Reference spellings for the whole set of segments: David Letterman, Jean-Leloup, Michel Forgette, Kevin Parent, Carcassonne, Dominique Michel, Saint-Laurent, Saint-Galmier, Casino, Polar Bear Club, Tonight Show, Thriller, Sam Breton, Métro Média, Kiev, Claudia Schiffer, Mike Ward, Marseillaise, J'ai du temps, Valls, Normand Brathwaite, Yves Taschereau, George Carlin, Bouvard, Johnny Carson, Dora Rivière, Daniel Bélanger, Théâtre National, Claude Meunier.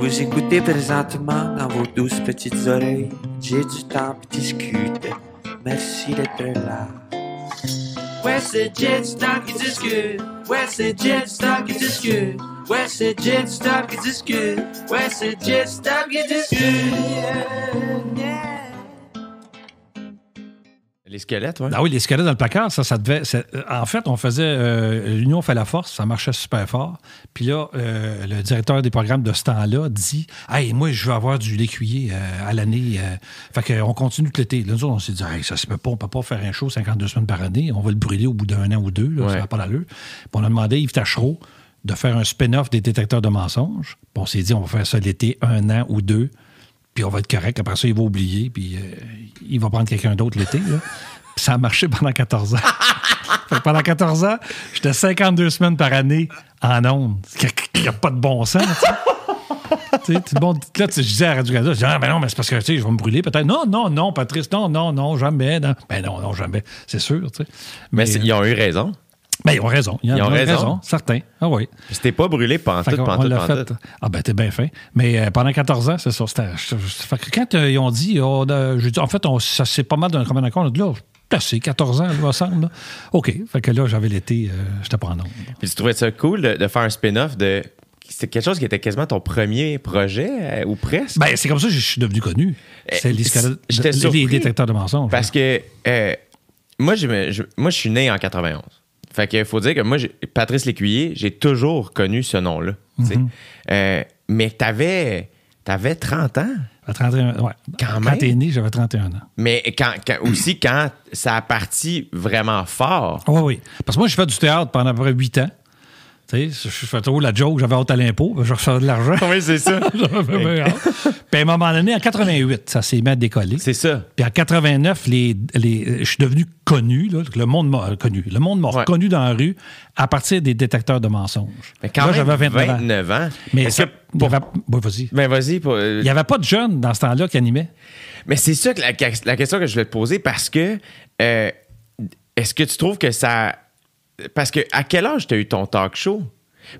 Vous écoutez présentement dans vos douces petites oreilles. J'ai du temps pour discuter. Merci d'être là. Ouais, c'est J'ai du temps qui discute. Ouais, c'est J'ai du temps qui discute. Ouais, c'est J'ai du temps qui discute. Ouais, c'est J'ai du temps qui discute. Les squelettes, oui. Ah oui, les squelettes dans le placard, ça devait... En fait, on faisait... L'Union fait la force, ça marchait super fort. Puis là, le directeur des programmes de ce temps-là dit « Hey, moi, je veux avoir du l'écuyer à l'année. » Fait qu'on continue tout l'été. Là, nous autres, on s'est dit « Hey, ça se peut pas, on peut pas faire un show 52 semaines par année. On va le brûler au bout d'un an ou deux. Là, ouais. Ça n'a pas d'allure. » Puis on a demandé à Yves Taschereau de faire un spin-off des détecteurs de mensonges. Puis on s'est dit « On va faire ça l'été, un an ou deux. » Puis on va être correct. Après ça, il va oublier. Puis il va prendre quelqu'un d'autre l'été. Là. Puis ça a marché pendant 14 ans. Fait que pendant 14 ans, j'étais 52 semaines par année en ondes. Il n'y a pas de bon sens. T'sais, tout le monde, là, je disais à Radio-Canada, je disais, ah, ben non, mais c'est parce que je vais me brûler peut-être. Non, non, non, Patrice, non, non, non, jamais. Non. Ben non, non, jamais. C'est sûr. T'sais. Mais ils ont eu raison. Ben, ils ont raison. Ils ont raison. Certains. Ah oui. C'était pas brûlé pantoute. Ah ben, t'es bien fin. Mais pendant 14 ans, c'est ça. Fait que quand ils ont dit, en fait, ça c'est pas mal d'un commun accord. On a dit, là, c'est 14 ans, il me semble. Là. OK. Fait que là, j'avais l'été, j'étais pas en nombre. Puis tu trouvais ça cool de faire un spin-off de... C'est quelque chose qui était quasiment ton premier projet, ou presque. Ben, c'est comme ça que je suis devenu connu. C'est les détecteurs de mensonges. Parce que moi, je suis né en 91. Fait qu'il faut dire que moi, Patrice Lécuyer, j'ai toujours connu ce nom-là. Mm-hmm. Mais t'avais 30 ans. À 31, ouais. Quand même. Quand t'es né, j'avais 31 ans. Mais quand ça a parti vraiment fort. Oui, oui. Parce que moi, j'ai fait du théâtre pendant à peu près 8 ans. Tu sais, je fais trop la joke, j'avais hâte à l'impôt, je recevais de l'argent. Oui, c'est ça. Puis à un moment donné, en 88, ça s'est mis à décoller. C'est ça. Puis en 89, je suis devenu connu, là, le monde m'a reconnu. Le monde m'a reconnu dans la rue à partir des détecteurs de mensonges. Mais quand là, j'avais 29 ans. Mais ça, vas-y. Ben vas-y. Il n'y avait pas de jeunes dans ce temps-là qui animaient. Mais c'est ça que la question que je voulais te poser, parce que est-ce que tu trouves que ça... Parce que à quel âge tu as eu ton talk show?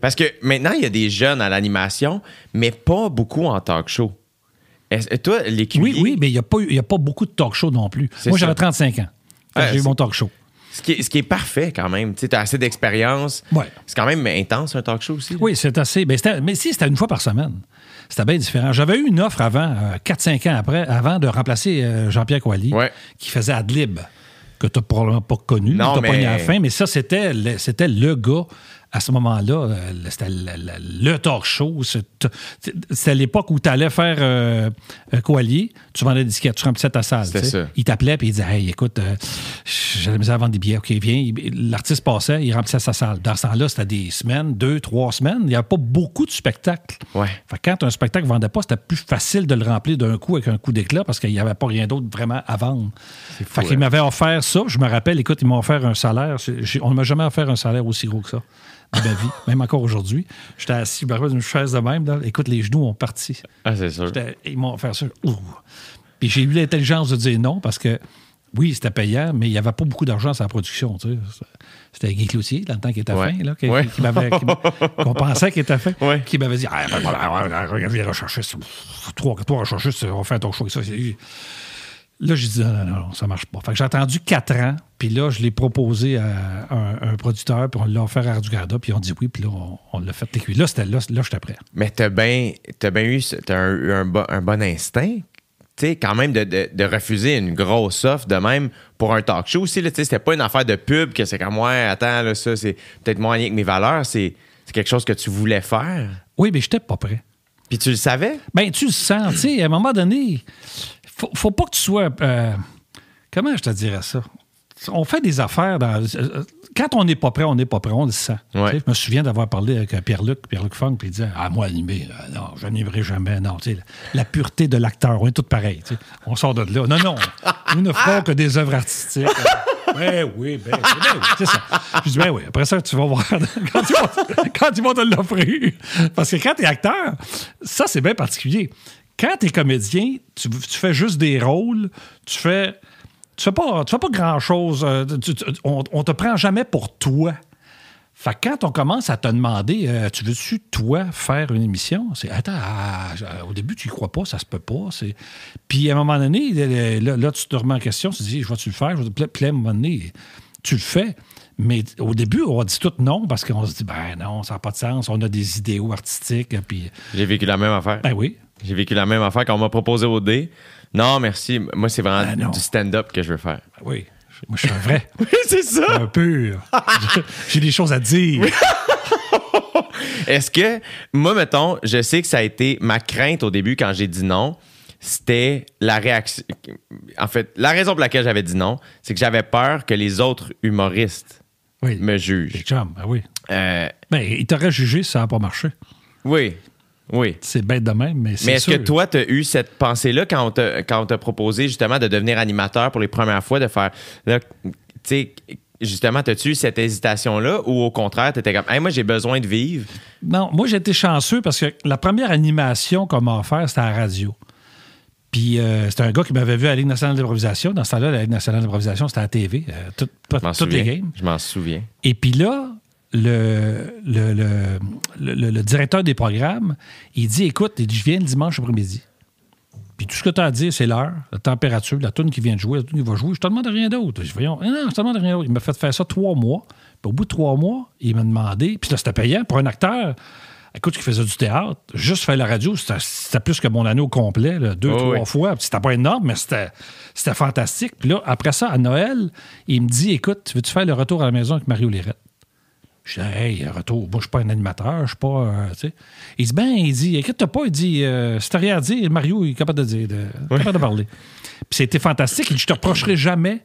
Parce que maintenant, il y a des jeunes à l'animation, mais pas beaucoup en talk show. Toi, l'écuyer... Oui, mais il n'y a pas beaucoup de talk show non plus. Moi, j'avais 35 ans. J'ai eu mon talk show. Ce qui est parfait quand même. Tu as assez d'expérience. Ouais. C'est quand même intense, un talk show aussi. Là. Oui, c'est assez. C'était une fois par semaine. C'était bien différent. J'avais eu une offre avant, 4-5 ans après, avant de remplacer Jean-Pierre Coaly, qui faisait Adlib. Que tu n'as probablement pas connu, non, t'as pas mis à la fin, mais ça, c'était le gars à ce moment-là. C'était le talk show. C'était l'époque où tu allais faire Coallier, tu vendais des tickets, tu remplissais ta salle. Ça. Il t'appelait et il disait « Hey, écoute, j'ai la misère à vendre des billets. OK, viens. » L'artiste passait, il remplissait sa salle. Dans ce temps-là, c'était des semaines, 2, 3 semaines. Il n'y avait pas beaucoup de spectacles. Ouais. Fait que quand un spectacle ne vendait pas, c'était plus facile de le remplir d'un coup avec un coup d'éclat parce qu'il n'y avait pas rien d'autre vraiment à vendre. C'est fou, fait qu'il m'avait offert ça. Je me rappelle, écoute, ils m'ont offert un salaire. On ne m'a jamais offert un salaire aussi gros que ça. De ma vie, même encore aujourd'hui. J'étais assis, je me rappelle, une chaise de même. Là. Écoute, les genoux ont parti. Ah, c'est sûr. Ils m'ont fait ça. Ouh. Puis j'ai eu l'intelligence de dire non parce que, oui, c'était payant, mais il n'y avait pas beaucoup d'argent sur la production. Tu sais. C'était Guy Cloutier, dans le temps, qui était fin, là, qu'on pensait qu'il était fin, qui m'avait dit ah, regarde, les recherchistes, 3 recherchistes, on va faire ton choix. Ça, c'est... Là, j'ai dit non, ça marche pas. Fait que j'ai attendu 4 ans, puis là, je l'ai proposé à un producteur, puis on l'a offert à Radio-Canada, puis on dit oui, puis là, on l'a fait l'écuyer. Là, j'étais prêt. Mais t'as eu un bon instinct, tu sais, quand même, de refuser une grosse offre de même pour un talk show aussi. Tu sais, c'était pas une affaire de pub que c'est comme, ouais, attends, là, ça, c'est peut-être moins lié avec mes valeurs, c'est quelque chose que tu voulais faire. Oui, mais j'étais pas prêt. Puis tu le savais? Ben, tu le sens, tu sais, à un moment donné... Faut pas que tu sois... comment je te dirais ça? On fait des affaires dans... Quand on n'est pas prêt, on n'est pas prêt, on le sent. Ouais. Je me souviens d'avoir parlé avec Pierre-Luc Funk, puis il disait « Ah, moi, animé, non, je n'animerai jamais. » Non, tu sais, la pureté de l'acteur, on est tous pareils. Tu sais. On sort de là. Non, nous ne ferons que des œuvres artistiques. Ben oui, c'est ça. Je dis, ben oui, après ça, tu vas voir quand ils vont te l'offrir. Parce que quand t'es acteur, ça, c'est bien particulier. Quand t'es comédien, tu fais juste des rôles, tu fais pas grand-chose, on te prend jamais pour toi. Fait que quand on commence à te demander tu veux-tu, toi, faire une émission? C'est attends, au début, tu y crois pas, ça se peut pas. C'est... Puis à un moment donné, là, tu te remets en question, tu te dis, je vais-tu le faire? Puis là, à un moment donné, tu le fais. Mais au début, on dit tout non parce qu'on se dit, ben non, ça n'a pas de sens, on a des idéaux artistiques. Puis... J'ai vécu la même affaire. Ben oui. J'ai vécu la même affaire qu'on m'a proposé au D. Non, merci. Moi, c'est vraiment du stand-up que je veux faire. Ben oui. Moi, je suis un vrai. Oui, c'est ça. Un pur. J'ai des choses à dire. Est-ce que, moi, mettons, je sais que ça a été ma crainte au début quand j'ai dit non, c'était la réaction. En fait, la raison pour laquelle j'avais dit non, c'est que j'avais peur que les autres humoristes me jugent. Les chums, ben oui. Ben, ils t'auraient jugé si ça n'a pas marché. Oui. Oui. C'est bête de même, mais c'est sûr. Mais est-ce que toi, tu as eu cette pensée-là quand on t'a proposé justement de devenir animateur pour les premières fois, de faire... Tu sais, justement, t'as-tu eu cette hésitation-là ou au contraire, t'étais comme, hey, moi, j'ai besoin de vivre? Non, moi, j'étais chanceux parce que la première animation qu'on m'a offerte, c'était à la radio. Puis c'était un gars qui m'avait vu à la Ligue nationale d'improvisation. Dans ce temps-là, la Ligue nationale d'improvisation, c'était à la TV. Toutes les games. Je m'en souviens. Et puis là... Le directeur des programmes, il dit, écoute, je viens le dimanche après-midi. Puis tout ce que tu as à dire, c'est l'heure, la température, la toune qui vient de jouer, la toune qui va jouer. Je te demande rien d'autre. Je te demande rien d'autre. Il m'a fait faire ça 3 mois. Puis au bout de 3 mois, il m'a demandé, puis là, c'était payant pour un acteur, écoute, qui faisait du théâtre, juste faire la radio, c'était plus que mon année au complet, là, 2-3 fois. C'était pas énorme, mais c'était fantastique. Puis là, après ça, à Noël, il me dit, écoute, veux-tu faire le retour à la maison avec Mario Lirette? Je dis, hey, retour, moi, je suis pas un animateur, je suis pas. Tu sais. Il dit, ben, inquiète-toi pas, si t'as rien à dire, Mario, il est capable de dire, capable de parler. Puis c'était fantastique, il dit, je te reprocherai jamais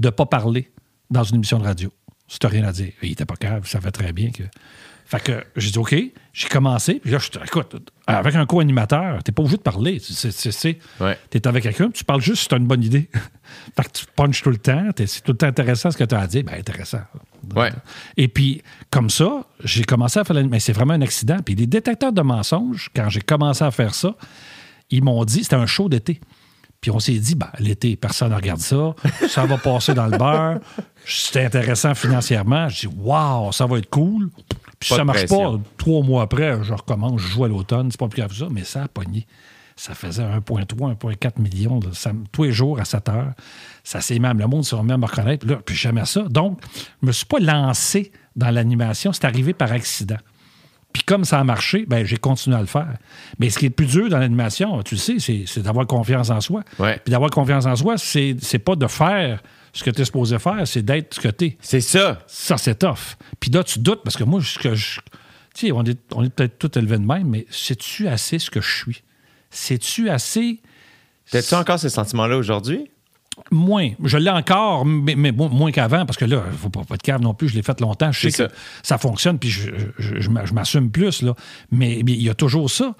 de pas parler dans une émission de radio, si t'as rien à dire. Il était pas capable, ça fait très bien que. Fait que j'ai dit, OK, j'ai commencé, puis là, écoute, avec un co-animateur, t'es pas obligé de parler. T'es avec quelqu'un, tu parles juste si t'as une bonne idée. Fait que tu punches tout le temps, c'est tout le temps intéressant ce que t'as à dire. Ben, intéressant. Ouais. Et puis, comme ça, j'ai commencé à faire... Mais c'est vraiment un accident. Puis les détecteurs de mensonges, quand j'ai commencé à faire ça, ils m'ont dit, c'était un show d'été. Puis on s'est dit, ben, l'été, personne ne regarde ça. Ça va passer dans le beurre. C'était intéressant financièrement. Je dis, waouh, ça va être cool. Puis si ça marche pas, 3 mois après, je recommence, je joue à l'automne. C'est pas plus grave que ça, mais ça a pogné. Ça faisait 1,3, 1,4 million tous les jours à 7 heures. Ça s'est même, le monde s'est remis à me reconnaître. Là, puis j'aimais ça. Donc, je me suis pas lancé dans l'animation. C'est arrivé par accident. Puis comme ça a marché, ben j'ai continué à le faire. Mais ce qui est le plus dur dans l'animation, tu le sais, c'est d'avoir confiance en soi. Ouais. Puis d'avoir confiance en soi, c'est pas de faire ce que tu es supposé faire, c'est d'être ce que tu es. C'est ça. Ça, c'est tough. Puis là, tu doutes, parce que moi, tu sais, on est peut-être tous élevés de même, mais sais-tu assez ce que je suis? Sais-tu assez... T'as-tu encore ces sentiments-là aujourd'hui? Moins. Je l'ai encore, mais moins qu'avant, parce que là, il ne faut pas de cave non plus, je l'ai fait longtemps, je sais que ça fonctionne, puis je m'assume plus, là. Mais il y a toujours ça.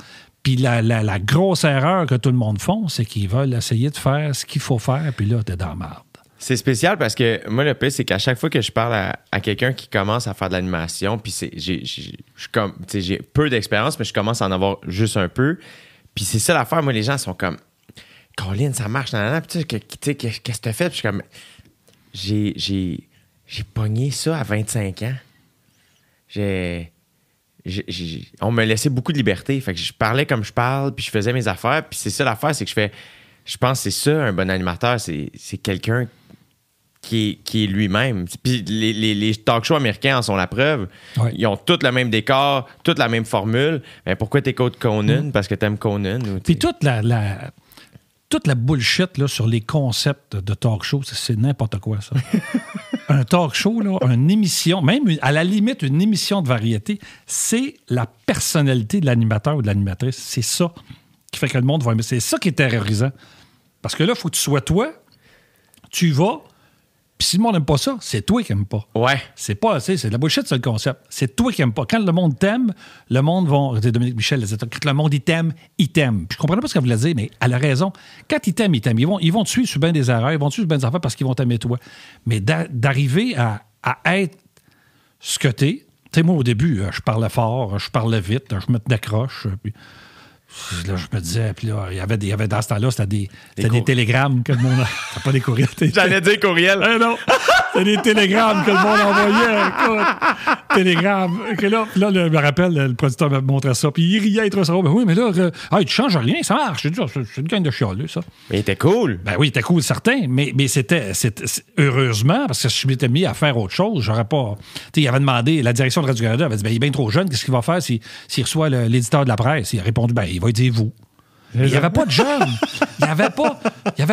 Puis la grosse erreur que tout le monde font, c'est qu'ils veulent essayer de faire ce qu'il faut faire, puis là, t'es dans la merde. C'est spécial parce que moi, le pire, c'est qu'à chaque fois que je parle à quelqu'un qui commence à faire de l'animation, puis j'ai peu d'expérience, mais je commence à en avoir juste un peu. Puis c'est ça l'affaire, moi, les gens sont comme, Colin, ça marche, puis tu sais, qu'est-ce que t'as fait? Puis je suis comme, j'ai pogné ça à 25 ans. On me laissait beaucoup de liberté. Fait que je parlais comme je parle, puis je faisais mes affaires. Puis c'est ça l'affaire, c'est que je pense que c'est ça, un bon animateur, c'est quelqu'un qui est lui-même. Puis les talk shows américains en sont la preuve. Ouais. Ils ont tous le même décor, toute la même formule. Mais pourquoi t'écoutes Conan? Parce que t'aimes Conan. Puis toute la bullshit là, sur les concepts de talk show, c'est n'importe quoi, ça. Un talk show, là, une émission, même à la limite une émission de variété, c'est la personnalité de l'animateur ou de l'animatrice. C'est ça qui fait que le monde va aimer. C'est ça qui est terrorisant. Parce que là, il faut que tu sois toi, tu y vas, puis si le monde n'aime pas ça, c'est toi qui n'aimes pas. Ouais. C'est pas, c'est de la bullshit, c'est le concept. C'est toi qui n'aimes pas. Quand le monde t'aime, le monde va... Dominique Michel disait, quand le monde, il t'aime, il t'aime. Puis je comprenais pas ce qu'elle voulait dire, mais elle a raison. Quand ils t'aiment, ils t'aiment. Ils vont te suivre sur bien des erreurs, ils vont te suivre sur bien des affaires parce qu'ils vont t'aimer toi. Mais d'arriver à être ce que t'es... Tu sais, moi, au début, je parlais fort, je parlais vite, je me décroche, puis... Là, je me disais, puis là, il y avait dans ce temps-là, c'était des télégrammes. T'as pas des courriels. J'allais dire courriel. Non! C'était des télégrammes que le monde envoyait. Télégrammes. Okay, là, je me rappelle, le producteur me montrait ça. Puis il riait, il trouvait ça. Ben oui, mais là, hey, tu changes rien, ça marche. C'est une gang de chialeux, ça. Mais il était cool. Ben oui, il était cool, certain. Mais c'était heureusement, parce que si je m'étais mis à faire autre chose, j'aurais pas. Tu sais, il avait demandé, la direction de Radio-Canada avait dit, ben, il est bien trop jeune, qu'est-ce qu'il va faire s'il reçoit l'éditeur de la presse? Il a répondu, ben, il va dire vous. Il n'y avait pas de jeunes. Il n'y avait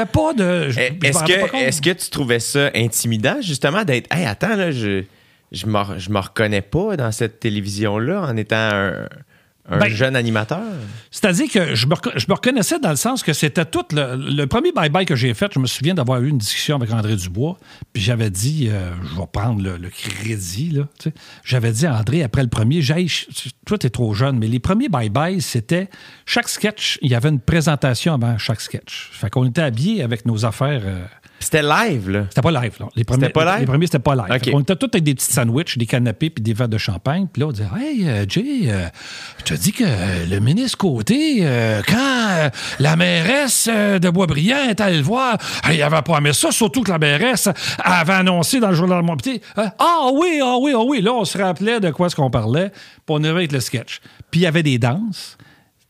pas de... Est-ce que tu trouvais ça intimidant, justement, d'être... Hey, attends, là, je me reconnais pas dans cette télévision-là en étant un jeune animateur. C'est-à-dire que je me reconnaissais dans le sens que c'était tout... Le premier bye-bye que j'ai fait, je me souviens d'avoir eu une discussion avec André Dubois, puis j'avais dit, je vais prendre le crédit, là, tu sais. J'avais dit à André, après le premier, toi, t'es trop jeune, mais les premiers bye-bye, c'était... Chaque sketch, il y avait une présentation avant chaque sketch. Fait qu'on était habillés avec nos affaires... C'était live, là? C'était pas live, là. Les premiers, c'était pas live. Okay. On était tous avec des petits sandwichs, des canapés puis des verres de champagne. Puis là, on disait, « Hey, Jay, tu as dit que le ministre Côté, quand la mairesse de Boisbriand est allée le voir, il n'avait pas aimé ça, surtout que la mairesse avait annoncé dans le journal de mon petit. Ah oui. Là, on se rappelait de quoi est-ce qu'on parlait. Puis on avait avec le sketch. Puis il y avait des danses.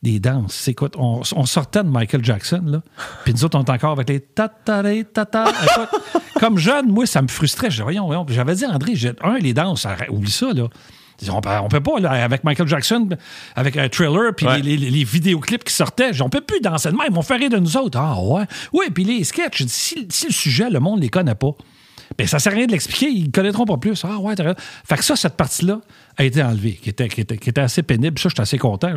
Des danses, c'est quoi? On sortait de Michael Jackson, là. Puis nous autres, on était encore avec les tataré, tata. Comme jeune, moi, ça me frustrait. Je disais, voyons. J'avais dit, André, les danses, oublie ça, là. On peut pas, là, avec Michael Jackson, avec Thriller, puis les vidéoclips qui sortaient, on peut plus danser de même, on fait rire de nous autres. Ah, ouais. Oui, puis les sketchs, si le sujet, le monde les connaît pas, bien, ça sert à rien de l'expliquer, ils ne connaîtront pas plus. Ah, ouais, t'as raison. Fait que cette partie-là a été enlevée, qui était assez pénible. Ça, j'étais assez content.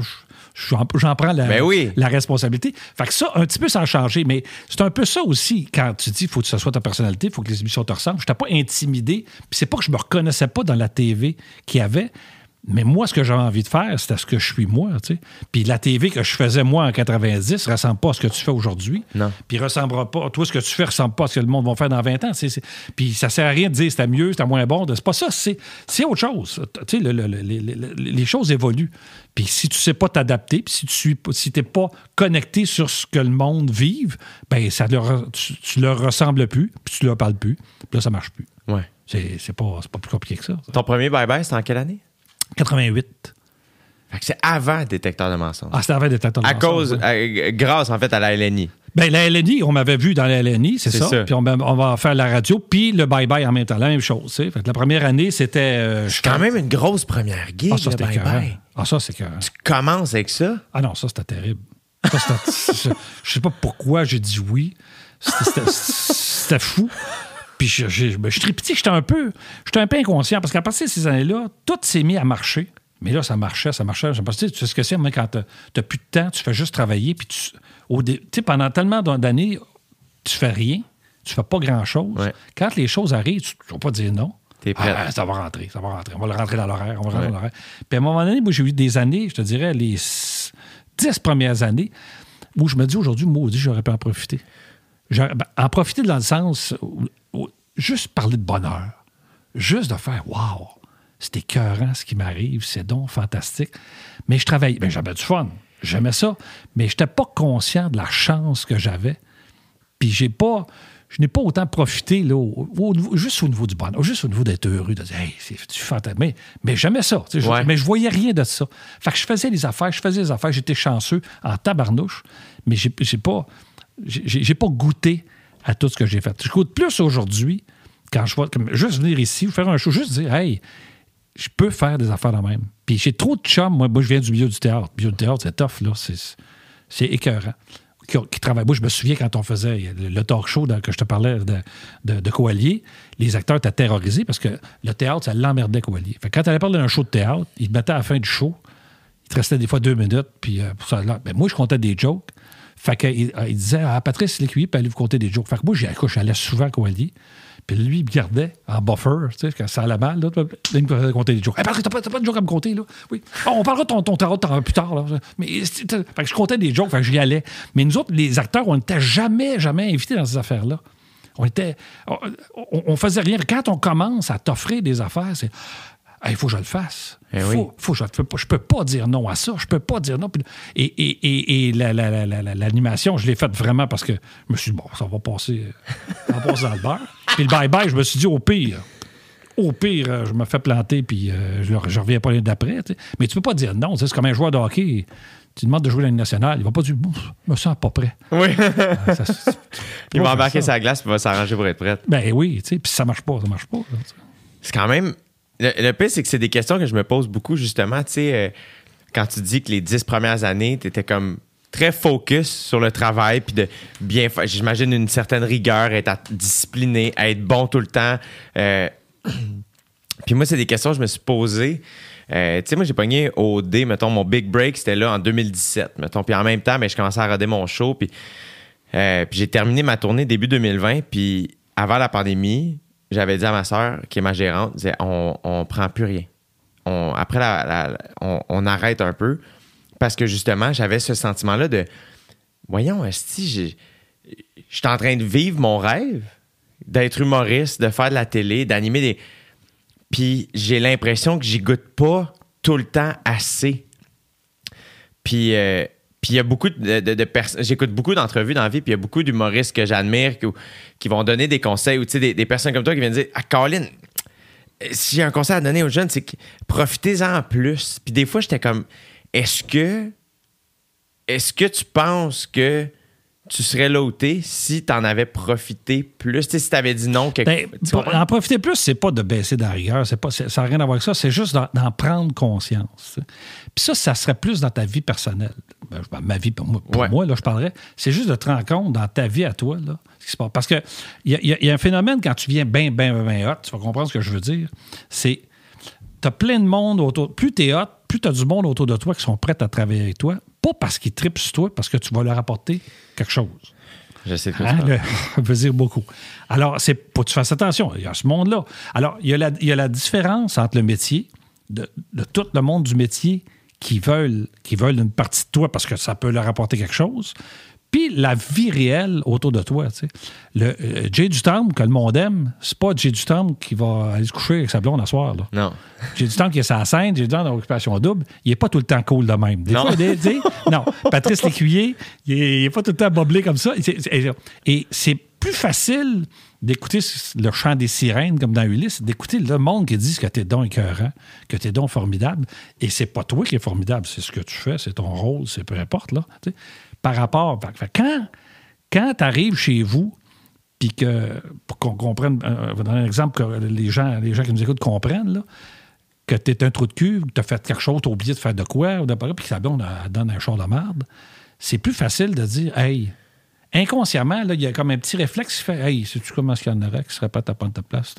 J'en prends la responsabilité. Fait que ça, un petit peu, ça a changé. Mais c'est un peu ça aussi, quand tu dis, il faut que ce soit ta personnalité, il faut que les émissions te ressemblent. Je n'étais pas intimidé. Puis c'est pas que je me reconnaissais pas dans la TV qu'il y avait, mais moi, ce que j'avais envie de faire, c'était ce que je suis moi, tu sais. Puis la TV que je faisais moi en 90 ne ressemble pas à ce que tu fais aujourd'hui. Non. Puis ressemblera pas. Toi, ce que tu fais ne ressemble pas à ce que le monde va faire dans 20 ans. Puis ça sert à rien de dire c'était mieux, c'était moins bon. C'est pas ça, c'est autre chose. Tu sais, les choses évoluent. Puis si tu ne sais pas t'adapter, puis si t'es pas connecté sur ce que le monde vive, ben tu leur ressembles plus, puis tu leur parles plus, puis là, ça marche plus. Ouais. C'est pas plus compliqué que ça. Ton premier bye-bye, c'était en quelle année? 88. Fait que c'est avant Détecteur de mensonges. Ah, c'était avant Détecteur de mensonges. Grâce, en fait, à la LNI. Bien, la LNI, on m'avait vu dans la LNI, c'est ça. Puis on va faire la radio, puis le bye-bye en même temps. La même chose, tu sais. Fait que la première année, c'était... quand même une grosse première gig, le bye-bye. Ah, ça, c'est que... Tu commences avec ça? Ah non, ça, c'était terrible. Je sais pas pourquoi j'ai dit oui. C'était fou. Puis je tripitais, j'étais un peu inconscient, parce qu'à partir de ces années-là, tout s'est mis à marcher. Mais là, ça marchait. Tu sais ce que c'est, mais quand t'as plus de temps, tu fais juste travailler, puis pendant tellement d'années, tu fais rien, tu fais pas grand-chose. Ouais. Quand les choses arrivent, tu vas pas dire non. T'es prêt. Ah, ça va rentrer. On va le rentrer dans l'horaire, Puis à un moment donné, moi, j'ai eu des années, je te dirais, les 10 premières années, où je me dis aujourd'hui, maudit, j'aurais pu en profiter. En profiter dans le sens... Juste parler de bonheur. Juste de faire « Wow! C'est écœurant ce qui m'arrive. C'est donc fantastique. » Mais je travaillais. Ben, j'avais du fun. J'aimais ça. Mais je n'étais pas conscient de la chance que j'avais. Puis je n'ai pas autant profité là, juste au niveau du bonheur, juste au niveau d'être heureux, de dire « Hey, c'est fantastique. » Mais j'aimais ça. Mais je voyais rien de ça. Fait que je faisais les affaires. J'étais chanceux en tabarnouche. Mais j'ai pas goûté à tout ce que j'ai fait. Je coûte plus aujourd'hui, quand je vois, juste venir ici, faire un show, juste dire, hey, je peux faire des affaires de même. Puis j'ai trop de chums. Moi, je viens du milieu du théâtre. Le milieu du théâtre, c'est tough, là. C'est écœurant. Qui travaillent. Moi, je me souviens quand on faisait le talk show que je te parlais de Coallier, les acteurs étaient terrorisés parce que le théâtre, ça l'emmerdait Coallier. Fait que quand tu allais parler d'un show de théâtre, ils te mettaient à la fin du show, il te restait des fois 2 minutes, puis pour ça, là, ben moi, je comptais des jokes. Fait qu'il disait à Patrice Lécuyer, puis allez vous compter des jokes. Fait que moi, j'allais souvent à Coallier, puis lui, il me gardait en buffer, tu sais, quand ça allait mal, là, il me faisait compter des jokes. Hey, Patrice, t'as pas de jokes à me compter, là? Oui. Oh, on parlera de ton tarot plus tard, là. Mais, fait que je comptais des jokes, fait que j'y allais. Mais nous autres, les acteurs, on n'était jamais invités dans ces affaires-là. On faisait rien. Quand on commence à t'offrir des affaires, c'est il faut que je le fasse. Je peux pas dire non à ça. Je peux pas dire non. Et l'animation, je l'ai faite vraiment parce que je me suis dit, bon, ça va passer dans le beurre. Puis le bye-bye, je me suis dit, au pire, je me fais planter puis je reviens pas l'année d'après. T'sais. Mais tu peux pas dire non. C'est comme un joueur de hockey. Tu demandes de jouer dans la Ligue nationale, il va pas dire bon, je me sens pas prêt. Oui. Il va embarquer sa glace et va s'arranger pour être prêt. Ben oui, tu sais, puis ça marche pas. Là, c'est quand même. Le pire, c'est que c'est des questions que je me pose beaucoup, justement. Tu sais, quand tu dis que les 10 premières années, tu étais comme très focus sur le travail, puis de bien faire. J'imagine une certaine rigueur, être discipliné, être bon tout le temps. Puis moi, c'est des questions que je me suis posées. Tu sais, moi, j'ai pogné au D, mettons, mon big break, c'était là en 2017, mettons. Puis en même temps, je commençais à roder mon show. Puis j'ai terminé ma tournée début 2020. Puis avant la pandémie, j'avais dit à ma sœur, qui est ma gérante, je disais, on prend plus rien. Après, on arrête un peu. Parce que justement, j'avais ce sentiment-là de, voyons, si je suis en train de vivre mon rêve d'être humoriste, de faire de la télé, d'animer des... Puis j'ai l'impression que j'y goûte pas tout le temps assez. Puis il y a beaucoup de personnes... J'écoute beaucoup d'entrevues dans la vie, puis il y a beaucoup d'humoristes que j'admire qui vont donner des conseils, ou tu sais, des personnes comme toi qui viennent dire « Ah, Colin, si j'ai un conseil à donner aux jeunes, c'est que profitez-en plus. » Puis des fois, j'étais comme « Est-ce que tu penses que... tu serais là où t'es si t'en avais profité plus. T'sais, si t'avais dit non... en profiter plus, c'est pas de baisser dans la rigueur. Ça n'a rien à voir avec ça. C'est juste d'en prendre conscience. Puis ça serait plus dans ta vie personnelle. Ma vie, pour moi, là, je parlerais. C'est juste de te rendre compte dans ta vie à toi, là, ce qui se passe. Parce que il y a un phénomène, quand tu viens bien hot, tu vas comprendre ce que je veux dire, c'est t'as plein de monde autour... Plus t'es hot, plus t'as du monde autour de toi qui sont prêts à travailler avec toi, pas parce qu'ils trippent sur toi, parce que tu vas leur apporter quelque chose. Je sais quoi ça. Ça veut dire beaucoup. Alors, c'est pour que tu fasses attention. Il y a ce monde-là. Alors, il y a la différence entre le métier, de tout le monde du métier qui veulent une partie de toi parce que ça peut leur apporter quelque chose, puis la vie réelle autour de toi. Tu sais. Le J'ai du temps que le monde aime, c'est pas J'ai du temps qui va aller se coucher avec sa blonde à soir. Là. Non. J'ai du temps qui est sur la scène, J'ai du temps dans l'occupation double, il n'est pas tout le temps cool de même. Non. Patrice Lécuyer, il n'est pas tout le temps boblé comme ça. Et c'est plus facile d'écouter le chant des sirènes comme dans Ulysse, d'écouter le monde qui dit que t'es donc écœurant, que t'es donc formidable. Et c'est pas toi qui es formidable, c'est ce que tu fais, c'est ton rôle, c'est peu importe. Là, tu sais. Par rapport... Quand tu arrives chez vous, puis que... Pour qu'on comprenne... Je vais donner un exemple que les gens qui nous écoutent comprennent, là, que tu es un trou de cul, que tu as fait quelque chose, tu as oublié de faire de quoi, ou d'appareil, puis que ça donne un char de merde, c'est plus facile de dire, hey... Inconsciemment, il y a comme un petit réflexe qui fait, hey, sais-tu comment est-ce qu'il y en aurait qui serait pas à ta pente de place?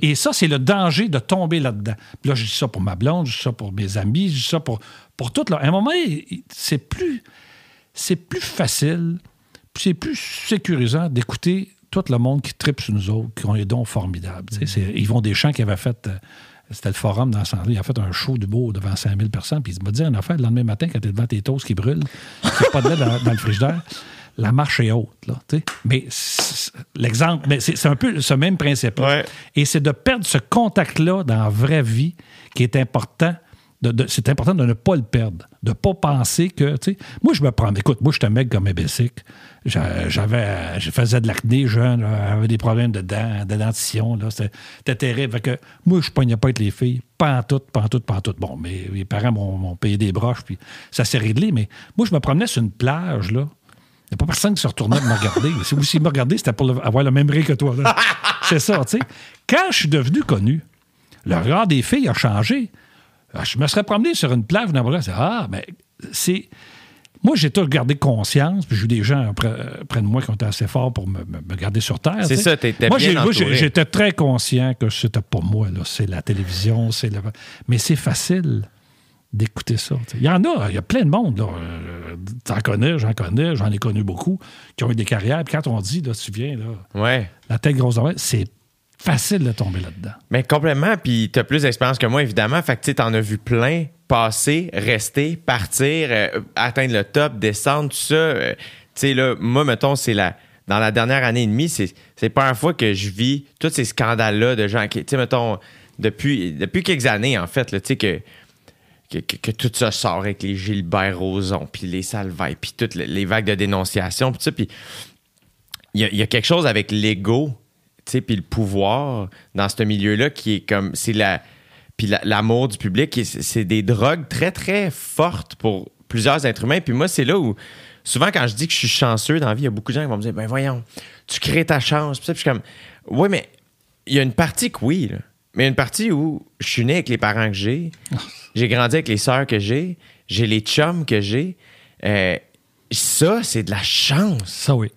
Et ça, c'est le danger de tomber là-dedans. Puis là, je dis ça pour ma blonde, je dis ça pour mes amis, je dis ça pour tout. Là. À un moment, c'est plus facile, c'est plus sécurisant d'écouter tout le monde qui tripe sur nous autres, qui ont des dons formidables. Mm-hmm. C'est Yvon Deschamps qui avait fait... C'était le forum dans Saint-Laurent. Il a fait un show d'humour devant 5000 personnes. Puis il m'a dit une affaire le lendemain matin, quand t'es devant tes toasts qui brûlent, c'est pas de lait dans le frigidaire. La marche est haute. Là, mais l'exemple, c'est un peu ce même principe. Ouais. Et c'est de perdre ce contact-là dans la vraie vie qui est important. C'est important de ne pas le perdre, de ne pas penser que... Moi, je me prends... Écoute, moi, je suis un mec comme un basic. Je faisais de l'acné jeune, j'avais des problèmes de dents, de dentition. Là, c'était terrible. Fait que, moi, je ne pognais pas avec les filles. Pas en tout. Bon, mais mes parents m'ont payé des broches, puis ça s'est réglé. Mais moi, je me promenais sur une plage, là. Il n'y a pas personne qui se retournait pour me regarder. Ou s'il me regardait, c'était pour avoir le même rire que toi. Là. C'est ça, tu sais. Quand je suis devenu connu, le regard des filles a changé. Je me serais promené sur une plage, moi, j'ai tout gardé conscience, puis j'ai eu des gens près de moi qui ont été assez forts pour me garder sur terre. C'est ça, t'étais bien entouré. Moi, j'étais très conscient que c'était pas moi, là. C'est la télévision, mais c'est facile d'écouter ça. T'sais. Il y a plein de monde, là. T'en connais, j'en ai connu beaucoup, qui ont eu des carrières, puis quand on dit, là, tu viens, là, ouais. La tête grosse d'oreille, c'est facile de tomber là-dedans. Mais complètement, puis t'as plus d'expérience que moi, évidemment. Fait que tu sais, t'en as vu plein passer, rester, partir, atteindre le top, descendre, tout ça. Tu sais, là, moi, mettons, c'est la dans la dernière année et demie, c'est la première fois que je vis tous ces scandales-là de gens qui, tu sais, mettons, depuis quelques années, en fait, tu sais, que tout ça sort avec les Gilbert Rozon, puis les Salvaille, puis toutes les vagues de dénonciation, puis tout ça. Puis il y a quelque chose avec l'ego, tu sais, puis le pouvoir dans ce milieu-là qui est comme. Puis l'amour du public, c'est des drogues très, très fortes pour plusieurs êtres humains. Puis moi, c'est là où, souvent, quand je dis que je suis chanceux dans la vie, il y a beaucoup de gens qui vont me dire « Ben voyons, tu crées ta chance. » Puis je suis comme « Oui, mais il y a une partie que oui, là. Mais une partie où je suis né avec les parents que j'ai, j'ai grandi avec les sœurs que j'ai les chums que j'ai. Ça, c'est de la chance. Ça, oui.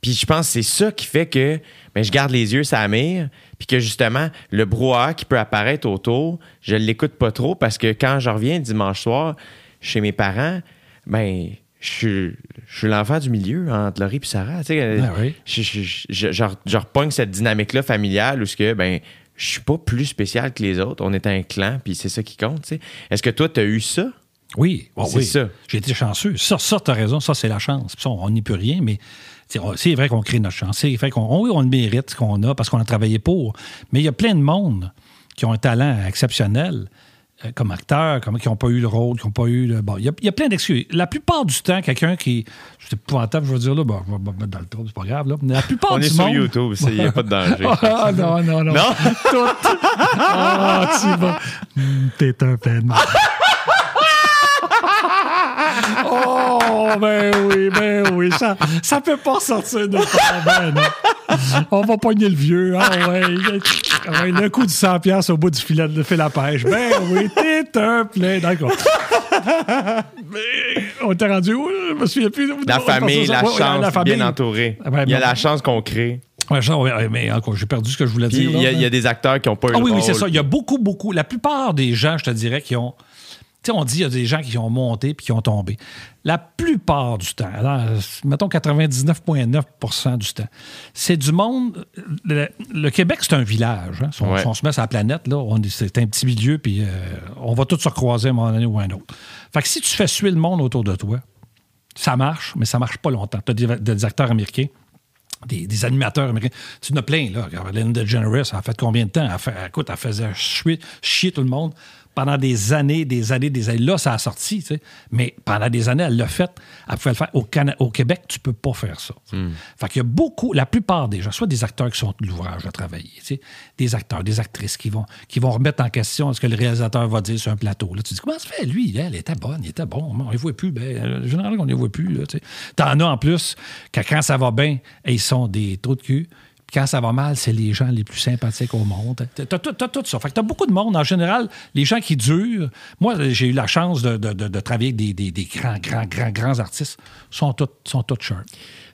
Puis je pense que c'est ça qui fait que ben, je garde les yeux sur la mire, puis que justement, le brouhaha qui peut apparaître autour, je l'écoute pas trop parce que quand je reviens dimanche soir chez mes parents, ben je suis l'enfant du milieu entre Laurie et Sarah. Tu sais, ben oui. Je repogne cette dynamique-là familiale où ce que, ben, je suis pas plus spécial que les autres. On est un clan, puis c'est ça qui compte. Tu sais. Est-ce que toi, tu as eu ça? Oui, oh, c'est oui. Ça. J'ai été chanceux. Ça, tu as raison. Ça, c'est la chance. Puis ça, on n'y peut rien, mais c'est vrai qu'on crée notre chance. C'est vrai qu'on le mérite, ce qu'on a, parce qu'on a travaillé pour. Mais il y a plein de monde qui ont un talent exceptionnel comme acteur, qui n'ont pas eu le rôle, qui n'ont pas eu le... Bon, il y a plein d'excuses. La plupart du temps, quelqu'un qui... C'est épouvantable, je veux dire, là, bon, je vais me mettre dans le trou, c'est pas grave, là. La plupart du monde... On est sur YouTube, il n'y a pas de danger. Ah, non. Tout... Ah, tu vas... T'es un peine. Oh, ben oui, ça peut pas sortir de problème. On va pogner le vieux, ah ouais. Le coup du 100$ au bout du filet de fil à pêche. Ben oui, t'es un plein, d'accord. Mais on était rendu où? Je me souviens plus. La famille, la chance, bien entourée. Ouais, il y a la chance qu'on crée. Ouais, mais encore, j'ai perdu ce que je voulais dire. Il y a des acteurs qui n'ont pas eu le rôle. Oui, c'est ça. Il y a beaucoup. La plupart des gens, je te dirais, qui ont... Tu sais, on dit qu'il y a des gens qui ont monté puis qui ont tombé. La plupart du temps, alors, mettons 99,9% du temps, c'est du monde... Le Québec, c'est un village. Hein? Si on se met sur la planète, là, c'est un petit milieu, puis on va tous se recroiser à un moment donné ou à un autre. Fait que si tu fais suer le monde autour de toi, ça marche, mais ça marche pas longtemps. Tu as des acteurs américains, des animateurs américains. Tu en as plein, là. Ellen DeGeneres, elle a fait combien de temps? Écoute, elle faisait chier tout le monde. Pendant des années. Là, ça a sorti, tu sais. Mais pendant des années, elle l'a fait. Elle pouvait le faire. Au Québec, tu peux pas faire ça. Mm. Fait qu'il y a beaucoup, la plupart des gens, soit des acteurs qui sont de l'ouvrage à travailler, tu sais, des acteurs, des actrices qui vont remettre en question ce que le réalisateur va dire sur un plateau. Là, tu dis, comment ça se fait? Lui, elle était bonne, il était bon. On les voit plus. Ben, généralement, on les voit plus, là, tu sais. T'en as en plus que quand ça va bien, ils sont des trous de cul. Quand ça va mal, c'est les gens les plus sympathiques au monde. T'as tout ça. Fait que t'as beaucoup de monde. En général, les gens qui durent... Moi, j'ai eu la chance de travailler avec des grands artistes. Sont tous sharp.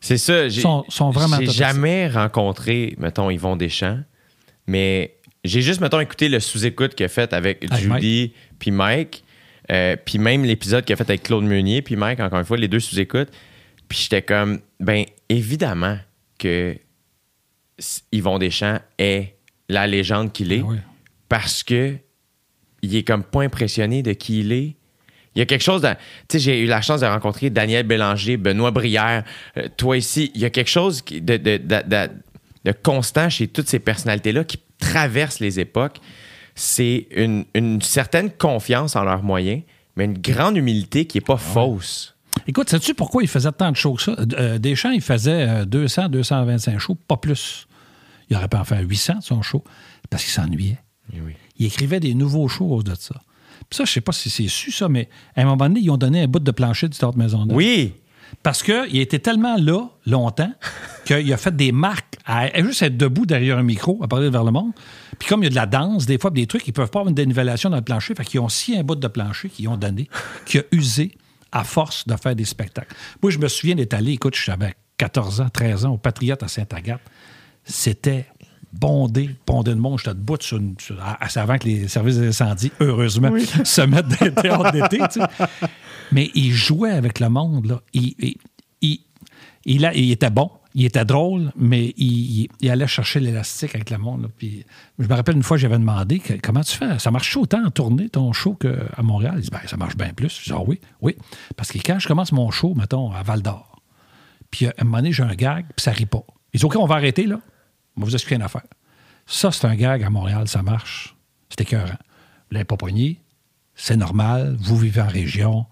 C'est ça. Sont vraiment... J'ai jamais rencontré, mettons, Yvon Deschamps, mais j'ai juste, mettons, écouté le sous-écoute qu'il a fait avec Judy puis Mike, puis même l'épisode qu'il a fait avec Claude Meunier puis Mike, encore une fois, les deux sous-écoutes. Puis j'étais comme, ben évidemment que... Yvon Deschamps est la légende qu'il est, ah oui, parce que il est comme pas impressionné de qui il est. Il y a quelque chose... Tu sais, j'ai eu la chance de rencontrer Daniel Bélanger, Benoît Brière, toi ici. Il y a quelque chose de constant chez toutes ces personnalités-là qui traversent les époques. C'est une certaine confiance en leurs moyens, mais une grande humilité qui n'est pas fausse. Écoute, sais-tu pourquoi il faisait tant de shows que ça? Deschamps, il faisait 200, 225 shows, pas plus. Il aurait pu en faire 800 de son show, parce qu'il s'ennuyait. Oui. Il écrivait des nouveaux shows au-delà de ça. Puis ça, je sais pas si c'est su, ça, mais à un moment donné, ils ont donné un bout de plancher du Théâtre Maisonneuve. Oui! Parce qu'il était tellement là, longtemps, qu'il a fait des marques à juste être debout derrière un micro, à parler vers le monde. Puis comme il y a de la danse, des fois, des trucs, ils peuvent pas avoir une dénivellation dans le plancher. Fait qu'ils ont scié un bout de plancher qu'ils ont donné, qui a usé à force de faire des spectacles. Moi, je me souviens d'être allé, écoute, j'avais 14 ans, 13 ans, au Patriote à Sainte-Agathe. C'était bondé de monde. J'étais debout avant que les services d'incendie, heureusement, oui, se mettent dans les théâtres d'été. Tu sais. Mais il jouait avec le monde, là. Il était bon, il était drôle, mais il allait chercher l'élastique avec le monde, là. Puis, je me rappelle une fois, j'avais demandé « Comment tu fais? Ça marche autant en tournée, ton show, qu'à Montréal? » Il dit « Ben, ça marche bien plus. » Je dis « Ah oui, oui. » Parce que quand je commence mon show, mettons, à Val-d'Or, Puis à un moment donné, j'ai un gag, puis ça rit pas. Ils disent, OK, on va arrêter, là. On va vous expliquer une affaire. Ça, c'est un gag à Montréal, ça marche. C'est écœurant. Vous l'avez pas pogné. C'est normal. Vous vivez en région.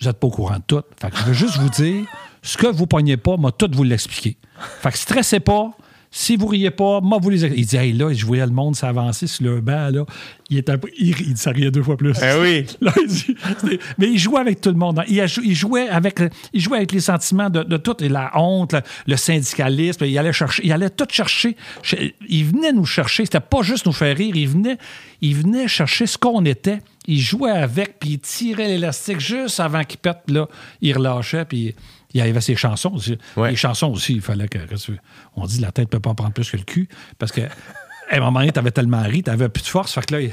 Vous n'êtes pas au courant de tout. Fait que je veux juste vous dire, ce que vous pognez pas, moi, tout vous l'expliquer. Fait que stressez pas. Si vous riez pas, moi, vous les... Il dit, hey, là, je voyais le monde s'avancer sur le banc, là. Il ça riait deux fois plus. Eh oui! Là, il dit... Mais il jouait avec tout le monde. Il jouait avec les sentiments de tout, la honte, le syndicalisme. Il allait tout chercher. Il venait nous chercher. C'était pas juste nous faire rire. Il venait chercher ce qu'on était. Il jouait avec, puis il tirait l'élastique juste avant qu'il pète, là. Il relâchait, puis... Il arrivait ses chansons aussi. Ouais. Les chansons aussi, il fallait que... On dit la tête peut pas en prendre plus que le cul, parce que à un moment donné, t'avais tellement ri, t'avais plus de force, fait que là,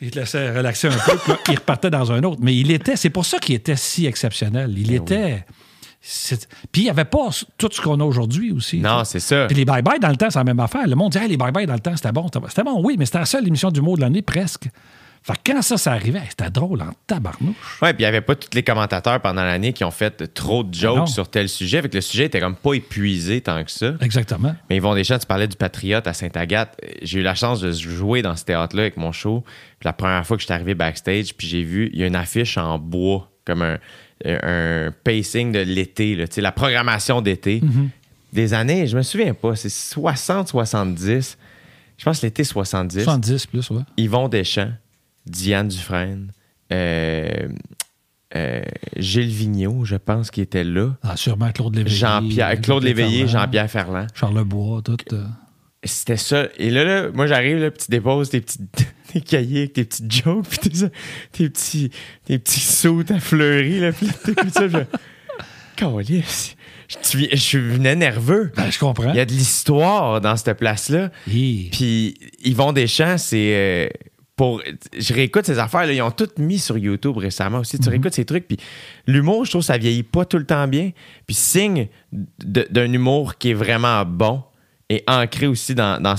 il te laissait relaxer un peu, puis là, il repartait dans un autre. Mais il était... C'est pour ça qu'il était si exceptionnel. Puis il n'y avait pas tout ce qu'on a aujourd'hui aussi. Non, c'est ça. Puis les bye-bye dans le temps, c'est la même affaire. Le monde dit hey, les bye-bye dans le temps, c'était bon. C'était bon, oui, mais c'était la seule émission d'humour de l'année, presque. Fait que quand ça arrivait, c'était drôle en tabarnouche. Ouais, puis il n'y avait pas tous les commentateurs pendant l'année qui ont fait trop de jokes sur tel sujet. Fait que le sujet était comme pas épuisé tant que ça. Exactement. Mais Yvon Deschamps, tu parlais du Patriote à Sainte-Agathe. J'ai eu la chance de jouer dans ce théâtre-là avec mon show. Puis la première fois que je suis arrivé backstage, puis j'ai vu, il y a une affiche en bois, comme un pacing de l'été, là, la programmation d'été. Mm-hmm. Des années, je me souviens pas, c'est 60, 70. Je pense l'été 70. 70 plus, ouais. Yvon Deschamps. Diane Dufresne, Gilles Vigneault, je pense, qui était là. Ah, sûrement Claude Léveillé. Claude Léveillé, Ferland, Jean-Pierre Ferland. Charles Bois, tout. C'était ça. Et là, moi, j'arrive, là, puis tu déposes tes cahiers avec tes petites jokes, puis tes petits sauts à fleuris, là, puis t'écoutes ça, Câlisse. Je venais nerveux. Ben, je comprends. Il y a de l'histoire dans cette place-là. Yeah. Puis Yvon Deschamps, c'est... je réécoute ces affaires, là, ils ont toutes mis sur YouTube récemment aussi. Tu réécoutes ces trucs, puis l'humour, je trouve, ça vieillit pas tout le temps bien. Puis signe d'un humour qui est vraiment bon et ancré aussi dans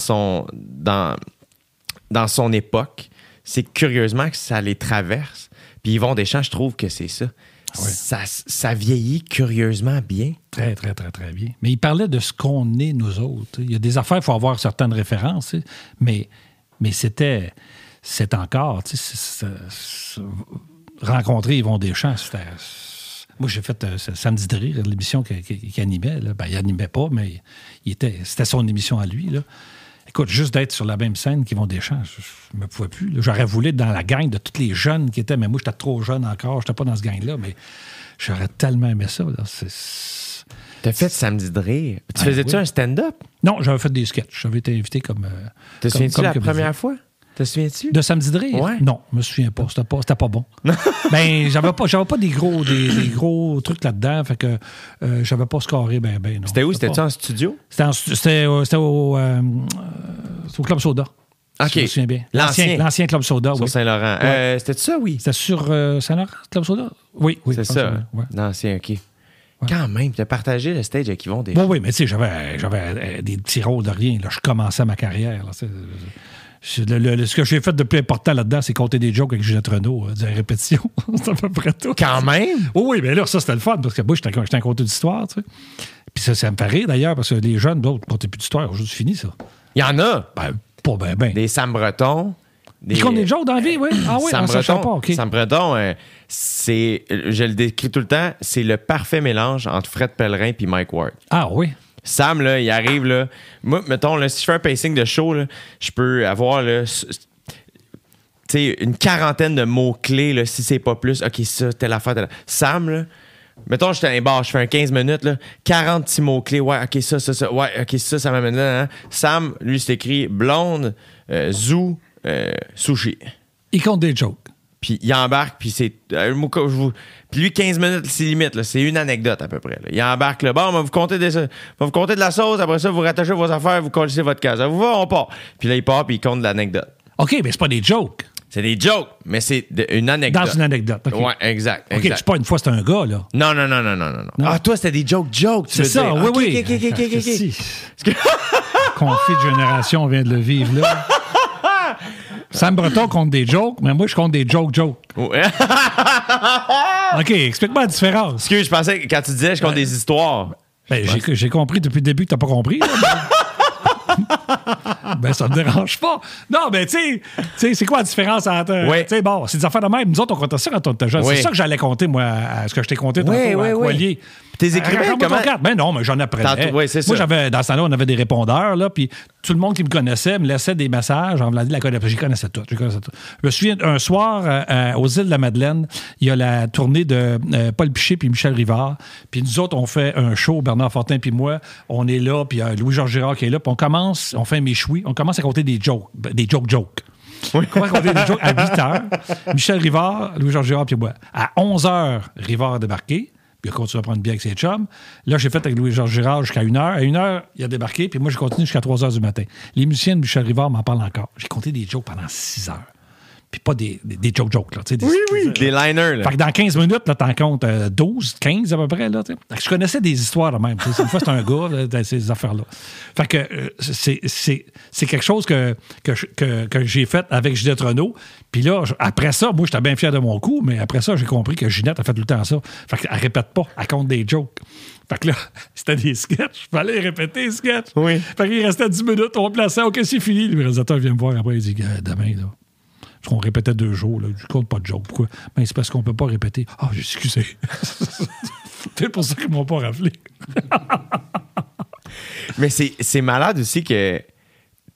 son époque, c'est curieusement que ça les traverse. Puis Yvon Deschamps, je trouve que c'est ça. Ouais. Ça vieillit curieusement bien. Très, très, très, très bien. Mais il parlait de ce qu'on est, nous autres. Il y a des affaires, il faut avoir certaines références, mais c'était... C'est encore, tu sais, rencontrer Yvon Deschamps, c'était... Moi, j'ai fait Samedi de Rire, l'émission qu'il animait. Là. Ben, il animait pas, mais c'était son émission à lui. Là. Écoute, juste d'être sur la même scène qu'Yvon Deschamps, je ne me pouvais plus. Là. J'aurais voulu être dans la gang de tous les jeunes qui étaient, mais moi, j'étais trop jeune encore, j'étais pas dans ce gang-là, mais j'aurais tellement aimé ça. Là. T'as fait Samedi de Rire. Tu faisais-tu un stand-up? Non, j'avais fait des sketchs. J'avais été invité comme... Te souviens-tu la première fois? Te souviens-tu? De Samedi de Rire? Ouais. Non, je me souviens pas. C'était pas bon. Ben, j'avais pas des gros trucs là-dedans. Fait que j'avais pas scoré ben non. C'était où? C'était-tu en studio? C'était au Club Soda. OK. Je me souviens bien. L'ancien Club Soda, sur oui. Saint-Laurent. Ouais. C'était-tu ça, oui? C'était sur Saint-Laurent, Club Soda? Oui. C'est ça. Ouais. L'ancien, OK. Ouais. Quand même, tu as partagé le stage avec Yvon Deschamps. Oui, mais tu sais, j'avais des petits rôles de rien. Là, je commençais ma carrière. Là, ce que j'ai fait de plus important là-dedans, c'est compter des jokes avec Juliette Renaud, des répétitions. C'est à peu près tout. Quand même? Oui, mais là, ça, c'était le fun, parce que moi, j'étais un conteur d'histoire, tu sais. Puis ça me fait rire, d'ailleurs, parce que les jeunes, d'autres, comptaient plus d'histoire. Aujourd'hui, c'est fini, ça. Il y en a? Ben, pas bien, bien. Des Sam Breton. Ils comptent des jokes dans la vie, oui. Ah oui, ça change pas, OK. Sam Breton, c'est, je le décris tout le temps, c'est le parfait mélange entre Fred Pellerin et Mike Ward. Ah oui? Sam, là, il arrive, là. Moi, mettons, là, si je fais un pacing de show, là, je peux avoir, là, une quarantaine de mots-clés, là, si c'est pas plus. OK, ça, telle affaire, telle affaire. Sam, là, mettons, je suis dans les bars, je fais un 15 minutes, là, 40 petits mots-clés. Ouais, OK, ça. Ouais, OK, ça m'amène là. Hein? Sam, lui, c'est écrit blonde, zoo, sushi. Il compte des jokes. Puis il embarque, puis c'est... Puis lui, 15 minutes, c'est limite. Là, c'est une anecdote, à peu près. Là. Il embarque le bar, on va vous compter de la sauce. Après ça, vous rattachez vos affaires, vous collez votre case. Vous va, on part. Puis là, il part, puis il compte de l'anecdote. OK, mais c'est pas des jokes. C'est des jokes, mais c'est une anecdote. Dans une anecdote, OK. Ouais, exact. OK, tu pas une fois, c'est un gars, là. Non. Ah, toi, c'était des jokes, tu veux dire. C'est ça, oui. OK. Conflit de génération, on vient de le vivre, là. Sam Breton compte des jokes, mais moi, je compte des jokes. Ouais. OK, explique-moi la différence. Excuse, je pensais que quand tu disais je compte des histoires. Ben, j'ai compris depuis le début que t'as pas compris. Là, ben, ça me dérange pas. Non, mais tu sais, c'est quoi la différence entre... Oui. Tu sais, bon, c'est des affaires de même. Nous autres, on comptait ça quand on était jeunes. Oui. C'est ça que j'allais compter, moi, à ce que je t'ai compté tantôt, à Coilier. T'es écrivais comment? Ben non, mais j'en apprenais. Oui, c'est ça. Moi, j'avais, dans ce temps-là, on avait des répondeurs, là, puis tout le monde qui me connaissait me laissait des messages en me disant, j'y connaissais tout. Je me souviens, un soir, aux îles de la Madeleine, il y a la tournée de Paul Piché puis Michel Rivard, puis nous autres, on fait un show, Bernard Fortin puis moi, on est là, puis Louis-Georges Girard qui est là, puis on fait un méchoui, on commence à compter des jokes. Oui. On commence à compter des jokes à 8h. Michel Rivard, Louis-Georges Girard puis moi. À 11h, Rivard a débarqué. Puis il a continué à prendre bien avec ses chums. Là, j'ai fait avec Louis-Georges Girard jusqu'à 1h. À 1h, il a débarqué, puis moi, j'ai continué jusqu'à 3h du matin. Les musiciens de Michel Rivard m'en parlent encore. J'ai compté des jokes pendant 6h. Puis pas des jokes-jokes, là. Des liners, là. Fait que dans 15 minutes, là, t'en comptes 12, 15 à peu près, là. Fait que je connaissais des histoires, là, même. Une fois, c'est un gars, là, ces affaires-là. Fait que c'est quelque chose que j'ai fait avec Ginette Renault. Puis là, après ça, moi, j'étais bien fier de mon coup, mais après ça, j'ai compris que Ginette a fait tout le temps ça. Fait qu'elle répète pas, elle compte des jokes. Fait que là, c'était des sketchs. Il fallait répéter les sketchs. Oui. Fait qu'il restait 10 minutes, on plaçait. OK, c'est fini. Le réalisateur vient me voir après, il dit « Demain, là. » Parce qu'on répétait 2 jours. Là. Je compte pas de jokes. Pourquoi? Ben, c'est parce qu'on peut pas répéter. Ah, oh, j'ai excusé. C'est pour ça qu'ils m'ont pas rappelé. Mais c'est malade aussi que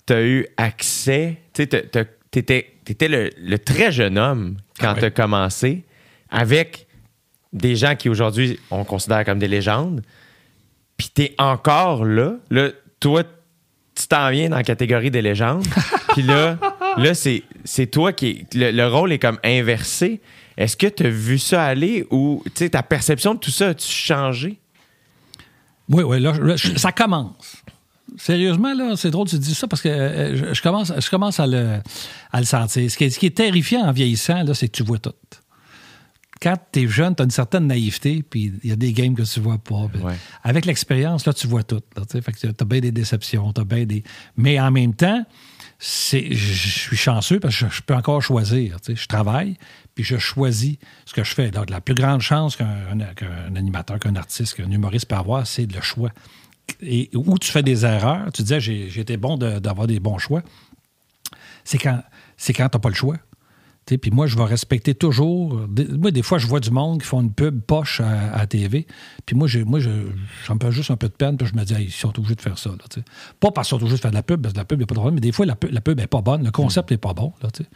tu as eu accès. Tu sais, t'étais le très jeune homme quand t'as commencé avec des gens qui aujourd'hui on considère comme des légendes. Puis t'es encore là. Là, toi, tu t'en viens dans la catégorie des légendes. Puis là... Là, c'est toi qui... Le rôle est comme inversé. Est-ce que tu as vu ça aller ou ta perception de tout ça a-tu changé? Oui, là, ça commence. Sérieusement, là, c'est drôle que tu dis ça parce que je commence à le sentir. Ce qui est terrifiant en vieillissant, là, c'est que tu vois tout. Quand t'es jeune, t'as une certaine naïveté, puis il y a des games que tu vois pas. Ouais. Avec l'expérience, là, tu vois tout. Là, fait que t'as bien des déceptions, t'as bien des... Mais en même temps... Je suis chanceux parce que je peux encore choisir. Tu sais, je travaille, puis je choisis ce que je fais. Donc, la plus grande chance qu'un animateur, qu'un artiste, qu'un humoriste peut avoir, c'est le choix. Et où tu fais des erreurs, tu disais, j'ai été bon d'avoir des bons choix, c'est quand tu n'as pas le choix. Tu sais, puis moi, je vais respecter toujours... Moi, des fois, je vois du monde qui font une pub poche à la TV. Puis moi, j'en perds juste un peu de peine. Puis je me dis, ils sont obligés de faire ça. Là, tu sais. Pas parce qu'ils sont obligés de faire de la pub, parce que la pub, il n'y a pas de problème. Mais des fois, la pub n'est pas bonne. Le concept n'est pas bon. Là, tu sais.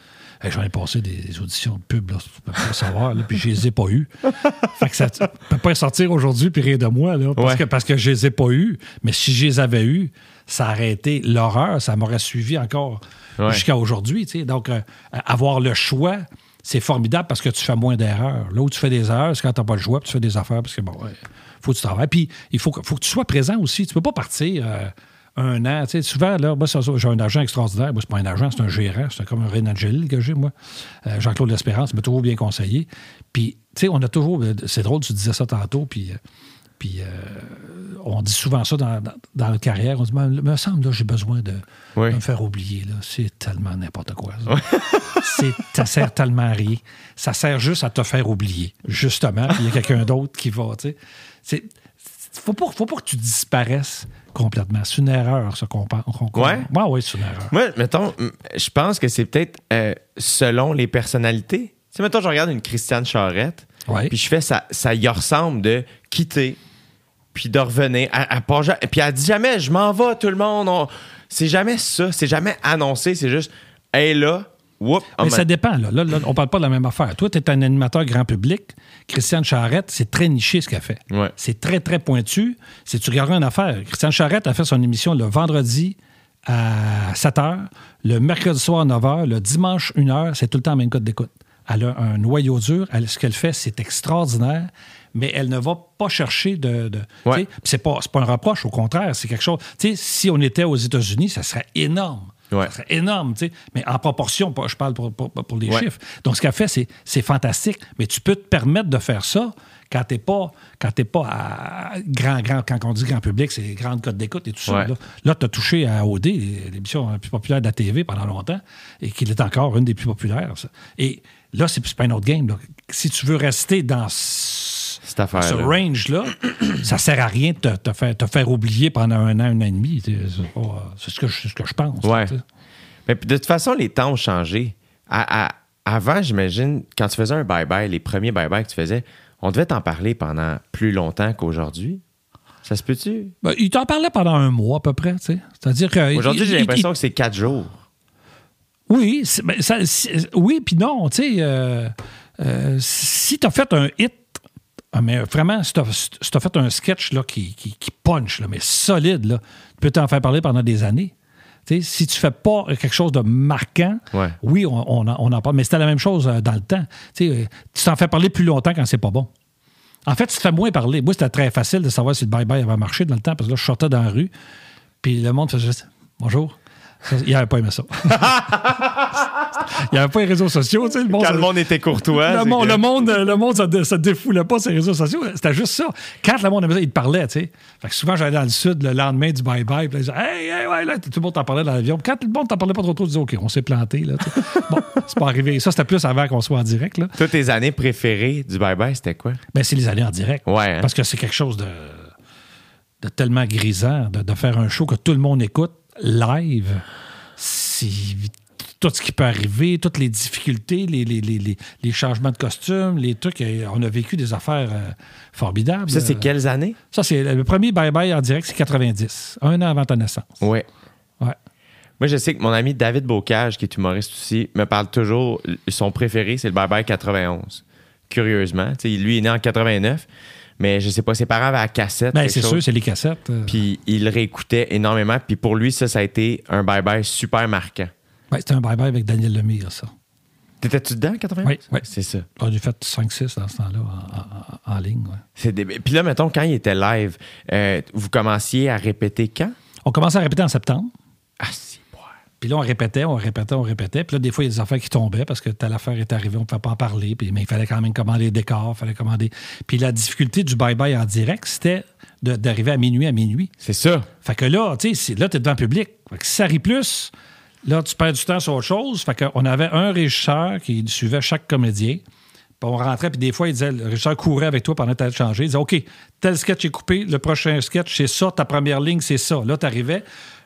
J'en ai passé des auditions de pub, là, tu peux pas savoir. Là, puis je ne les ai pas eues. Fait que ça ne peut pas sortir aujourd'hui puis rire de moi. Là, parce que je ne les ai pas eues. Mais si je les avais eues, ça aurait été l'horreur. Ça m'aurait suivi encore... Ouais. Jusqu'à aujourd'hui, tu sais. Donc, avoir le choix, c'est formidable parce que tu fais moins d'erreurs. Là où tu fais des erreurs, c'est quand tu n'as pas le choix, puis tu fais des affaires parce que, bon, faut que tu travailles. Puis, il faut que tu sois présent aussi. Tu ne peux pas partir un an. Tu sais, souvent, là, moi, j'ai un agent extraordinaire. Moi, c'est pas un agent, c'est un gérant. C'est comme un René Angélil que j'ai, moi. Jean-Claude L'Espérance m'a toujours bien conseillé. Puis, tu sais, on a toujours... C'est drôle, tu disais ça tantôt, puis... on dit souvent ça dans la carrière. On dit, il me semble que j'ai besoin de me faire oublier. Là. C'est tellement n'importe quoi. Ça ça sert tellement à rien. Ça sert juste à te faire oublier, justement. Il y a quelqu'un d'autre qui va. Il ne faut pas que tu disparaisses complètement. C'est une erreur, ça, qu'on ouais. Moi, oui, c'est une erreur. Moi, mettons, je pense que c'est peut-être selon les personnalités. Tu sais, mettons, je regarde une Christiane Charette, puis je fais ça y ressemble de quitter... puis de revenir, puis elle dit jamais « je m'en vais tout le monde on... ». C'est jamais ça, c'est jamais annoncé, c'est juste « hey là, whoop ». Mais ça dépend, là, on parle pas de la même affaire. Toi, t'es un animateur grand public, Christiane Charette, c'est très niché ce qu'elle fait. Ouais. C'est très, très pointu. Si tu regarderas une affaire, Christiane Charette a fait son émission le vendredi à 7h, le mercredi soir à 9h, le dimanche 1h, c'est tout le temps la même cote d'écoute. Elle a un noyau dur, ce qu'elle fait, c'est extraordinaire. Mais elle ne va pas chercher de c'est pas un reproche, au contraire, c'est quelque chose... Tu sais, si on était aux États-Unis, ça serait énorme. Ouais. Ça serait énorme, tu sais. Mais en proportion, je parle pour les chiffres. Donc, ce qu'elle fait, c'est fantastique. Mais tu peux te permettre de faire ça quand t'es pas... Quand on dit grand public, c'est grande cote d'écoute et tout ça. Là t'as touché à OD, l'émission la plus populaire de la TV pendant longtemps, et qu'il est encore une des plus populaires. Ça. Et là, c'est pas un autre game. Là. Si tu veux rester dans... cette affaire-là. Ce range-là, ça sert à rien de te faire oublier pendant un an et demi. C'est ce que je pense. Ouais. Mais de toute façon, les temps ont changé. Avant, j'imagine, quand tu faisais un bye-bye, les premiers bye-bye que tu faisais, on devait t'en parler pendant plus longtemps qu'aujourd'hui. Ça se peut-tu? Ben, il t'en parlait pendant un mois à peu près, tu sais. C'est-à-dire que... Aujourd'hui, j'ai l'impression que c'est 4 jours. Oui, oui puis non, tu sais... si t'as fait un hit, mais vraiment, si t'as fait un sketch là, qui punch, là, mais solide, là, tu peux t'en faire parler pendant des années. T'sais, si tu fais pas quelque chose de marquant, ouais. Oui, on en parle. Mais c'était la même chose dans le temps. T'sais, tu t'en fais parler plus longtemps quand c'est pas bon. En fait, tu te fais moins parler. Moi, c'était très facile de savoir si le bye-bye avait marché dans le temps, parce que là, je sortais dans la rue, puis le monde faisait juste « Bonjour ». Il n'avait pas aimé ça. Il n'y avait pas les réseaux sociaux. Le monde, quand le monde était courtois. Le monde ça défoulait pas ses réseaux sociaux. C'était juste ça. Quand le monde aimait ça, il te parlait. Fait que souvent, j'allais dans le sud le lendemain du bye-bye. Puis hey, là, tout le monde t'en parlait dans l'avion. Quand le monde t'en parlait pas trop, tu disais, OK, on s'est planté. Là, bon, c'est pas arrivé. Ça, c'était plus avant qu'on soit en direct. Là. Toutes tes années préférées du bye-bye, c'était quoi? Ben, c'est les années en direct. Ouais, hein? Parce que c'est quelque chose de tellement grisant de faire un show que tout le monde écoute. Live, tout ce qui peut arriver, toutes les difficultés, les changements de costume, les trucs. On a vécu des affaires formidables. Ça, c'est quelles années? Ça, c'est le premier bye-bye en direct, c'est 90, un an avant ta naissance. Oui. Ouais. Moi, je sais que mon ami David Bocage, qui est humoriste aussi, me parle toujours, son préféré, c'est le bye-bye 91. Curieusement. T'sais, lui, il est né en 89. Mais je sais pas, ses parents avaient la cassette. Ben, c'est sûr, c'est les cassettes. Puis il réécoutait énormément. Puis pour lui, ça a été un bye-bye super marquant. Ben, c'était un bye-bye avec Daniel Lemire, ça. T'étais-tu dedans, 80? Oui. C'est ça. On a fait 5-6 dans ce temps-là, en ligne. Ouais. Puis là, mettons, quand il était live, vous commenciez à répéter quand? On commençait à répéter en septembre. Ah, si. Puis là, on répétait. Puis là, des fois, il y a des affaires qui tombaient parce que telle affaire est arrivée, on ne pouvait pas en parler. Mais il fallait quand même commander les décors, il fallait commander... Puis la difficulté du bye-bye en direct, c'était d'arriver à minuit. C'est ça. Fait que là, tu sais, là, t'es devant le public. Fait que si ça rit plus, là, tu perds du temps sur autre chose. Fait qu'on avait un régisseur qui suivait chaque comédien. Puis on rentrait, puis des fois, il disait, le régisseur courait avec toi pendant que tu allais te changer. Il disait, OK, tel sketch est coupé, le prochain sketch, c'est ça, ta première ligne, c'est ça. Là, t'arrivais...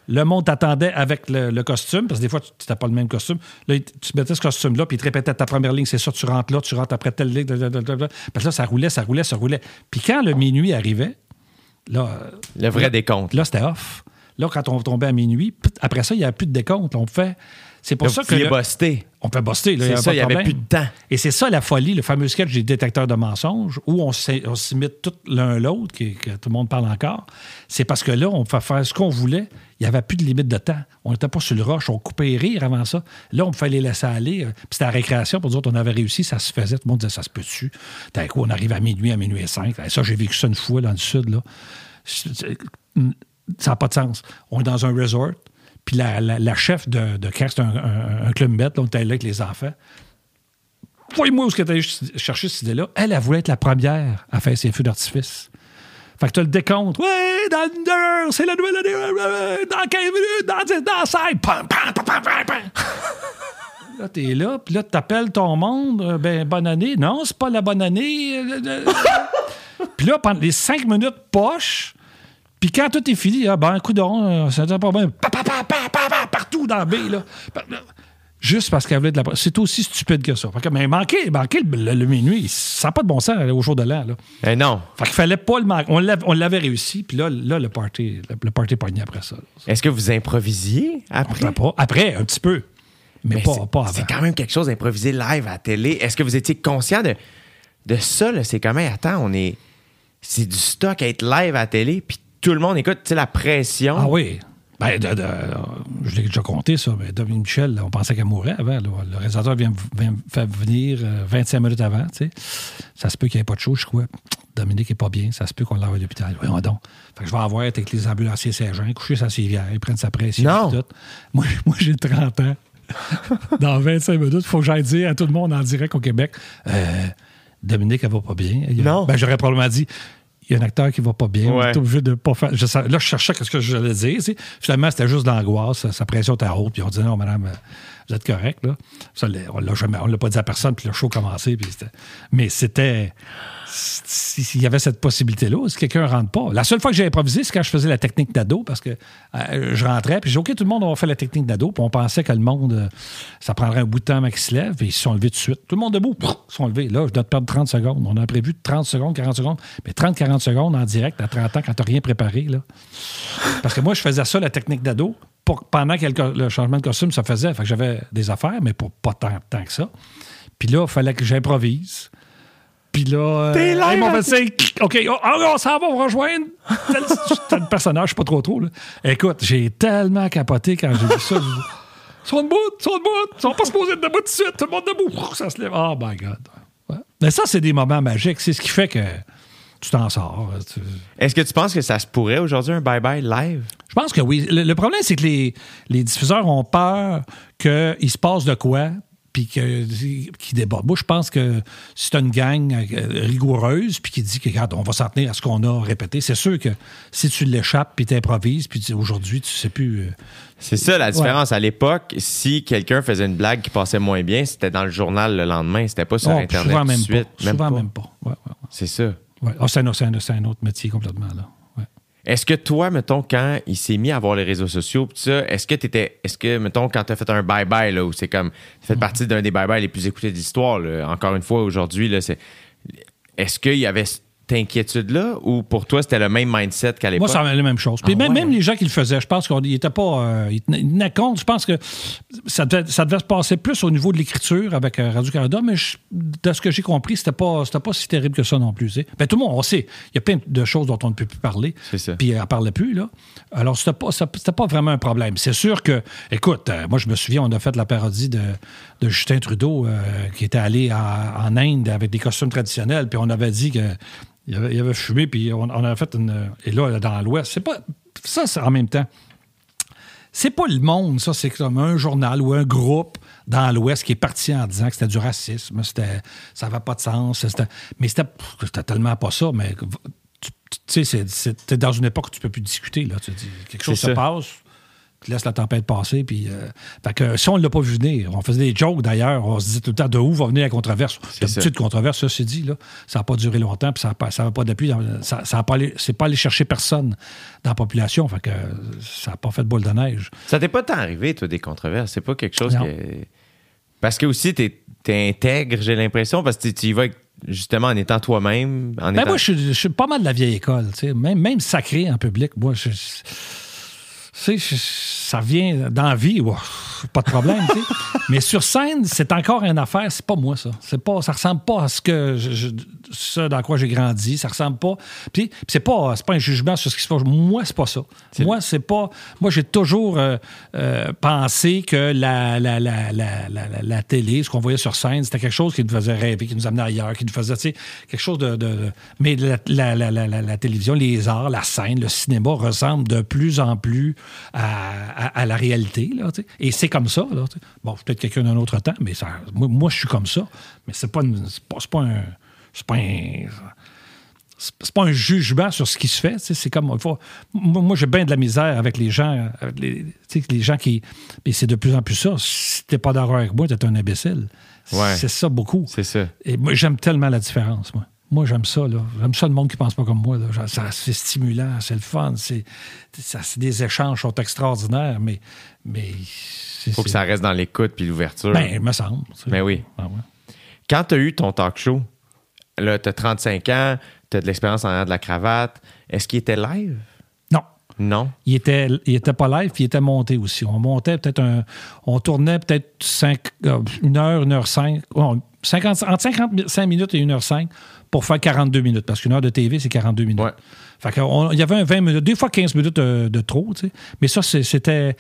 Le monde t'attendait avec le costume, parce que des fois, tu n'as pas le même costume. Là, tu mettais ce costume-là, puis il te répétait ta première ligne, c'est ça, tu rentres après telle ligne. Blablabla. Parce que là, ça roulait. Puis quand le minuit arrivait, là... Le vrai décompte. Là, c'était off. Là, quand on tombait à minuit, après ça, il n'y avait plus de décompte. On fait... C'est pour là, ça que... On peut buster. Là, c'est ça, il n'y avait plus de temps. Et c'est ça la folie, le fameux sketch des détecteurs de mensonges, où on s'imite tout l'un l'autre, que tout le monde parle encore. C'est parce que là, on pouvait faire ce qu'on voulait. Il n'y avait plus de limite de temps. On n'était pas sur le roche. On coupait les rires avant ça. Là, on pouvait les laisser aller. Puis c'était à la récréation. Pour nous autres, on avait réussi. Ça se faisait. Tout le monde disait, ça se peut-tu? D'un coup, on arrive à minuit et 5. Ça, j'ai vécu ça une fois dans le sud. Là. Ça n'a pas de sens. On est dans un resort. Puis la chef de quand c'était un club bête, on était allé avec les enfants. Voyez-moi où est-ce que t'allais chercher cette idée-là. Elle voulait être la première à faire ses feux d'artifice. Fait que t'as le décompte. Ouais, dans 2 heures, c'est la nouvelle année. Dans 15 minutes, dans 10, dans 5. Pam, pam, pam, pam, pam, pam. Là, t'es là, puis là, t'appelles ton monde. Ben, bonne année. Non, c'est pas la bonne année. Puis là, pendant les 5 minutes poche... Puis quand tout est fini, un coup d'onde, ça ne pas bien. Partout dans la baie, là. Juste parce qu'elle voulait de la... C'est aussi stupide que ça. Fait que, mais manquer le minuit, ça n'a pas de bon sens au jour de l'an. Eh non. Fait qu'il fallait pas le manquer. On l'avait réussi, puis là le party pognait après ça. Est-ce que vous improvisiez après? Après, un petit peu, mais pas avant. C'est quand même quelque chose d'improviser live à la télé. Est-ce que vous étiez conscient de ça? Là? C'est quand même, c'est du stock à être live à la télé, puis tout le monde écoute, tu sais, la pression. Ah oui. Ben, je l'ai déjà compté, ça. Mais Dominique Michel, là, on pensait qu'elle mourrait avant. Là. Le réalisateur vient faire venir 25 minutes avant, tu sais. Ça se peut qu'il n'y ait pas de show, je crois. Dominique n'est pas bien. Ça se peut qu'on l'envoie à l'hôpital. Voyons donc. Fait que je vais avoir avec les ambulanciers Saint-Jean, coucher sa civière, ils prennent sa pression. Non. Tout. Moi, j'ai 30 ans. Dans 25 minutes, il faut que j'aille dire à tout le monde en direct au Québec, Dominique, elle va pas bien. Non. Ben, j'aurais probablement dit... Il y a un acteur qui va pas bien, ouais. On est obligé de pas faire... Là, je cherchais ce que j'allais dire. Tu sais. Finalement, c'était juste d'angoisse. Sa pression était haute. Puis on disait, non, madame, vous êtes correcte. On ne l'a pas dit à personne. Puis le show a commencé. Puis c'était... Mais c'était... s'il y avait cette possibilité-là, si quelqu'un ne rentre pas. La seule fois que j'ai improvisé, c'est quand je faisais la technique d'ado, parce que je rentrais, puis j'ai dit, OK, tout le monde, on va faire la technique d'ado, puis on pensait que le monde, ça prendrait un bout de temps avant qu'ils se lèvent, puis ils se sont levés tout de suite. Tout le monde debout, ils sont levés. Là, je dois te perdre 30 secondes. On a prévu 30 secondes, 40 secondes, mais 30-40 secondes en direct à 30 ans quand tu n'as rien préparé, là. Parce que moi, je faisais ça, la technique d'ado, pendant que le changement de costume se faisait. Fait que j'avais des affaires, mais pour pas tant que ça. Puis là, il fallait que j'improvise. Puis là, ils m'ont fait ça. OK, on s'en va, on rejoindre. Tel personnage, je suis pas trop. Là. Écoute, j'ai tellement capoté quand j'ai vu ça. Ils sont debout. Ils sont pas supposés être debout tout de suite. Tout le monde debout. Ça se lève. Oh my God. Ouais. Mais ça, c'est des moments magiques. C'est ce qui fait que tu t'en sors. Est-ce que tu penses que ça se pourrait aujourd'hui, un bye-bye live? Je pense que oui. Le problème, c'est que les diffuseurs ont peur qu'il se passe de quoi, puis qui débat. Moi, je pense que si tu as une gang rigoureuse, puis qui dit que, regarde, on va s'en tenir à ce qu'on a répété, c'est sûr que si tu l'échappes, puis tu improvises, puis aujourd'hui, tu sais plus... C'est ça la différence. Ouais. À l'époque, si quelqu'un faisait une blague qui passait moins bien, c'était dans le journal le lendemain, c'était pas sur Internet tout de suite. Souvent, même pas. Ouais. C'est ça. Ouais. Oh, c'est un autre métier complètement, là. Est-ce que toi, mettons, quand il s'est mis à voir les réseaux sociaux, pis ça, est-ce que, mettons, quand t'as fait un bye-bye, là, où c'est comme, t'as fait partie d'un des bye-bye les plus écoutés de l'histoire, là, encore une fois, aujourd'hui, là, est-ce qu'il y avait cette inquiétude-là, ou pour toi, c'était le même mindset qu'à l'époque? Moi, c'est la même chose. Puis même les gens qui le faisaient, je pense qu'ils n'étaient pas... ils tenaient compte. Je pense que ça devait se passer plus au niveau de l'écriture avec Radio-Canada, mais de ce que j'ai compris, c'était pas si terrible que ça non plus. Ben, tout le monde, on sait. Il y a plein de choses dont on ne peut plus parler. C'est ça. Puis on ne parlait plus, là. Alors, c'était pas vraiment un problème. C'est sûr que... Écoute, moi, je me souviens, on a fait la parodie de Justin Trudeau qui était allé en Inde avec des costumes traditionnels, puis on avait dit que... Il avait fumé, puis on a fait une... Et là, dans l'Ouest, c'est pas... Ça, c'est en même temps. C'est pas le monde, ça. C'est comme un journal ou un groupe dans l'Ouest qui est parti en disant que c'était du racisme, ça n'avait pas de sens. C'était tellement pas ça, mais... Tu sais, t'es dans une époque où tu peux plus discuter, là. Tu dis, quelque chose se passe... Tu laisses la tempête passer, puis... Fait que si on ne l'a pas vu venir, on faisait des jokes d'ailleurs, on se disait tout le temps de où va venir la controverse. C'est une petite controverse, ça c'est dit, là. Ça n'a pas duré longtemps, puis ça n'avait pas d'appui. C'est pas allé chercher personne dans la population, fait que ça n'a pas fait de boule de neige. Ça t'est pas tant arrivé, toi, des controverses. C'est pas quelque chose que... Parce que aussi, t'es intègre, j'ai l'impression, parce que tu y vas justement en étant toi-même. Moi, je suis pas mal de la vieille école, tu sais. Même sacré en public, moi, tu sais, ça vient dans la vie, wow, pas de problème, tu sais. Mais sur scène, c'est encore une affaire, c'est pas moi, ça. Ça ressemble pas à ce dans quoi j'ai grandi, ça ressemble pas... Puis c'est pas un jugement sur ce qui se passe. Moi, c'est pas ça. Moi, j'ai toujours pensé que la télé, ce qu'on voyait sur scène, c'était quelque chose qui nous faisait rêver, qui nous amenait ailleurs, qui nous faisait, tu sais, quelque chose de... Mais la télévision, les arts, la scène, le cinéma ressemblent de plus en plus à la réalité, là, tu sais. Et c'est comme ça, là, tu sais. Bon, peut-être quelqu'un d'un autre temps, mais moi, je suis comme ça. Mais c'est pas un jugement sur ce qui se fait. C'est comme... Moi, j'ai bien de la misère avec les gens. Les gens qui... Et c'est de plus en plus ça. Si t'es pas d'accord avec moi, t'es un imbécile. Ouais. C'est ça beaucoup. C'est ça. Et moi, j'aime tellement la différence, moi. Moi, j'aime ça, là. J'aime ça, le monde qui pense pas comme moi, là. C'est stimulant, c'est le fun. Des échanges sont extraordinaires, mais faut que ça reste dans l'écoute puis l'ouverture. Ben, il me semble. Ben oui. Ah ouais. Quand tu as eu ton talk show, là, tu as 35 ans, tu as de l'expérience en arrière de la cravate. Est-ce qu'il était live? Non. Non? Il était pas live, puis il était monté aussi. On montait peut-être on tournait peut-être 1h, 1h05. Entre 55 minutes et 1h05 pour faire 42 minutes. Parce qu'une heure de TV, c'est 42 minutes. Ouais. Fait qu'il y avait un 20 minutes, des fois 15 minutes de trop, tu sais. Mais ça, c'était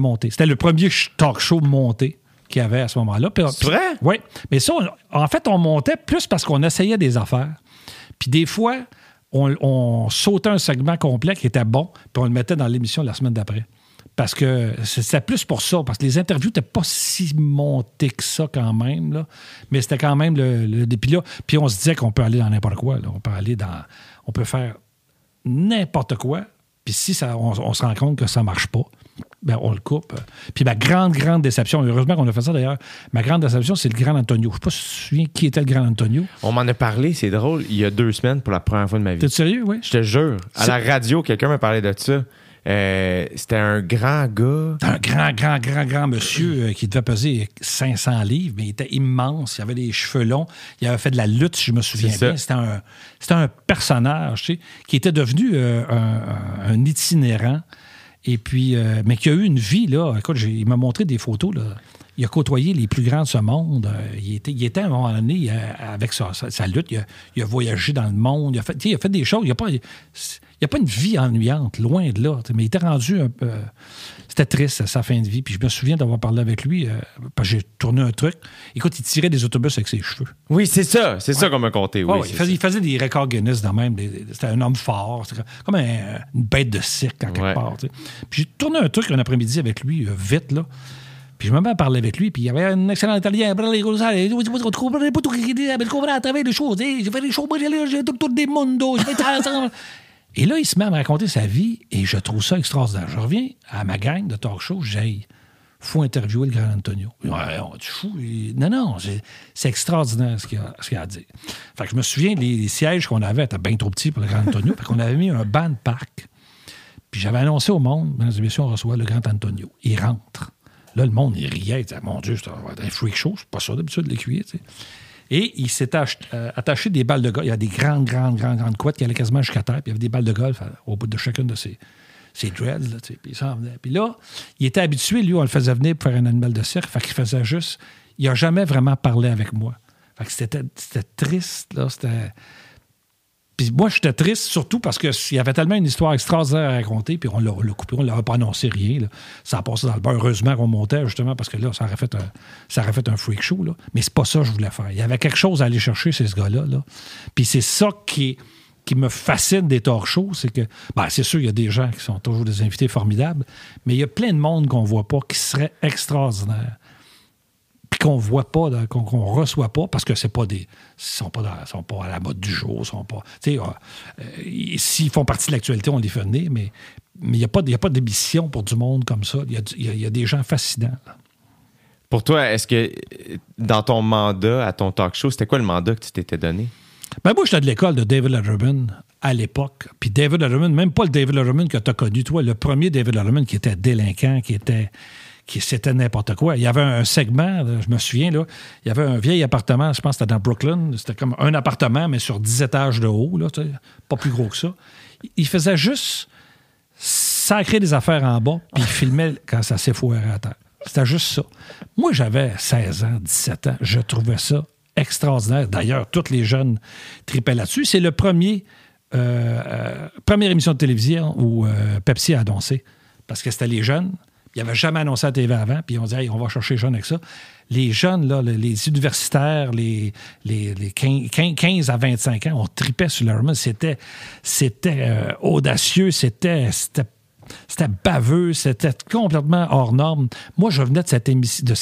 monté. C'était le premier talk show monté qu'il y avait à ce moment-là. C'est vrai? Oui. Mais ça, en fait, on montait plus parce qu'on essayait des affaires. Puis des fois, on sautait un segment complet qui était bon, puis on le mettait dans l'émission la semaine d'après. Parce que c'était plus pour ça, parce que les interviews n'étaient pas si montées que ça quand même, là. Mais c'était quand même le défi là. Puis on se disait qu'on peut aller dans n'importe quoi, là. On peut faire n'importe quoi. Puis si on se rend compte que ça ne marche pas, ben, on le coupe. Puis ma grande déception, heureusement qu'on a fait ça d'ailleurs, ma grande déception, c'est le grand Antonio. Je ne sais pas si tu te souviens qui était le grand Antonio. On m'en a parlé, c'est drôle, il y a 2 semaines pour la première fois de ma vie. T'es sérieux, oui? Je te jure. À la radio, quelqu'un m'a parlé de ça. C'était un grand gars. Un grand monsieur qui devait peser 500 livres, mais il était immense. Il avait des cheveux longs. Il avait fait de la lutte, si je me souviens bien. C'était un personnage, tu sais, qui était devenu un itinérant. Et puis, mais qui a eu une vie, là. Écoute, il m'a montré des photos, là. Il a côtoyé les plus grands de ce monde. Il était à un moment donné, avec sa lutte, il a voyagé dans le monde. Il a fait des choses. Il n'y a pas une vie ennuyante, loin de là. Mais il était rendu un peu... C'était triste, à sa fin de vie. Puis je me souviens d'avoir parlé avec lui, parce que j'ai tourné un truc. Écoute, il tirait des autobus avec ses cheveux. Oui, c'est ça. C'est ça qu'on m'a conté. Oui, ouais, il faisait des records Guinness dans même. C'était un homme fort. C'était comme une bête de cirque, en quelque part. T'sais. Puis j'ai tourné un truc un après-midi avec lui, vite, là. Puis je me mets à parler avec lui, puis il y avait un excellent italien. Et là, il se met à me raconter sa vie, et je trouve ça extraordinaire. Je reviens à ma gang de talk show, j'ai faut interviewer le grand Antonio. Tu fous? Non, c'est extraordinaire ce qu'il a à dire. Fait que je me souviens, les sièges qu'on avait étaient bien trop petits pour le grand Antonio, fait qu'on avait mis un banc de parc, puis j'avais annoncé au monde, mesdames et messieurs, on reçoit le grand Antonio. Il rentre. Là, le monde, il riait. Il disait, mon Dieu, c'est un freak show. C'est pas ça d'habitude, l'écuyer. Tu sais. Et il s'est attaché des balles de golf. Il y a des grandes couettes qui allaient quasiment jusqu'à terre. Puis il y avait des balles de golf au bout de chacune de ses dreads. Là, tu sais. Puis il s'en venait. Puis là, il était habitué. Lui, on le faisait venir pour faire un animal de cirque. Fait qu'il faisait juste... Il n'a jamais vraiment parlé avec moi. Fait que c'était triste. Là. C'était... Puis moi, j'étais triste, surtout parce qu'il y avait tellement une histoire extraordinaire à raconter, puis on l'a coupé, on ne l'avait pas annoncé rien. Là. Ça a passé dans le beurre. Heureusement qu'on montait, justement, parce que là, ça aurait fait un freak show. Là. Mais c'est pas ça que je voulais faire. Il y avait quelque chose à aller chercher, c'est ce gars-là. Là. Puis c'est ça qui me fascine des talk shows, c'est que, ben, c'est sûr, il y a des gens qui sont toujours des invités formidables, mais il y a plein de monde qu'on ne voit pas, qui serait extraordinaire. Puis qu'on ne voit pas, qu'on ne reçoit pas, parce que c'est pas des, ils ne sont pas à la mode du jour, sont pas, s'ils font partie de l'actualité, on les fait venir, mais il n'y a pas d'émission pour du monde comme ça. Il y a des gens fascinants. Là. Pour toi, est-ce que dans ton mandat, à ton talk show, c'était quoi le mandat que tu t'étais donné? Ben moi, j'étais de l'école de David Letterman à l'époque. Puis David Letterman, même pas le David Letterman que tu as connu, toi, le premier David Letterman qui était délinquant, qui c'était n'importe quoi. Il y avait un segment, je me souviens, là, il y avait un vieil appartement, je pense que c'était dans Brooklyn, c'était comme un appartement, mais sur 10 étages de haut, là, pas plus gros que ça. Il faisait juste sacrer des affaires en bas, puis il filmait quand ça s'effouerait à terre. C'était juste ça. Moi, j'avais 16 ans, 17 ans, je trouvais ça extraordinaire. D'ailleurs, tous les jeunes tripaient là-dessus. C'est le première émission de télévision où Pepsi a annoncé, parce que c'était les jeunes. Il n'avait jamais annoncé à la TV avant, puis on disait, hey, on va chercher les jeunes avec ça. Les jeunes, là, les universitaires, les 15 à 25 ans, on tripait sur Letterman. C'était audacieux, c'était baveux, c'était complètement hors norme. Moi, je venais de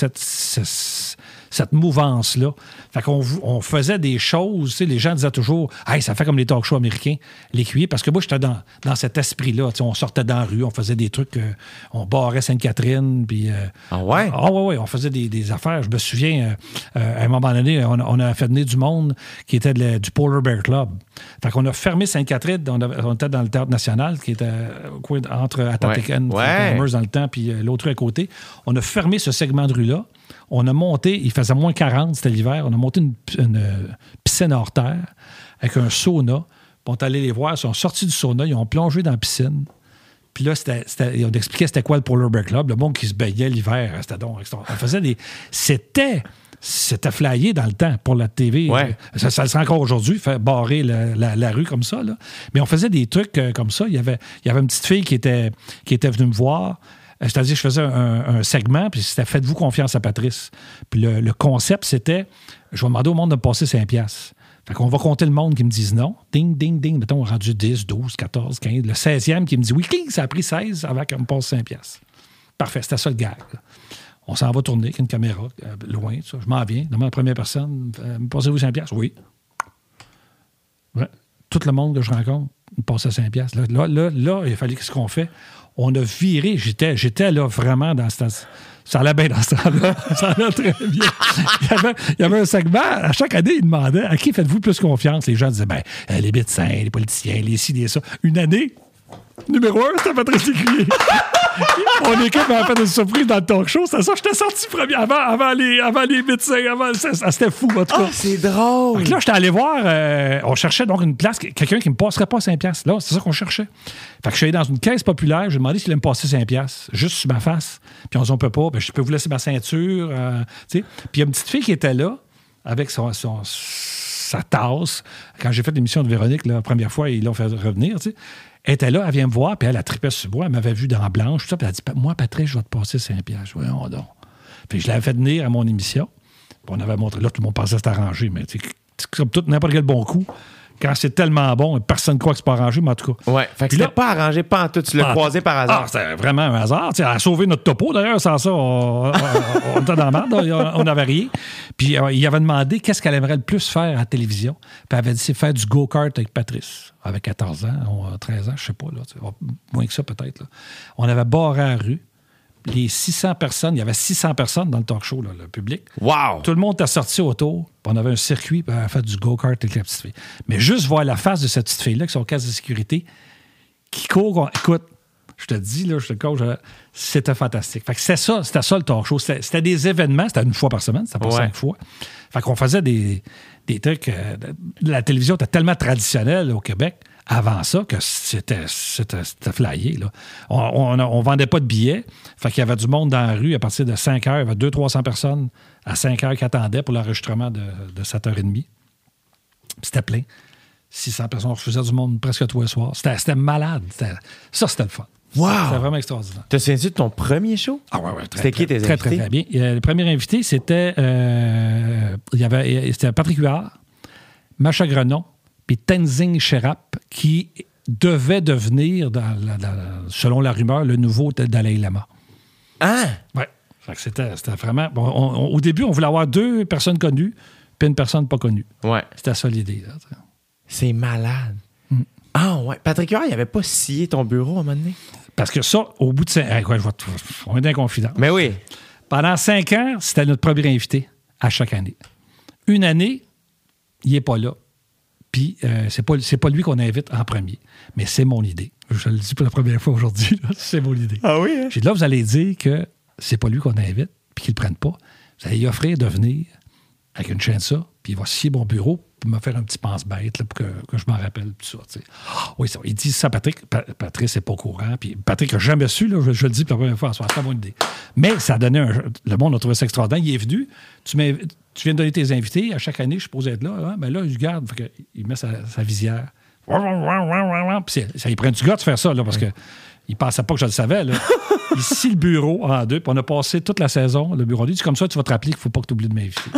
cette mouvance-là. Fait qu'on faisait des choses, tu sais, les gens disaient toujours « Hey, ça fait comme les talk shows américains, l'écuyer », parce que moi, j'étais dans cet esprit-là. Tu sais, on sortait dans la rue, on faisait des trucs, on barrait Sainte-Catherine, puis... ah ouais? Ah ouais, ouais, on faisait des affaires. Je me souviens, à un moment donné, on a fait venir du monde qui était du Polar Bear Club. Fait qu'on a fermé Sainte-Catherine, on était dans le Théâtre National, qui était entre Atlantique-Anne, ouais, dans le temps, puis l'autre à côté. On a fermé ce segment de rue-là. On a monté, il faisait moins 40, c'était l'hiver, on a monté une piscine hors terre avec un sauna. Puis on est allé les voir, ils sont sortis du sauna, ils ont plongé dans la piscine. Puis là, on expliquait c'était quoi le Polar Bear Club, le monde qui se baignait l'hiver. C'était donc extraordinaire. On faisait C'était flyé dans le temps pour la TV. Ouais. Ça le sera encore aujourd'hui, faire barrer la rue comme ça. Là. Mais on faisait des trucs comme ça. Il y avait une petite fille qui était venue me voir. C'est-à-dire, je faisais un segment, puis c'était « Faites-vous confiance à Patrice ». Puis le concept, c'était « Je vais demander au monde de me passer 5$. » Fait qu'on va compter le monde qui me disent non. Ding, ding, ding. Mettons, on est rendu 10, 12, 14, 15. Le 16e qui me dit « Oui, cling, ça a pris 16 avant qu'on me passe 5$. » Parfait, c'était ça le gag. On s'en va tourner avec une caméra loin. Ça. Je m'en viens, demande à la première personne « Me passez-vous 5$? » Oui. Ouais. Tout le monde que je rencontre, passe à 5$. Là, il a fallu qu'est-ce qu'on fait? On a viré. J'étais là vraiment dans ce temps. Ça allait bien dans ce temps-là. Ça allait très bien. Il y avait un segment. À chaque année, il demandait à qui faites-vous plus confiance? Les gens disaient, ben, les médecins, les politiciens, les ci, les ça. Une année, numéro 1, c'était Patrick Huard. Mon équipe m'a fait une surprise dans le talk show. C'est ça, j'étais sorti premier avant les médecins. C'était fou, en tout cas. Ah, c'est drôle. Donc là, j'étais allé voir. On cherchait donc une place, quelqu'un qui ne me passerait pas 5$. Là, c'est ça qu'on cherchait. Fait que je suis allé dans une caisse populaire. J'ai demandé s'il allait me passer 5$, juste sur ma face. Puis on dit, on peut pas. Ben, je peux vous laisser ma ceinture. Puis il y a une petite fille qui était là, avec sa tasse. Quand j'ai fait l'émission de Véronique, la première fois, ils l'ont fait revenir, tu sais. Elle était là, elle vient me voir, puis elle a trippé sur moi, elle m'avait vu dans Blanche, tout ça, puis elle a dit « Moi, Patrick, je vais te passer 5$. » Voyons donc. Puis je l'avais fait venir à mon émission, puis on avait montré, là, tout le monde pensait que c'était arrangé, mais c'est comme tout, n'importe quel bon coup. Quand c'est tellement bon, personne ne croit que c'est pas arrangé, mais en tout cas. Ouais, fait que c'était pas arrangé, pas en tout. Tu l'as croisé par hasard. Ah, c'était vraiment un hasard. T'sais, elle a sauvé notre topo, d'ailleurs, sans ça, on était dans la merde, on avait rien. Puis il avait demandé qu'est-ce qu'elle aimerait le plus faire à la télévision. Puis elle avait dit c'est faire du go-kart avec Patrice. Avec 14 ans, 13 ans, je sais pas, là, moins que ça peut-être. Là. On avait barré à la rue. Les 600 personnes, il y avait 600 personnes dans le talk show, là, le public. Wow! Tout le monde était sorti autour, puis on avait un circuit, puis on a fait du go-kart avec la petite fille. Mais juste voir la face de cette petite fille-là, qui sont en caisse de sécurité, qui court. Écoute, je te dis, là, je te coach, c'était fantastique. Fait que c'était ça le talk show. C'était des événements, c'était une fois par semaine, c'était pas 5 fois. Fait qu'on faisait des trucs. La télévision était tellement traditionnelle au Québec. Avant ça, que c'était flyé. Là. On vendait pas de billets. Fait qu'il y avait du monde dans la rue à partir de 5 heures. Il y avait 200-300 personnes à 5 heures qui attendaient pour l'enregistrement de 7h30. C'était plein. 600 personnes. On refusait du monde presque tous les soirs. C'était malade. C'était le fun. Wow! C'était vraiment extraordinaire. Te souviens-tu de ton premier show? Ah ouais, ouais. C'était qui tes invités? Très, très bien. Le premier invité, c'était... c'était Patrick Huard, Macha Grenon, puis Tenzing Sherap, qui devait devenir, selon la rumeur, le nouveau Dalai Lama. Hein? Oui. C'était vraiment... Bon, au début, on voulait avoir 2 personnes connues puis une personne pas connue. Oui. C'était ça l'idée. Là. C'est malade. Ah ouais. Patrick Huard, il n'avait pas scié ton bureau à un moment donné? Parce que ça, au bout de 5 ans... On est dans la confidence. Mais oui. Pendant 5 ans, c'était notre premier invité à chaque année. Une année, il n'est pas là. Puis, c'est pas lui qu'on invite en premier, mais c'est mon idée. Je le dis pour la première fois aujourd'hui, là, c'est mon idée. Ah oui? Hein? J'ai dit, là, vous allez dire que c'est pas lui qu'on invite, puis qu'il le prenne pas. Vous allez lui offrir de venir avec une chaîne de ça, puis il va scier mon bureau pour me faire un petit pense-bête là, pour que je m'en rappelle, tout ça. T'sais. Oui, ça, il dit ça à Patrick. Patrick, c'est pas au courant. Puis Patrick n'a jamais su, là, je le dis pour la première fois en soir, c'est pas mon idée. Mais ça a donné le monde a trouvé ça extraordinaire. Il est venu. Tu viens de donner tes invités. À chaque année, je suis supposé être là. Hein? Ben là, il garde. Il met sa visière. Puis ça, il prend du gars de faire ça, là, parce qu'il pensait pas que je le savais. Là. Il scie le bureau en 2. Puis on a passé toute la saison. Le bureau dit, comme ça, tu vas te rappeler qu'il faut pas que tu oublies de m'inviter.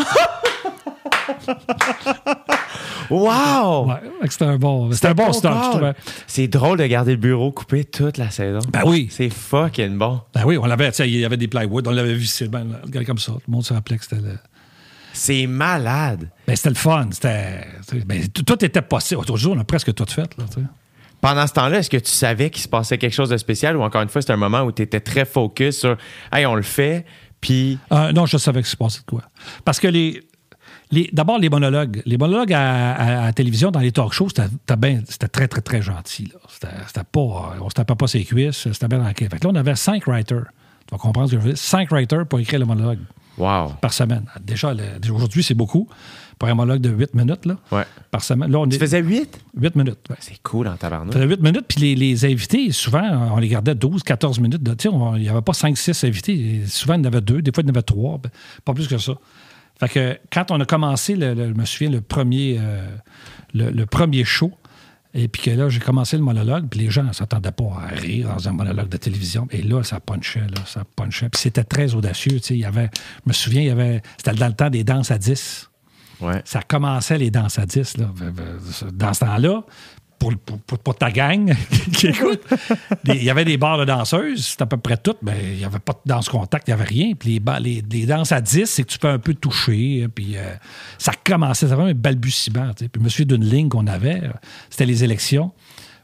Wow! Ouais, c'était un bon start, je trouvais. C'est drôle de garder le bureau coupé toute la saison. Ben oui. C'est fucking bon. Ben oui, on l'avait, il y avait des plywood, on l'avait vissé, regarde comme ça. Tout le monde se rappelait que c'était le... C'est malade. Ben c'était le fun. Tout était passé. Aujourd'hui, on a presque tout fait, là, tu sais. Pendant ce temps-là, est-ce que tu savais qu'il se passait quelque chose de spécial ou encore une fois, c'était un moment où tu étais très focus sur « Hey, on le fait, puis... » Non, je savais que se passait de quoi. Parce que d'abord, les monologues. Les monologues à la télévision, dans les talk shows, c'était très, très, très gentil. Là. C'était pas, on se tapait pas ses cuisses, c'était bien dans la quête. Fait que là, on avait 5 writers. Tu vas comprendre ce que je veux dire. 5 writers pour écrire le monologue. Wow. Par semaine. Déjà, aujourd'hui, c'est beaucoup. Pour un monologue de 8 minutes, là. Ouais. Par semaine. Là, tu faisais 8? 8 minutes. Ouais. C'est cool en tabarnak. Tu faisais 8 minutes, puis les invités, souvent, on les gardait 12, 14 minutes. Tu sais, il n'y avait pas 5, 6 invités. Souvent, il y en avait 2, des fois, il y en avait 3. Ben, pas plus que ça. Fait que quand on a commencé, je me souviens, le premier show, et puis que là, j'ai commencé le monologue, puis les gens ne s'attendaient pas à rire dans un monologue de télévision. Et là, ça punchait. Puis c'était très audacieux, tu sais. Je me souviens, c'était dans le temps des danses à 10. Ouais. Ça commençait les danses à 10, là. Dans ce temps-là, pour ta gang qui écoute, il y avait des bars de danseuses, c'était à peu près tout, mais il n'y avait pas de danse contact, il n'y avait rien. Puis les danses à 10, c'est que tu peux un peu toucher. Puis ça commençait, c'était vraiment un balbutiement. Puis je me souviens d'une ligne qu'on avait, c'était les élections.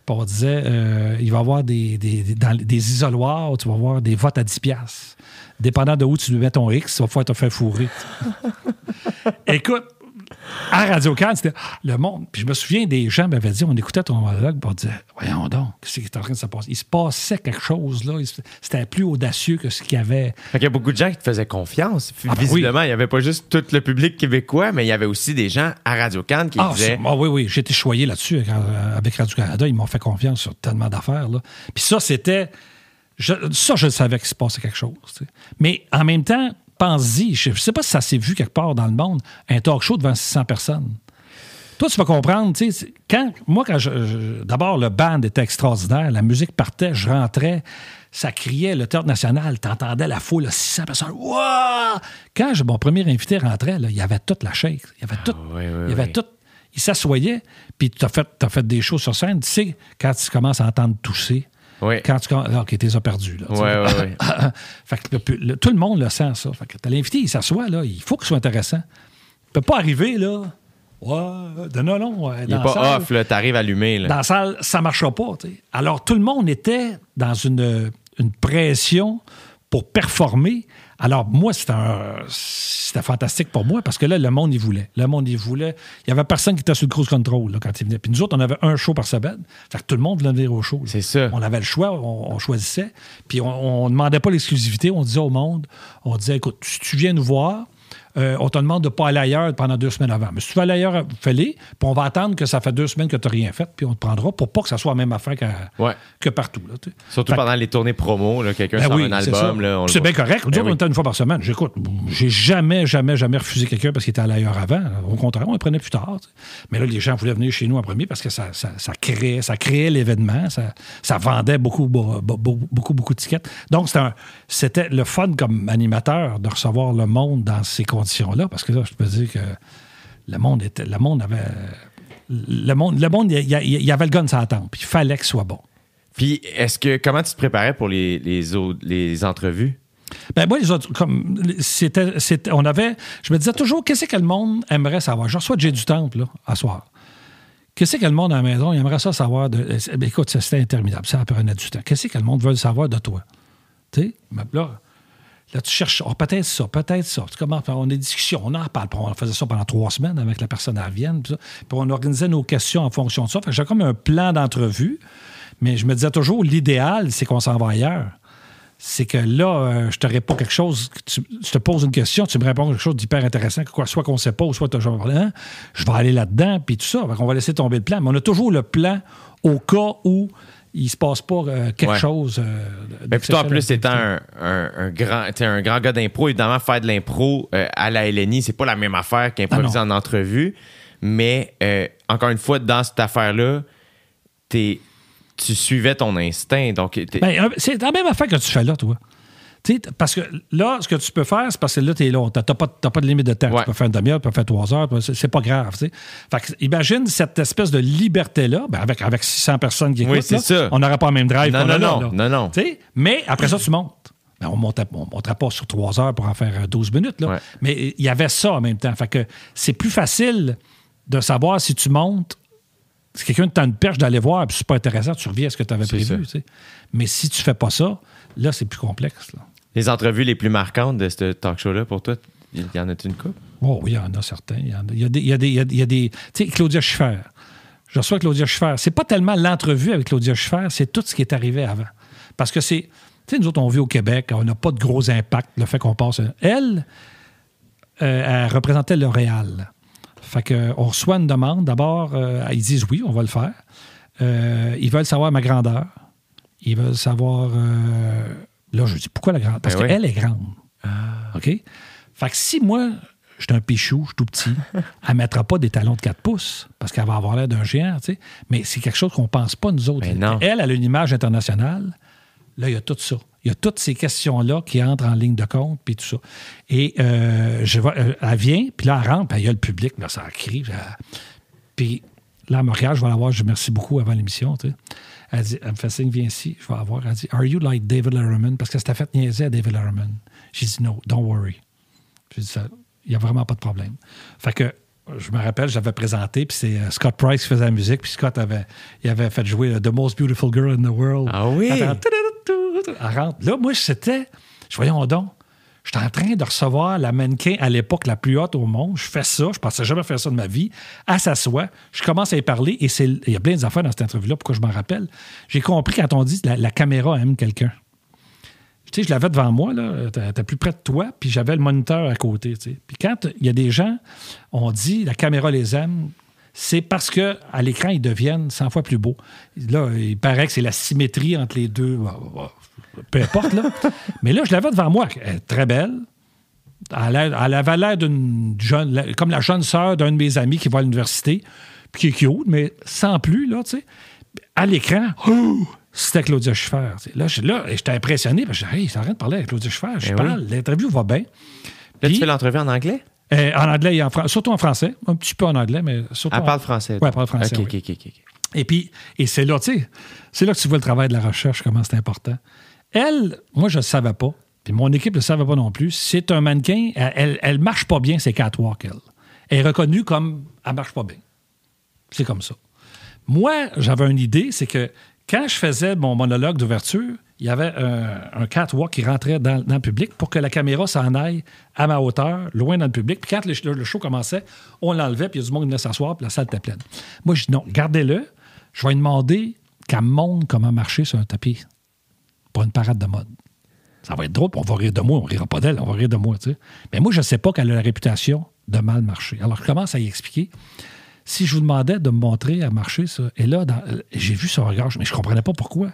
Puis on disait, il va y avoir des isoloirs, tu vas avoir des votes à 10$. Dépendant de où tu mets ton X, tu vas pouvoir te faire fourrer. Écoute, à Radio-Canada, c'était le monde. Puis je me souviens, des gens m'avaient dit, on écoutait ton monologue, puis on disait, voyons donc, qu'est-ce qui est en train de se passer? Il se passait quelque chose, là. C'était plus audacieux que ce qu'il y avait. Fait qu'il y a beaucoup de gens qui te faisaient confiance. Ah, visiblement, oui. Il n'y avait pas juste tout le public québécois, mais il y avait aussi des gens à Radio-Canada qui disaient... Ah oui, oui, j'étais choyé là-dessus avec Radio-Canada. Ils m'ont fait confiance sur tellement d'affaires, là. Puis ça, c'était... Je savais qu'il se passait quelque chose. Tu sais. Mais en même temps... Pense-y, je ne sais pas si ça s'est vu quelque part dans le monde, un talk show devant 600 personnes. Toi, tu vas comprendre, tu sais, d'abord, le band était extraordinaire, la musique partait, je rentrais, ça criait, le Théâtre National, t'entendais la foule, 600 personnes, wow! Quand mon premier invité rentrait, là, il y avait toute la shake, il y avait tout, il y avait tout, il s'assoyait, puis t'as fait des shows sur scène, tu sais, quand tu commences à entendre tousser, oui. Quand tu... OK, t'es perdu. Là, oui. Fait que tout le monde le sent, ça. Fait que t'as l'invité, il s'assoit, là. Il faut qu'il soit intéressant. Il peut pas arriver, là... Non. Il est pas salle, off, là. T'arrives allumé, là. Dans la salle, ça marchera pas, tu sais. Alors, tout le monde était dans une pression pour performer. Alors, moi, c'était fantastique pour moi parce que là, le monde, il voulait. Il y avait personne qui était sur le cruise control là, quand il venait. Puis nous autres, on avait un show par semaine. Fait que tout le monde venait venir au show. Là. C'est ça. On avait le choix, on choisissait. Puis on demandait pas l'exclusivité. On disait au monde, on disait, écoute, si tu viens nous voir, on te demande de pas aller ailleurs pendant 2 semaines avant. Mais si tu vas aller ailleurs, fais-les. Puis on va attendre que ça fait 2 semaines que tu n'as rien fait. Puis on te prendra pour pas que ça soit la même affaire que partout. Là, surtout pendant les tournées promo, là, quelqu'un sort un album. Là, on c'est bien correct. Nous autres, on était une fois par semaine. J'écoute, j'ai jamais refusé quelqu'un parce qu'il était allé ailleurs avant. Au contraire, on le prenait plus tard. T'sais. Mais là, les gens voulaient venir chez nous en premier parce que ça créait l'événement. Ça vendait beaucoup de tickets. Donc, c'était le fun comme animateur de recevoir le monde dans ces conditions-là, parce que là, je peux dire que le monde avait le gun sur la tempe, puis il fallait que ce soit bon. Puis, comment tu te préparais pour les entrevues? Ben moi, les autres, comme je me disais toujours, qu'est-ce que le monde aimerait savoir? Je reçois J'ai du temps, là, à soir. Qu'est-ce que le monde à la maison, il aimerait ça savoir écoute, c'était interminable, ça prenait du temps. Qu'est-ce que le monde veut savoir de toi? Tu sais, là, tu cherches, peut-être ça. Tu commences, on a des discussions, on en parle. On faisait ça pendant 3 semaines avec la personne à Vienne. Puis on organisait nos questions en fonction de ça. Fait que j'avais comme un plan d'entrevue. Mais je me disais toujours, l'idéal, c'est qu'on s'en va ailleurs. C'est que là, je te réponds quelque chose, tu te poses une question, tu me réponds quelque chose d'hyper intéressant, soit qu'on ne sait pas, ou soit tu as genre, je vais aller là-dedans, puis tout ça. Fait qu'on va laisser tomber le plan. Mais on a toujours le plan au cas où il se passe pas quelque chose. Mais plutôt, en plus, étant un grand gars d'impro, évidemment, faire de l'impro à la LNI, c'est pas la même affaire qu'improviser en entrevue. Mais, encore une fois, dans cette affaire-là, tu suivais ton instinct. Donc c'est la même affaire que tu fais là, toi. T'sais, parce que là, ce que tu peux faire, c'est parce que là, t'es long. T'as pas de limite de temps. Ouais. Tu peux faire une demi-heure, tu peux faire 3 heures. C'est pas grave. T'sais. Fait que, imagine cette espèce de liberté-là, ben avec 600 personnes qui écoutent, oui, c'est là, on n'aurait pas le même drive. Non. Mais après ça, tu montes. Ben, on monterait pas sur 3 heures pour en faire 12 minutes. Là. Ouais. Mais il y avait ça en même temps. Fait que c'est plus facile de savoir si tu montes. Si quelqu'un t'a une perche d'aller voir, puis c'est pas intéressant, tu reviens à ce que tu avais prévu. Mais si tu fais pas ça, là, c'est plus complexe. Là. Les entrevues les plus marquantes de ce talk show-là, pour toi, il y en a-t-il une couple? Oh oui, il y en a certains. Il y a des... Tu sais, Claudia Schiffer. Je reçois Claudia Schiffer. C'est pas tellement l'entrevue avec Claudia Schiffer, c'est tout ce qui est arrivé avant. Parce que c'est... Tu sais, nous autres, on vit au Québec, on n'a pas de gros impact, le fait qu'on passe... Elle représentait L'Oréal. Fait qu'on reçoit une demande. D'abord, ils disent oui, on va le faire. Ils veulent savoir ma grandeur. Ils veulent savoir... Là, je dis, pourquoi la grande? Parce qu'elle est grande. Ah. OK? Fait que si moi, je suis un pichou, je suis tout petit, elle ne mettra pas des talons de 4 pouces parce qu'elle va avoir l'air d'un géant, tu sais. Mais c'est quelque chose qu'on ne pense pas, nous autres. Elle a une image internationale. Là, il y a tout ça. Il y a toutes ces questions-là qui entrent en ligne de compte, puis tout ça. Et elle vient, puis là, elle rentre, puis il y a le public, là, ça crie. Puis là, à Montréal, je vais la voir, je dis merci beaucoup avant l'émission, tu sais. Elle me fait signe, viens ici, je vais la voir. Elle dit, are you like David Letterman? Parce que c'était fait niaiser à David Letterman. J'ai dit, no, don't worry. J'ai dit, il n'y a vraiment pas de problème. Fait que je me rappelle, j'avais présenté, puis c'est Scott Price qui faisait la musique, puis Scott il avait fait jouer The Most Beautiful Girl in the World. Ah oui! Là, moi, c'était... Voyons donc, j'étais en train de recevoir la mannequin à l'époque la plus haute au monde. Je fais ça, je pensais jamais faire ça de ma vie. Elle s'assoit, je commence à y parler, et il y a plein d'affaires dans cette interview-là, pourquoi je m'en rappelle. J'ai compris quand on dit « la caméra aime quelqu'un ». Tu sais, je l'avais devant moi, là, t'es plus près de toi, puis j'avais le moniteur à côté. Tu sais. Puis quand il y a des gens, on dit la caméra les aime, c'est parce qu'à l'écran, ils deviennent 100 fois plus beaux. Là, il paraît que c'est la symétrie entre les deux. Peu importe, là. Mais là, je l'avais devant moi. Elle est très belle. Elle avait l'air d'une jeune, comme la jeune sœur d'un de mes amis qui va à l'université, puis qui est cute, mais sans plus, là, tu sais. À l'écran, c'était Claudia Schiffer. Là, j'étais impressionné. Parce que j'ai dit, hey, c'est en train de parler avec Claudia Schiffer. Je parle, oui. L'interview va bien. Là, puis, tu fais l'entrevue en anglais? En anglais et surtout en français. Un petit peu en anglais, mais surtout. Elle parle français. Oui, elle parle français. OK, oui. OK. Et c'est là, tu sais, c'est là que tu vois le travail de la recherche, comment c'est important. Elle, moi, je ne le savais pas. Puis mon équipe ne le savait pas non plus. C'est un mannequin. Elle ne marche pas bien, c'est catwalk, elle. Elle est reconnue comme elle ne marche pas bien. C'est comme ça. Moi, j'avais une idée, c'est que quand je faisais mon monologue d'ouverture, il y avait un catwalk qui rentrait dans le public pour que la caméra s'en aille à ma hauteur, loin dans le public. Puis quand le show commençait, on l'enlevait, puis il y a du monde qui venait s'asseoir, puis la salle était pleine. Moi, je dis non, gardez-le. Je vais lui demander qu'elle montre comment marcher sur un tapis pour une parade de mode. Ça va être drôle, on va rire de moi. On ne rira pas d'elle, on va rire de moi. T'sais. Mais moi, je ne sais pas qu'elle a la réputation de mal marcher. Alors, je commence à y expliquer. Si je vous demandais de me montrer à marcher, ça, et là, j'ai vu son regard, mais je ne comprenais pas pourquoi.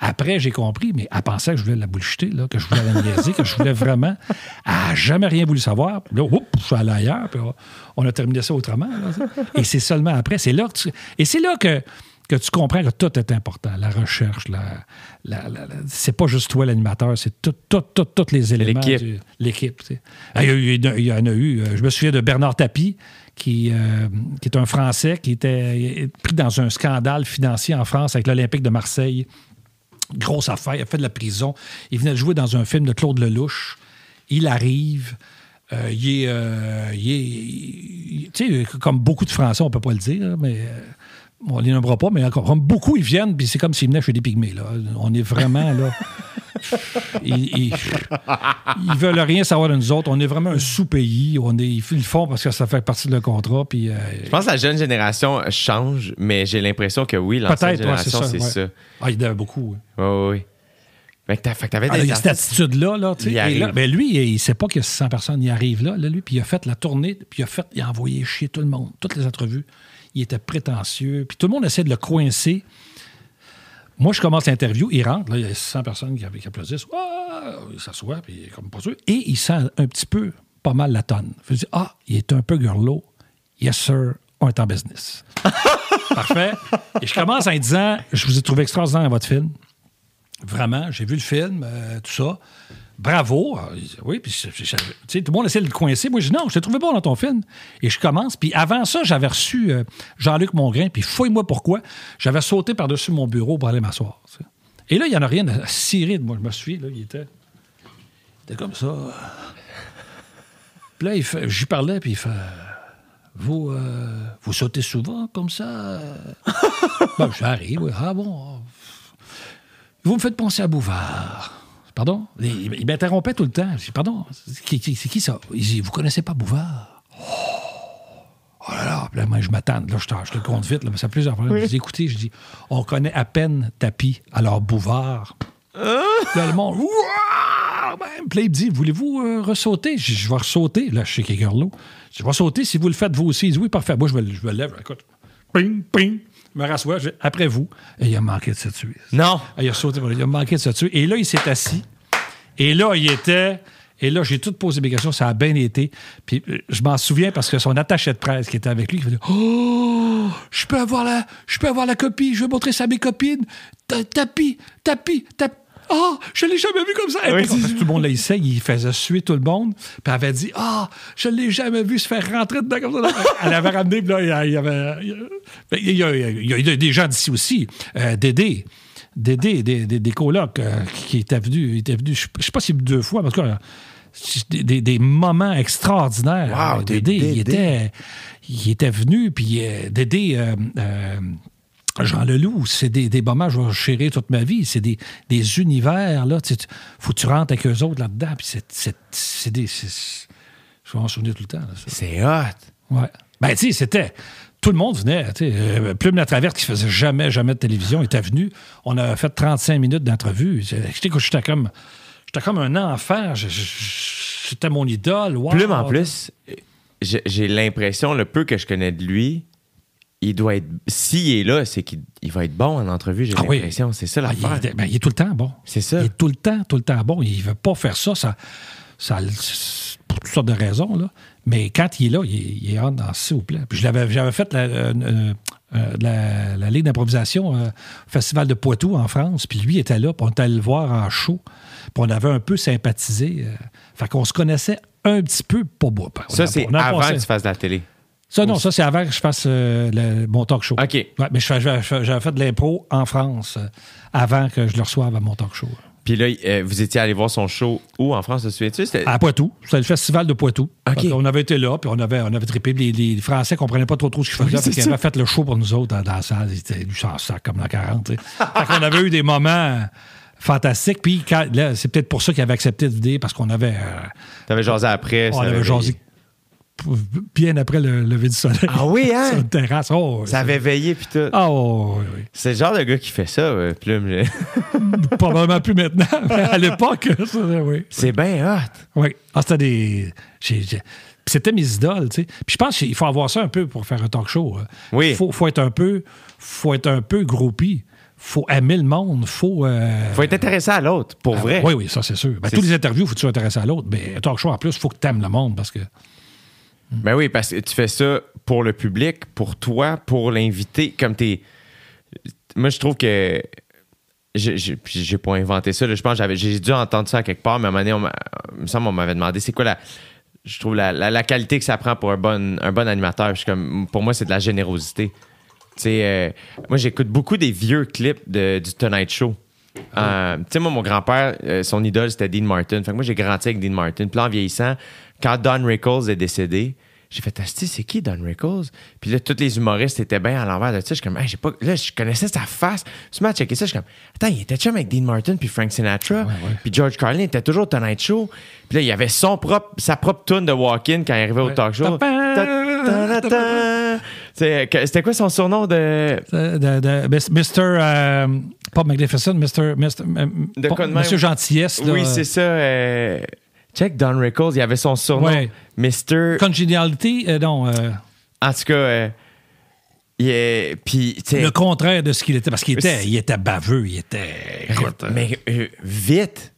Après, j'ai compris, mais elle pensait que je voulais la bullshiter, là, que je voulais la niaiser, que je voulais vraiment... Elle n'a jamais rien voulu savoir. Là, oups, je suis allé ailleurs, puis on a terminé ça autrement. Là, et c'est seulement après, c'est là que tu comprends que tout est important. La recherche, c'est pas juste toi l'animateur, c'est tous les éléments. L'équipe. Tu sais. Il y en a eu. Je me souviens de Bernard Tapie, qui est un Français qui était pris dans un scandale financier en France avec l'Olympique de Marseille. Grosse affaire, il a fait de la prison. Il venait de jouer dans un film de Claude Lelouch. Il arrive... tu sais, comme beaucoup de Français, on ne peut pas le dire, mais... on les nommera pas, mais encore beaucoup, ils viennent, puis c'est comme s'ils venaient chez des pygmées. Là. On est vraiment là. Ils veulent rien savoir de nous autres. On est vraiment un sous-pays. Ils le font parce que ça fait partie de leur contrat. Puis, je pense que la jeune génération change, mais j'ai l'impression que oui, l'ancienne génération, c'est ça. Ah, il y en avait beaucoup. Oui. Fait que t'avais cette attitude-là, là, tu sais. Mais lui, il sait pas que 600 personnes y arrivent là, lui, puis il a fait la tournée, puis il a envoyé chier tout le monde, toutes les entrevues. Il était prétentieux. Puis tout le monde essaie de le coincer. Moi, je commence l'interview. Il rentre. Là, il y a 100 personnes qui applaudissent. Oh! Il s'assoit, puis il est comme pas sûr. Et il sent un petit peu, pas mal la tonne. Il dit, il est un peu girlo. Yes, sir, on est en business. Parfait. Et je commence en disant, je vous ai trouvé extraordinaire dans votre film. Vraiment, j'ai vu le film, tout ça. Bravo. Oui, puis tout le monde essaie de le coincer. Moi, je dis non, je t'ai trouvé bon dans ton film. Et je commence. Puis avant ça, j'avais reçu Jean-Luc Mongrain, puis fouille-moi pourquoi. J'avais sauté par-dessus mon bureau pour aller m'asseoir. T'sais. Et là, il n'y en a rien à cirer de moi. Je me suis, là, il était comme ça. Puis là, j'y parlais, puis il fait... Vous sautez souvent comme ça? Ben, j'arrive, oui. Ah bon? Vous me faites penser à Bouvard. Pardon? Il m'interrompait tout le temps. Je dis, pardon, c'est qui ça? Il dit, vous connaissez pas Bouvard? Oh là là, là moi, je m'attends. Là, je le compte vite, là, mais ça a plusieurs problèmes. Oui. Je dis, écoutez, on connaît à peine Tapie, alors Bouvard. Là, le monde, puis il me dit, voulez-vous ressauter? Je dis, je vais ressauter. Là, je sais qu'il y a girlo. Je vais sauter si vous le faites vous aussi. Il dit, oui, parfait. Moi, je me lève. Écoute, ping, ping. Je me rassois, après vous. Et il a manqué de se tuer. Non! Il a sauté, il a manqué de se tuer. Et là, il s'est assis. Et là, il était... Et là, j'ai tout posé mes questions. Ça a bien été. Puis je m'en souviens parce que son attaché de presse qui était avec lui, qui faisait « Oh! Je peux avoir la copie. Je vais montrer ça à mes copines. Tapie. Ah, oh, je l'ai jamais vu comme ça. Oui. Puis, tout le monde l'essayait, il faisait suer tout le monde. Puis elle avait dit, je l'ai jamais vu se faire rentrer dedans comme ça. Elle avait ramené, puis là, il y a des gens d'ici aussi. Dédé, des colocs qui étaient venus. Je ne sais pas si deux fois, mais en tout cas, des moments extraordinaires. Wow, Dédé, il était venu, puis Dédé... Jean-Leloup, c'est des moments que je vais chérir toute ma vie. C'est des univers, là. Il faut que tu rentres avec eux autres là-dedans. Puis je vais m'en souvenir tout le temps. Là, ça. C'est hot. Ouais. Ben, tu sais, c'était... Tout le monde venait. Plume la Traverse, qui faisait jamais de télévision, était venu. On a fait 35 minutes d'entrevue. J'étais comme un enfant. C'était mon idole. Wow. Plume, en plus, j'ai l'impression, le peu que je connais de lui... Il doit être... S'il est là, c'est qu'il va être bon en entrevue, j'ai l'impression. Oui. C'est ça l'affaire. Il est tout le temps bon. C'est ça. Il est tout le temps bon. Il ne veut pas faire ça pour toutes sortes de raisons, là. Mais quand il est là, il est en dans s'il vous plaît. Puis j'avais fait la Ligue d'improvisation au Festival de Poitou en France. Puis lui était là, puis on était allé le voir en show. Puis on avait un peu sympathisé. Fait qu'on se connaissait un petit peu, pas beaucoup. Ça, c'est avant que tu fasses de la télé. Ça, non, ça, c'est avant que je fasse mon talk show. OK. Ouais, mais j'avais fait de l'impro en France avant que je le reçoive à mon talk show. Puis là, vous étiez allé voir son show où en France, te souviens-tu? À Poitou. C'était le Festival de Poitou. Okay. On avait été là, puis on avait trippé. Les Français ne comprenaient pas trop ce qu'ils faisaient. Ils avaient fait le show pour nous autres dans la salle. Ils étaient du sans-sac comme dans 40. Fait qu'on avait eu des moments... fantastique. Puis là, c'est peut-être pour ça qu'il avait accepté de venir, parce qu'on avait... T'avais jasé après. On avait jasé bien après le lever du soleil. Ah oui, hein? Sur une terrasse. Oh, ça avait veillé, puis tout. Ah oh, oui. C'est le genre de gars qui fait ça, Plume. Probablement plus maintenant, mais à l'époque, ça, oui. C'est bien hot. Oui. Ah, c'était des... C'était mes idoles, tu sais. Puis je pense qu'il faut avoir ça un peu pour faire un talk show. Oui. Faut être un peu groupie. Faut aimer le monde, faut être intéressé à l'autre, pour vrai. Oui, ça, c'est sûr. Tous les interviews, faut que tu sois intéressé à l'autre. Mais un talk show, en plus, faut que tu aimes le monde, parce que... Ben oui, parce que tu fais ça pour le public, pour toi, pour l'invité. Comme t'es... Moi, je trouve que... J'ai pas inventé ça. Là. Je pense que j'ai dû entendre ça à quelque part, mais à un moment donné, il me semble qu'on m'avait demandé c'est quoi la... Je trouve la qualité que ça prend pour un bon animateur. Pour moi, c'est de la générosité. Moi, j'écoute beaucoup des vieux clips du Tonight Show. Moi, mon grand-père, son idole, c'était Dean Martin. Fait que moi, j'ai grandi avec Dean Martin. Puis en vieillissant, quand Don Rickles est décédé, j'ai fait « Asti, c'est qui Don Rickles? » Puis là, tous les humoristes étaient bien à l'envers de ça. Je suis comme hey, là, je connaissais sa face. Tu m'as checké ça, je suis comme « Attends, il était chum avec Dean Martin puis Frank Sinatra. Ouais, » Puis George Carlin était toujours au Tonight Show. Puis là, il avait sa propre tune de walk-in quand il arrivait au talk show. C'était quoi son surnom de Mr. Pas Magnificent, Monsieur Gentillesse. Oui, c'est ça. Check Don Rickles, il avait son surnom. Ouais. Mr. Congénialité, non. En tout cas, puis le contraire de ce qu'il était, parce qu'il était baveux, il était. Écoute, mais vite.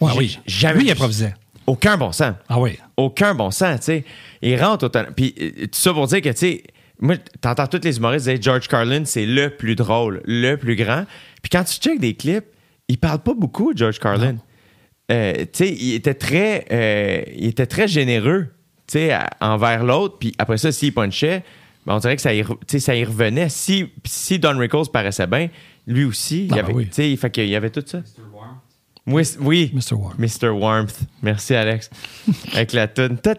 Ouais, oui. Jamais. Lui, il improvisait. Aucun bon sens. Ah oui. Aucun bon sens, tu sais. Il rentre autant. Puis tout ça pour dire que, tu sais, moi, t'entends tous les humoristes dire George Carlin, c'est le plus drôle, le plus grand. Puis quand tu checkes des clips, il parle pas beaucoup, George Carlin. Tu sais, il était très généreux, tu sais, envers l'autre. Puis après ça, s'il punchait, ben on dirait que ça y revenait. Si Don Rickles paraissait bien, lui aussi, il y avait tout ça. Oui. Mr. Warmth. Mr. Warmth. Merci, Alex. Avec la toune. Il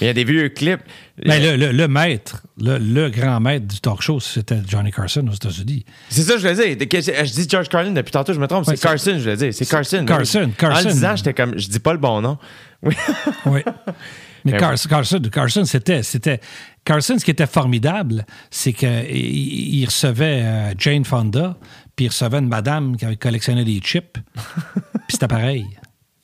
y a des vieux clips. Mais le maître, le grand maître du talk show, c'était Johnny Carson aux États-Unis. C'est ça, je voulais dire. Je dis George Carlin depuis tantôt, je me trompe. C'est Carson, je voulais dire. C'est Carson. Carson. En le disant, j'étais comme, je dis pas le bon nom. Oui. Oui. Mais Carson, c'était... Carson, ce qui était formidable, c'est qu'il recevait Jane Fonda, puis il recevait une madame qui avait collectionné des chips, puis c'était pareil.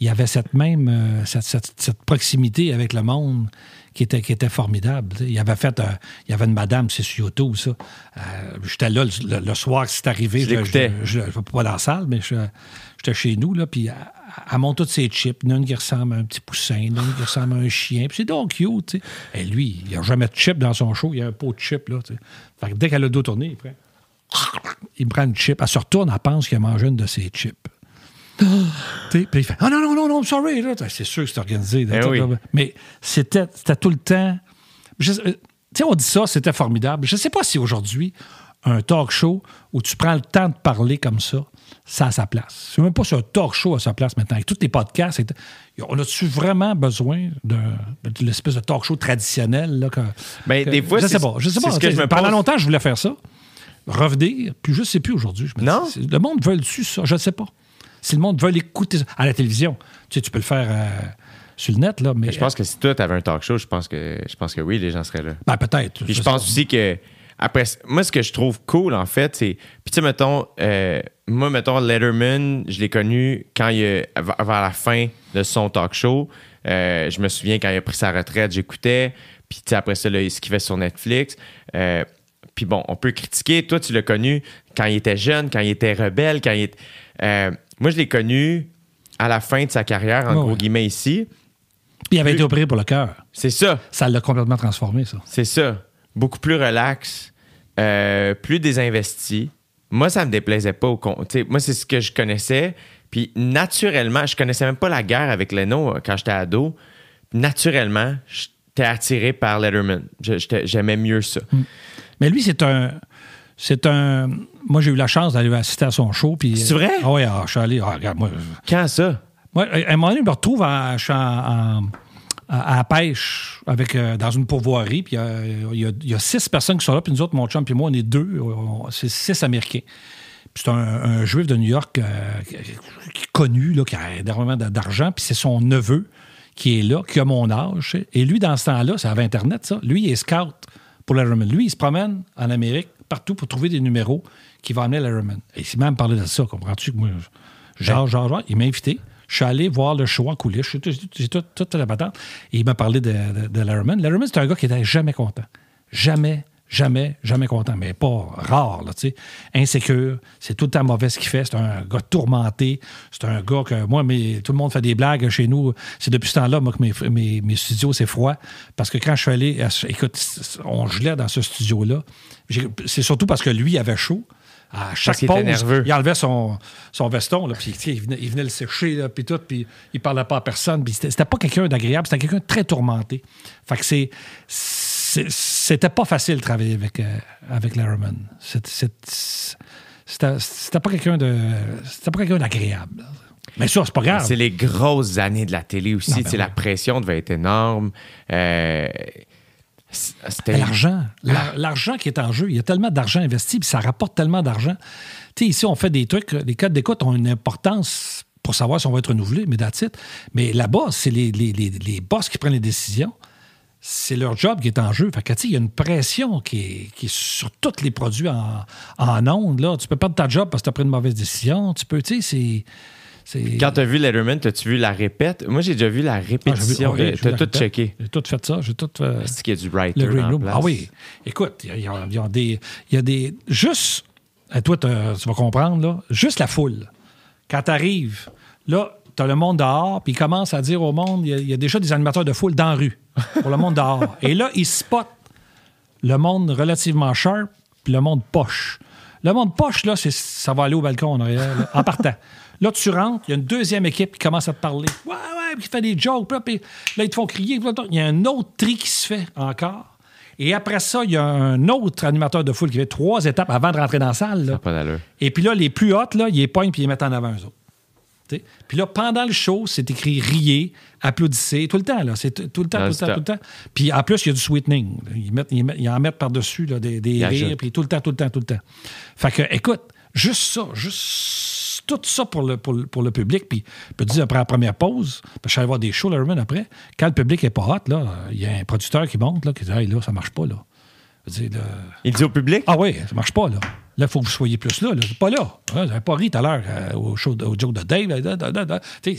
Il y avait cette même cette proximité avec le monde qui était formidable. T'sais. Il y avait une madame, c'est sur YouTube, ça. J'étais là le soir que c'est arrivé. Je n'étais pas dans la salle, mais j'étais chez nous, là, puis elle monte toutes ses chips. Une qui ressemble à un petit poussin, une qui ressemble à un chien. Puis c'est donc cute, tu sais. Et lui, il n'a jamais de chips dans son show. Il y a un pot de chips, là, tu sais. Fait que dès qu'elle a le dos tourné, il prend une chip. Elle se retourne, elle pense qu'elle mange une de ses chips. Puis il fait « Ah non, sorry! » C'est sûr que c'est organisé. Eh oui. Mais c'était tout le temps... Tu sais, on dit ça, c'était formidable. Je ne sais pas si aujourd'hui, un talk show où tu prends le temps de parler comme ça, ça a sa place. C'est même pas si un talk show a sa place maintenant. Avec tous les podcasts, on a-tu vraiment besoin de l'espèce de talk show traditionnel? Là, des fois, je sais pas. Ce que je me pendant longtemps, je voulais faire ça. Revenir, puis je sais plus aujourd'hui. Le monde veut-tu ça? Je ne sais pas. Si le monde veut l'écouter à la télévision, tu peux le faire sur le net. Là, mais je pense que si toi, tu avais un talk show, je pense que oui, les gens seraient là. Ben, peut-être. Puis je pense aussi que... Après, moi, ce que je trouve cool, en fait, c'est... Puis, tu sais, mettons, Letterman, je l'ai connu quand vers la fin de son talk show. Je me souviens, quand il a pris sa retraite, j'écoutais. Puis, tu sais, après ça, là, ce qu'il fait sur Netflix. Puis bon, on peut critiquer. Toi, tu l'as connu quand il était jeune, quand il était rebelle, quand il était... moi, je l'ai connu à la fin de sa carrière, en gros guillemets, ici. Puis, il avait été opéré pour le cœur. C'est ça. Ça l'a complètement transformé, ça. C'est ça. Beaucoup plus relax, plus désinvesti. Moi, ça me déplaisait pas. Moi, c'est ce que je connaissais. Puis naturellement, je connaissais même pas la guerre avec Leno quand j'étais ado. Naturellement, j'étais attiré par Letterman. J'aimais mieux ça. Mais lui, c'est un... Moi, j'ai eu la chance d'aller assister à son show. Puis... C'est vrai? Ah oui, je suis allé... regarde, moi... Quand ça? Moi, à un moment donné, je me retrouve à la pêche avec, dans une pourvoirie. Puis il y a 6 personnes qui sont là. Puis nous autres, mon chum et moi, on est 2. C'est 6 Américains. Puis c'est un Juif de New York qui est connu, là, qui a énormément d'argent. Puis c'est son neveu qui est là, qui a mon âge. Et lui, dans ce temps-là, ça avait Internet, ça. Lui, il est scout pour Letterman. Lui, il se promène en Amérique partout pour trouver des numéros qui vont amener Letterman. Et s'il m'a parlé de ça, comprends-tu? Moi, genre, il m'a invité. Je suis allé voir le show en coulisses. J'ai toute la patente. Et il m'a parlé de Letterman. Letterman, c'était un gars qui n'était jamais content. Jamais content. Mais pas rare, là, tu sais. Insécure. C'est tout le temps mauvais ce qu'il fait. C'est un gars tourmenté. C'est un gars que moi, tout le monde fait des blagues chez nous. C'est depuis ce temps-là, moi, que mes studios, c'est froid. Parce que quand je suis allé... Écoute, on gelait dans ce studio-là. C'est surtout parce que lui, il avait chaud. À chaque pause, il enlevait son veston, là, puis il venait le sécher, là, puis tout, puis il parlait pas à personne. Puis c'était pas quelqu'un d'agréable, c'était quelqu'un de très tourmenté. Fait que c'était pas facile de travailler avec Letterman. C'était pas quelqu'un d'agréable. Mais ça, c'est pas grave. C'est les grosses années de la télé aussi. La pression devait être énorme. L'argent qui est en jeu, il y a tellement d'argent investi, puis ça rapporte tellement d'argent. Tu sais, ici, on fait des trucs, les codes d'écoute ont une importance pour savoir si on va être renouvelé, mais that's it. Mais là-bas, c'est les boss qui prennent les décisions. C'est leur job qui est en jeu. Fait que, tu sais, il y a une pression qui est sur tous les produits en ondes, là. Tu peux perdre ta job parce que tu as pris une mauvaise décision. Tu peux, tu sais, Quand t'as vu Letterman, t'as-tu vu la répète? Moi, j'ai déjà vu la répétition. T'as tout checké. J'ai tout fait ça. C'est-tu qu'il y a du writer en place? Ah oui. Écoute, il y a des... Juste... Toi, tu vas comprendre, là. Juste la foule. Quand t'arrives, là, t'as le monde dehors, puis ils commencent à dire au monde, il y a déjà des animateurs de foule dans la rue pour le monde dehors. Et là, ils spotent le monde relativement sharp puis le monde poche. Le monde poche, là, ça va aller au balcon en arrière, là, en partant. Là, tu rentres, il y a une deuxième équipe qui commence à te parler. Ouais, puis qui fait des jokes. Puis là, ils te font crier. Il y a un autre tri qui se fait encore. Et après ça, il y a un autre animateur de foule qui fait 3 étapes avant de rentrer dans la salle. Là. Ça a pas d'allure. Et puis là, les plus hautes, là, ils les pognent puis ils les mettent en avant eux autres. T'sais? Puis là, pendant le show, c'est écrit « riez », « applaudissez », tout le temps. Là. C'est tout le temps. Puis en plus, il y a du sweetening. Ils en mettent par-dessus là, des rires, puis tout le temps. Fait que, écoute, juste ça. Tout ça pour le public. Puis, je peux te dire, après la première pause, parce que je suis allé voir des shows Letterman après, quand le public n'est pas hot, là, il y a un producteur qui monte, là, qui dit « Hey, là, ça marche pas, là. » Il dit au public? Ah oui, ça marche pas, là. Là, il faut que vous soyez plus là. C'est pas là. Vous n'avez pas ri tout à l'heure au show de Dave. Fait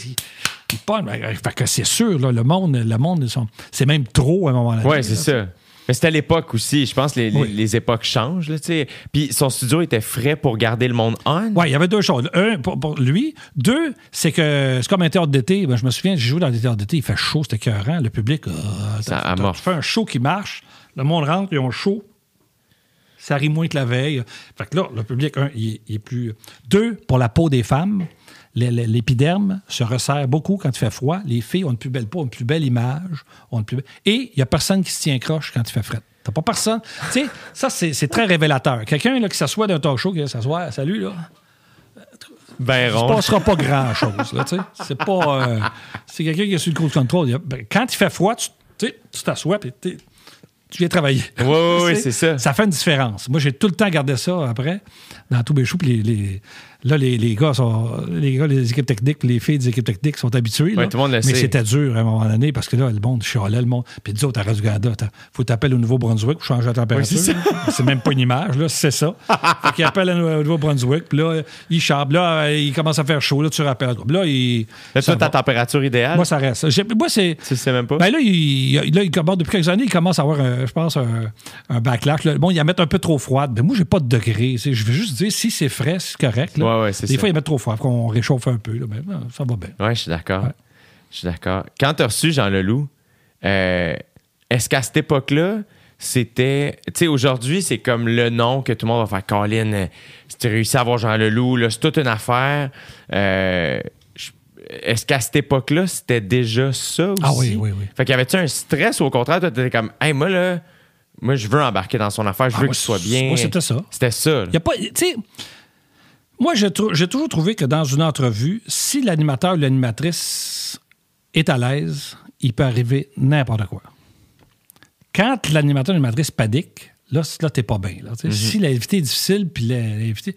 que c'est sûr, là, le monde c'est même trop à un moment donné. Oui, c'est ça. Mais c'était à l'époque aussi. Je pense que les époques changent. Là, t'sais. Puis son studio était frais pour garder le monde on. Oui, il y avait 2 choses. 1, pour lui. 2, c'est que c'est comme un théâtre d'été. Ben, je me souviens, j'ai joué dans des théâtres d'été. Il fait chaud, c'était écœurant. Le public, tu fais un show qui marche. Le monde rentre, ils ont chaud. Ça rit moins que la veille. Fait que là, le public, 1, il est plus... 2, pour la peau des femmes. L'épiderme se resserre beaucoup quand il fait froid. Les filles ont une plus belle peau, ont une plus belle image. Et il n'y a personne qui se tient croche quand il fait fret. T'as pas personne. Tu sais, ça, c'est très révélateur. Quelqu'un là, qui s'assoit d'un talk show, qui s'assoit, salut, là. Ben rond. Il ne se passera pas grand-chose, là, tu sais. C'est pas... c'est quelqu'un qui a su le cruise control. Quand il fait froid, tu t'assois, puis tu viens travailler. Oui, oui, c'est ça. Ça fait une différence. Moi, j'ai tout le temps gardé ça après, dans tous mes shows. Puis là, les gars des équipes techniques, les filles des équipes techniques sont habituées. Ouais, tout le monde le sait. Mais c'était dur à un moment donné, parce que là, le monde chialait, le monde. Puis disons, t'as Radio-Canada, faut t'appeler au Nouveau-Brunswick pour changer la température. Oui, c'est même pas une image, là, c'est ça. Fait qu'ils appellent au Nouveau-Brunswick, puis là, ils charbent, là, il commence à faire chaud, là, tu rappelles. Puis là, il. Là, toi, ta température idéale? Moi, ça reste. Moi, c'est. Tu sais même pas? Ben là, depuis quelques années, il commence à avoir un. Je pense, un backlash. Bon, ils la mettent un peu trop froide. Mais moi, j'ai pas de degré. Je veux juste dire, si c'est frais, c'est correct. Là. Ouais, c'est des ça. Fois, ils mettent trop froid. On réchauffe un peu. Là. Mais là, ça va bien. Oui, je suis d'accord. Ouais. Je suis d'accord. Quand tu as reçu Jean-Leloup, est-ce qu'à cette époque-là, c'était... Tu sais, aujourd'hui, c'est comme le nom que tout le monde va faire. Colin, si tu réussis à avoir Jean-Leloup, là, c'est toute une affaire. Est-ce qu'à cette époque-là, c'était déjà ça aussi? Ah oui. Fait qu'il y avait-tu un stress ou au contraire, toi, t'étais comme, hey, moi, là, moi, je veux embarquer dans son affaire, je veux que ce soit bien. Moi, c'était ça. C'était ça. Y a pas, tu sais, moi, j'ai toujours trouvé que dans une entrevue, si l'animateur ou l'animatrice est à l'aise, il peut arriver n'importe quoi. Quand l'animateur ou l'animatrice panique, là, t'es pas bien. Là, mm-hmm. Si l'invité est difficile, puis l'invité.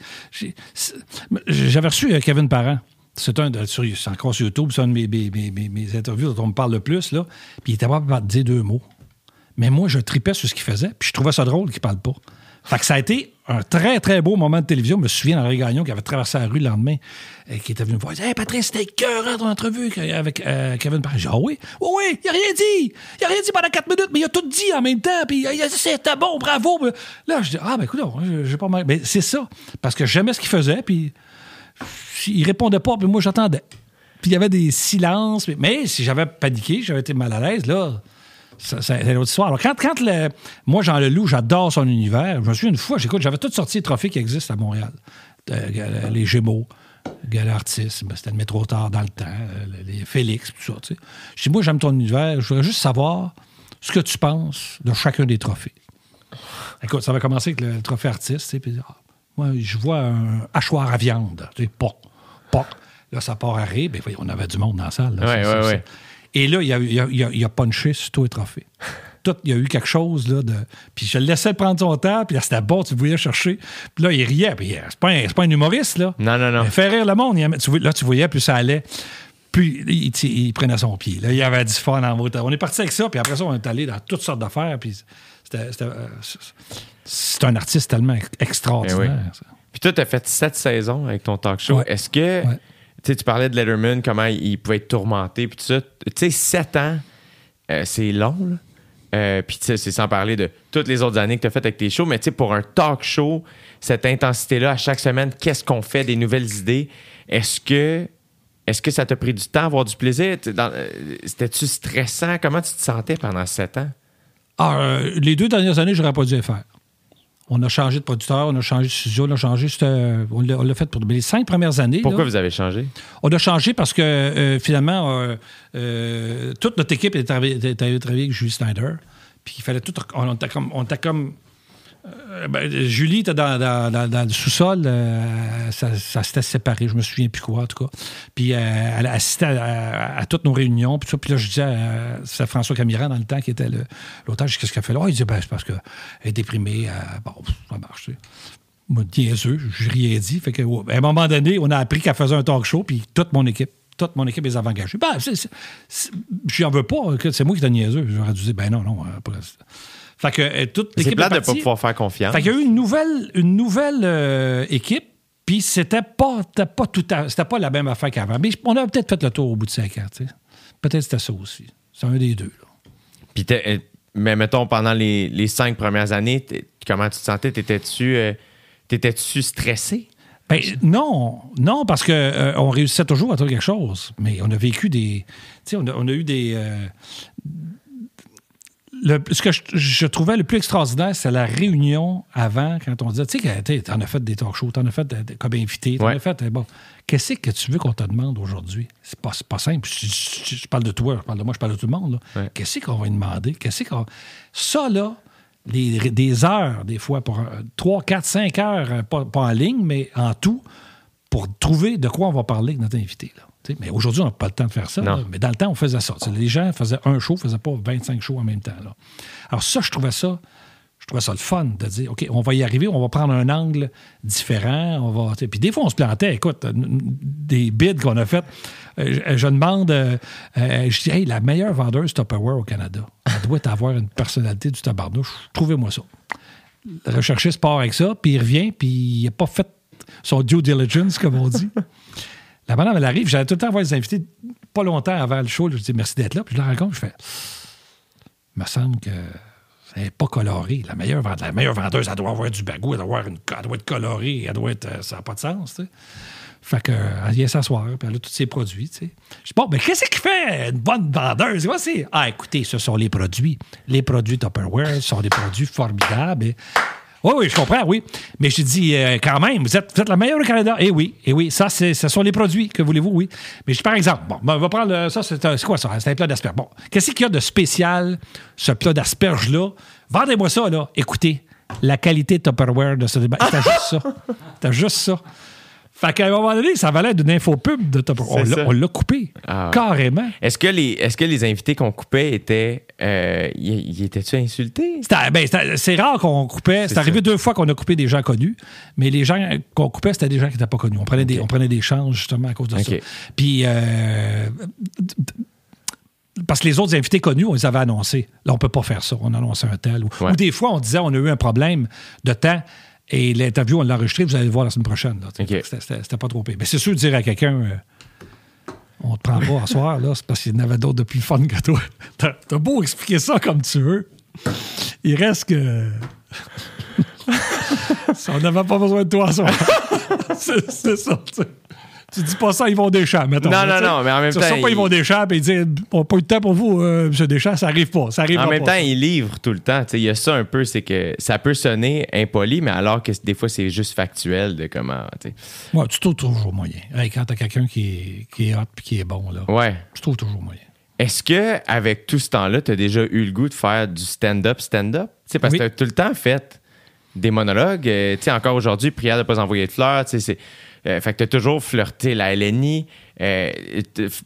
J'avais reçu Kevin Parent. C'est encore sur YouTube, c'est un de mes interviews dont on me parle le plus, là. Puis il était pas capable de dire 2 mots. Mais moi, je tripais sur ce qu'il faisait, puis je trouvais ça drôle qu'il parle pas. Fait que ça a été un très, très beau moment de télévision. Je me souviens d'André Gagnon qui avait traversé la rue le lendemain et qui était venu me voir. Il disait « Hey, Patrice, c'était écœurant ton entrevue avec Kevin Parent. » J'ai dit « Ah oui? Oui, il a rien dit! Il a rien dit pendant 4 minutes, mais il a tout dit en même temps. Puis il a dit « C'était bon, bravo! » Là, je dis « Ah, ben écoute, j'ai pas mal. » Mais c'est ça, parce que j'aimais ce qu'il faisait, puis... Il répondait pas, puis moi, j'attendais. Puis il y avait des silences. Mais si j'avais paniqué, j'avais été mal à l'aise, là, c'est l'autre histoire. Alors, moi, Jean-Leloup, j'adore son univers. Je me souviens une fois, j'avais toutes sorties de trophées qui existent à Montréal. Les Gémeaux, Gala Artiste, c'était le métro tard dans le temps, les Félix, tout ça. Tu sais. Je dis, moi, j'aime ton univers. Je voudrais juste savoir ce que tu penses de chacun des trophées. Écoute, ça va commencer avec le trophée artiste, tu sais, puis... Moi, je vois un hachoir à viande. Tu sais, poc. Là, ça part à rire. Ben, on avait du monde dans la salle. Là, ouais. Et là, il a punché sur tous les trophées. Tout, il y a eu quelque chose. Là, Puis je le laissais prendre son temps. Puis là, c'était bon, tu voyais chercher. Puis là, il riait. Puis c'est pas un humoriste, là. Non. Il fait rire le monde. Là, tu voyais, puis ça allait. Puis il prenait son pied. Là, il avait du fun en moto. On est parti avec ça. Puis après ça, on est allé dans toutes sortes d'affaires. Puis c'est un artiste tellement extraordinaire. Oui. Puis toi, t'as fait 7 saisons avec ton talk show. Ouais. Est-ce que... Ouais. Tu parlais de Letterman, comment il pouvait être tourmenté, puis tout ça. Tu sais, 7 ans, c'est long, là. Puis tu sais, c'est sans parler de toutes les autres années que t'as faites avec tes shows, mais tu sais, pour un talk show, cette intensité-là, à chaque semaine, qu'est-ce qu'on fait, des nouvelles idées, est-ce que ça t'a pris du temps, avoir du plaisir? C'était-tu stressant? Comment tu te sentais pendant 7 ans? Ah, les 2 dernières années, j'aurais pas dû les faire. On a changé de producteur, on a changé de studio, on a changé. On l'a fait pour les 5 premières années. Pourquoi là, vous avez changé? On a changé parce que finalement, toute notre équipe était travaillée avec Julie Snyder. Puis il fallait tout. On était comme Julie était dans le sous-sol. Ça s'était séparé, je me souviens plus quoi, en tout cas. Puis elle assistait à toutes nos réunions. Puis là, je disais à François Camiran, dans le temps, qui était l'otage, qu'est-ce qu'elle fait là? Oh, il disait, c'est parce qu'elle est déprimée. Bon, ça marche, tu sais. Moi, niaiseux, je rien dit. Fait que, ouais, à un moment donné, on a appris qu'elle faisait un talk show, puis toute mon équipe les avait engagés. Ben, je n'en veux pas, c'est moi qui étais niaiseux. J'aurais dû dire, non. Fait que toute l'équipe. C'est plate de ne pas pouvoir faire confiance. Fait qu'il y a eu une nouvelle équipe, puis c'était pas la même affaire qu'avant. Mais on a peut-être fait le tour au bout de 5 ans, tu sais. Peut-être c'était ça aussi. C'est un des deux, là. Puis mais mettons, pendant les 5 premières années, comment tu te sentais? T'étais-tu stressé? Ben, non, parce qu'on réussissait toujours à trouver quelque chose. Mais on a vécu des... Tu sais, on a eu des... ce que je trouvais le plus extraordinaire, c'est la réunion avant, quand on disait, tu sais, t'en as fait des talk shows, t'en as fait comme invité, t'en as fait... Bon, qu'est-ce que tu veux qu'on te demande aujourd'hui? C'est pas simple. Je parle de toi, je parle de moi, je parle de tout le monde. Là. Ouais. Qu'est-ce qu'on va lui demander? Ça, là, des heures, des fois, pour 3, 4, 5 heures, pas en ligne, mais en tout, pour trouver de quoi on va parler avec notre invité, là. T'sais, mais aujourd'hui, on n'a pas le temps de faire ça. Là, mais dans le temps, on faisait ça. T'sais, les gens faisaient un show, ne faisaient pas 25 shows en même temps, là. Alors ça, je trouvais ça le fun de dire, OK, on va y arriver, on va prendre un angle différent. Puis des fois, on se plantait. Écoute, des bids qu'on a faites, je demande, je dis, hey, la meilleure vendeuse Tupperware au Canada, elle doit avoir une personnalité du tabarnouche. Trouvez-moi ça. Le recherchiste part avec ça, puis il revient, puis il n'a pas fait son due diligence, comme on dit. La madame, elle arrive, j'allais tout le temps voir les invités pas longtemps avant le show. Je dis merci d'être là. Puis je la rencontre, je fais, il me semble que elle n'est pas colorée. La meilleure vendeuse, elle doit avoir du bagout, elle doit être colorée, elle doit être. Ça n'a pas de sens, tu sais. Fait qu'elle vient s'asseoir, puis elle a tous ses produits, tu sais. Je dis, bon, mais qu'est-ce qui fait une bonne vendeuse? Voici. Ah, écoutez, ce sont les produits. Les produits Tupperware sont des produits formidables. Et... oui, oui, je comprends, oui. Mais je te dis, quand même, vous êtes la meilleure au Canada. Eh oui, ça, ce sont les produits, que voulez-vous, oui. Mais par exemple, bon, on va prendre ça, c'est quoi ça? C'est un plat d'asperges. Bon, qu'est-ce qu'il y a de spécial, ce plat d'asperges-là? Vendez-moi ça, là. Écoutez, la qualité Tupperware de ce débat. T'as juste ça. Fait qu'à un moment donné, ça valait d'une infopub de Tupperware. On l'a coupé, carrément. Est-ce que les invités qu'on coupait étaient... ils étaient-tu insultés? C'est rare qu'on coupait. C'est arrivé 2 fois qu'on a coupé des gens connus, mais les gens qu'on coupait, c'était des gens qui n'étaient pas connus. On prenait des chances, justement, à cause de ça. Puis... parce que les autres invités connus, on les avait annoncés. Là, on ne peut pas faire ça. On annonçait un tel. Ou des fois, on disait on a eu un problème de temps... et l'interview, on l'a enregistrée, vous allez le voir la semaine prochaine. Là, c'était pas trop pire. Mais c'est sûr de dire à quelqu'un, on te prend pas à soir, là, c'est parce qu'il y en avait d'autres de plus fun que toi. T'as beau expliquer ça comme tu veux. Il reste que... on n'avait pas besoin de toi à soir. c'est ça, tu sais. Tu dis pas ça à Yvon Deschamps, mettons. Non, mais en même temps... Tu ne pas Yvon Deschamps et dire « On n'a pas eu de temps pour vous, M. Deschamps, ça n'arrive pas. » En même temps, il livre tout le temps. Il y a ça un peu, c'est que ça peut sonner impoli, mais alors que des fois, c'est juste factuel de comment... Ouais, tu trouves toujours moyen. Hey, quand tu as quelqu'un qui est hot et qui est bon, là, ouais. Tu trouves toujours moyen. Est-ce que avec tout ce temps-là, tu as déjà eu le goût de faire du stand-up? Parce que tu as tout le temps fait des monologues. Encore aujourd'hui, prière de ne pas envoyer de fleurs, c'est... fait que t'as toujours flirté la LNI,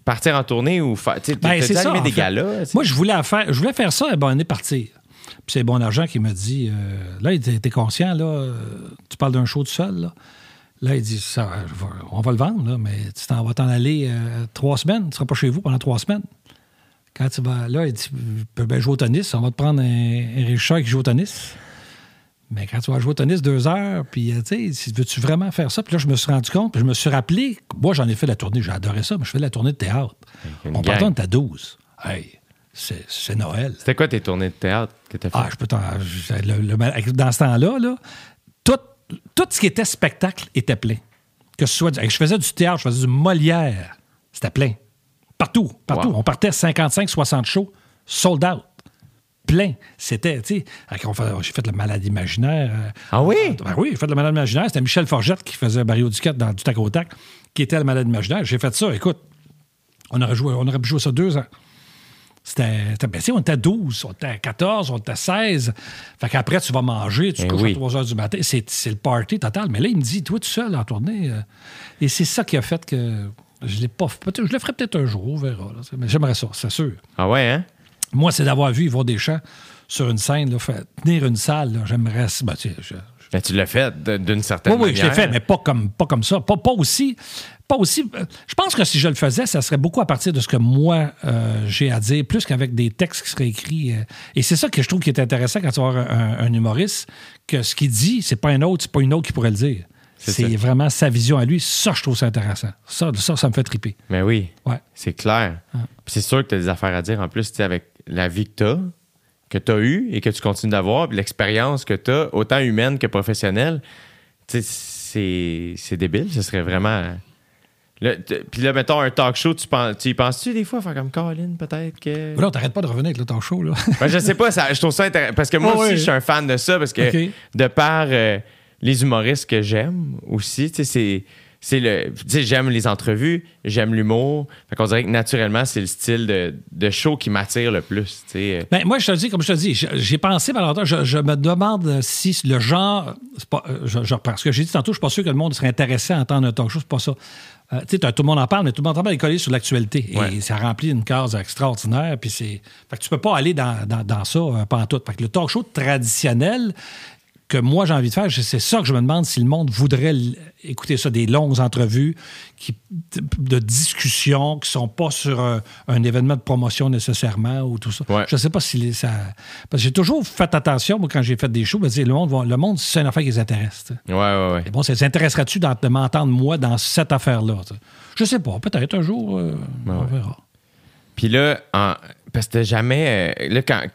partir en tournée ou t'as animé des galas. Moi, je voulais faire ça, et ben on est parti. Puis c'est Bon Argent qui me dit, là, il dit, t'es conscient, là, tu parles d'un show tout seul, là. Là, il dit, ça, on va le vendre, là, mais tu vas t'en aller 3 semaines, tu seras pas chez vous pendant 3 semaines. Quand tu vas là, il dit, ben jouer au tennis, on va te prendre un Richard qui joue au tennis. Mais quand tu vas jouer au tennis 2 heures, puis tu sais, veux-tu vraiment faire ça? Puis là, je me suis rendu compte, puis je me suis rappelé, moi, j'en ai fait la tournée, j'ai adoré ça, mais je fais de la tournée de théâtre. On parle de 12. Hey, c'est Noël. C'était quoi tes tournées de théâtre que tu as fait? Ah, je peux t'en... dans ce temps-là, là, tout ce qui était spectacle était plein. Que ce soit... je faisais du théâtre, je faisais du Molière. C'était plein. Partout. Wow. On partait 55-60 shows, sold out. Plein. C'était, tu sais, j'ai fait le malade imaginaire. Ah oui? Ben oui, j'ai fait le malade imaginaire. C'était Michel Forgette qui faisait Barrio Duquette dans Du Tac au Tac, qui était le malade imaginaire. J'ai fait ça. Écoute, on aurait pu jouer ça 2 ans. C'était ben, on était 12, on était 14, on était 16. Fait qu'après, tu vas manger, tu te couches à 3 heures du matin. C'est le party total. Mais là, il me dit, toi, tout seul, en tournée. Et c'est ça qui a fait que je l'ai pas fait. Je le ferai peut-être un jour, on verra. Là, mais j'aimerais ça, c'est sûr. Ah ouais, hein? Moi, c'est d'avoir vu Yvon Deschamps sur une scène, là, tenir une salle, là, j'aimerais... Ben, mais tu l'as fait d'une certaine manière. Oui, je l'ai fait, mais pas comme ça. Pas aussi... Je pense que si je le faisais, ça serait beaucoup à partir de ce que moi, j'ai à dire, plus qu'avec des textes qui seraient écrits. Et c'est ça que je trouve qui est intéressant quand tu vas avoir un humoriste, que ce qu'il dit, c'est pas une autre qui pourrait le dire. C'est vraiment sa vision à lui. Ça, je trouve ça intéressant. Ça me fait triper. Mais oui, c'est clair. Ah. C'est sûr que tu as des affaires à dire. En plus, avec la vie que tu as eue et que tu continues d'avoir, l'expérience que tu as, autant humaine que professionnelle, c'est débile. Ce serait vraiment... Puis là, mettons, un talk show, tu y penses-tu des fois, faire comme Colin, peut-être que... Non, t'arrêtes pas de revenir avec le talk show, là. Ben, je sais pas, je trouve ça intéressant. Parce que moi aussi, je suis un fan de ça, parce que de par... les humoristes que j'aime aussi, tu sais, c'est le, tu sais, j'aime les entrevues, j'aime l'humour. Fait qu'on dirait que naturellement, c'est le style de show qui m'attire le plus. Ben, moi, je te dis, comme je te dis, j'ai pensé, Valentin, je me demande si le genre... C'est pas, parce que j'ai dit tantôt, je suis pas sûr que le monde serait intéressé à entendre un talk show, c'est pas ça. Tu sais, tout le monde en parle, mais tout le monde en parle est collé sur l'actualité. Et ouais. Ça remplit une case extraordinaire. Puis c'est... Fait que tu peux pas aller dans ça pantoute. Fait que le talk show traditionnel... que moi, j'ai envie de faire, c'est ça que je me demande si le monde voudrait écouter ça, des longues entrevues de discussions qui ne sont pas sur un événement de promotion nécessairement ou tout ça. Ouais. Je ne sais pas si ça... Parce que j'ai toujours fait attention, moi, quand j'ai fait des shows, ben, le monde, c'est une affaire qui les intéresse. Oui, oui, oui. Bon, ça t'intéresseras-tu de m'entendre, moi, dans cette affaire-là? T'sais? Je ne sais pas, peut-être un jour, on verra. Puis là, parce que t'as jamais... Là, quand...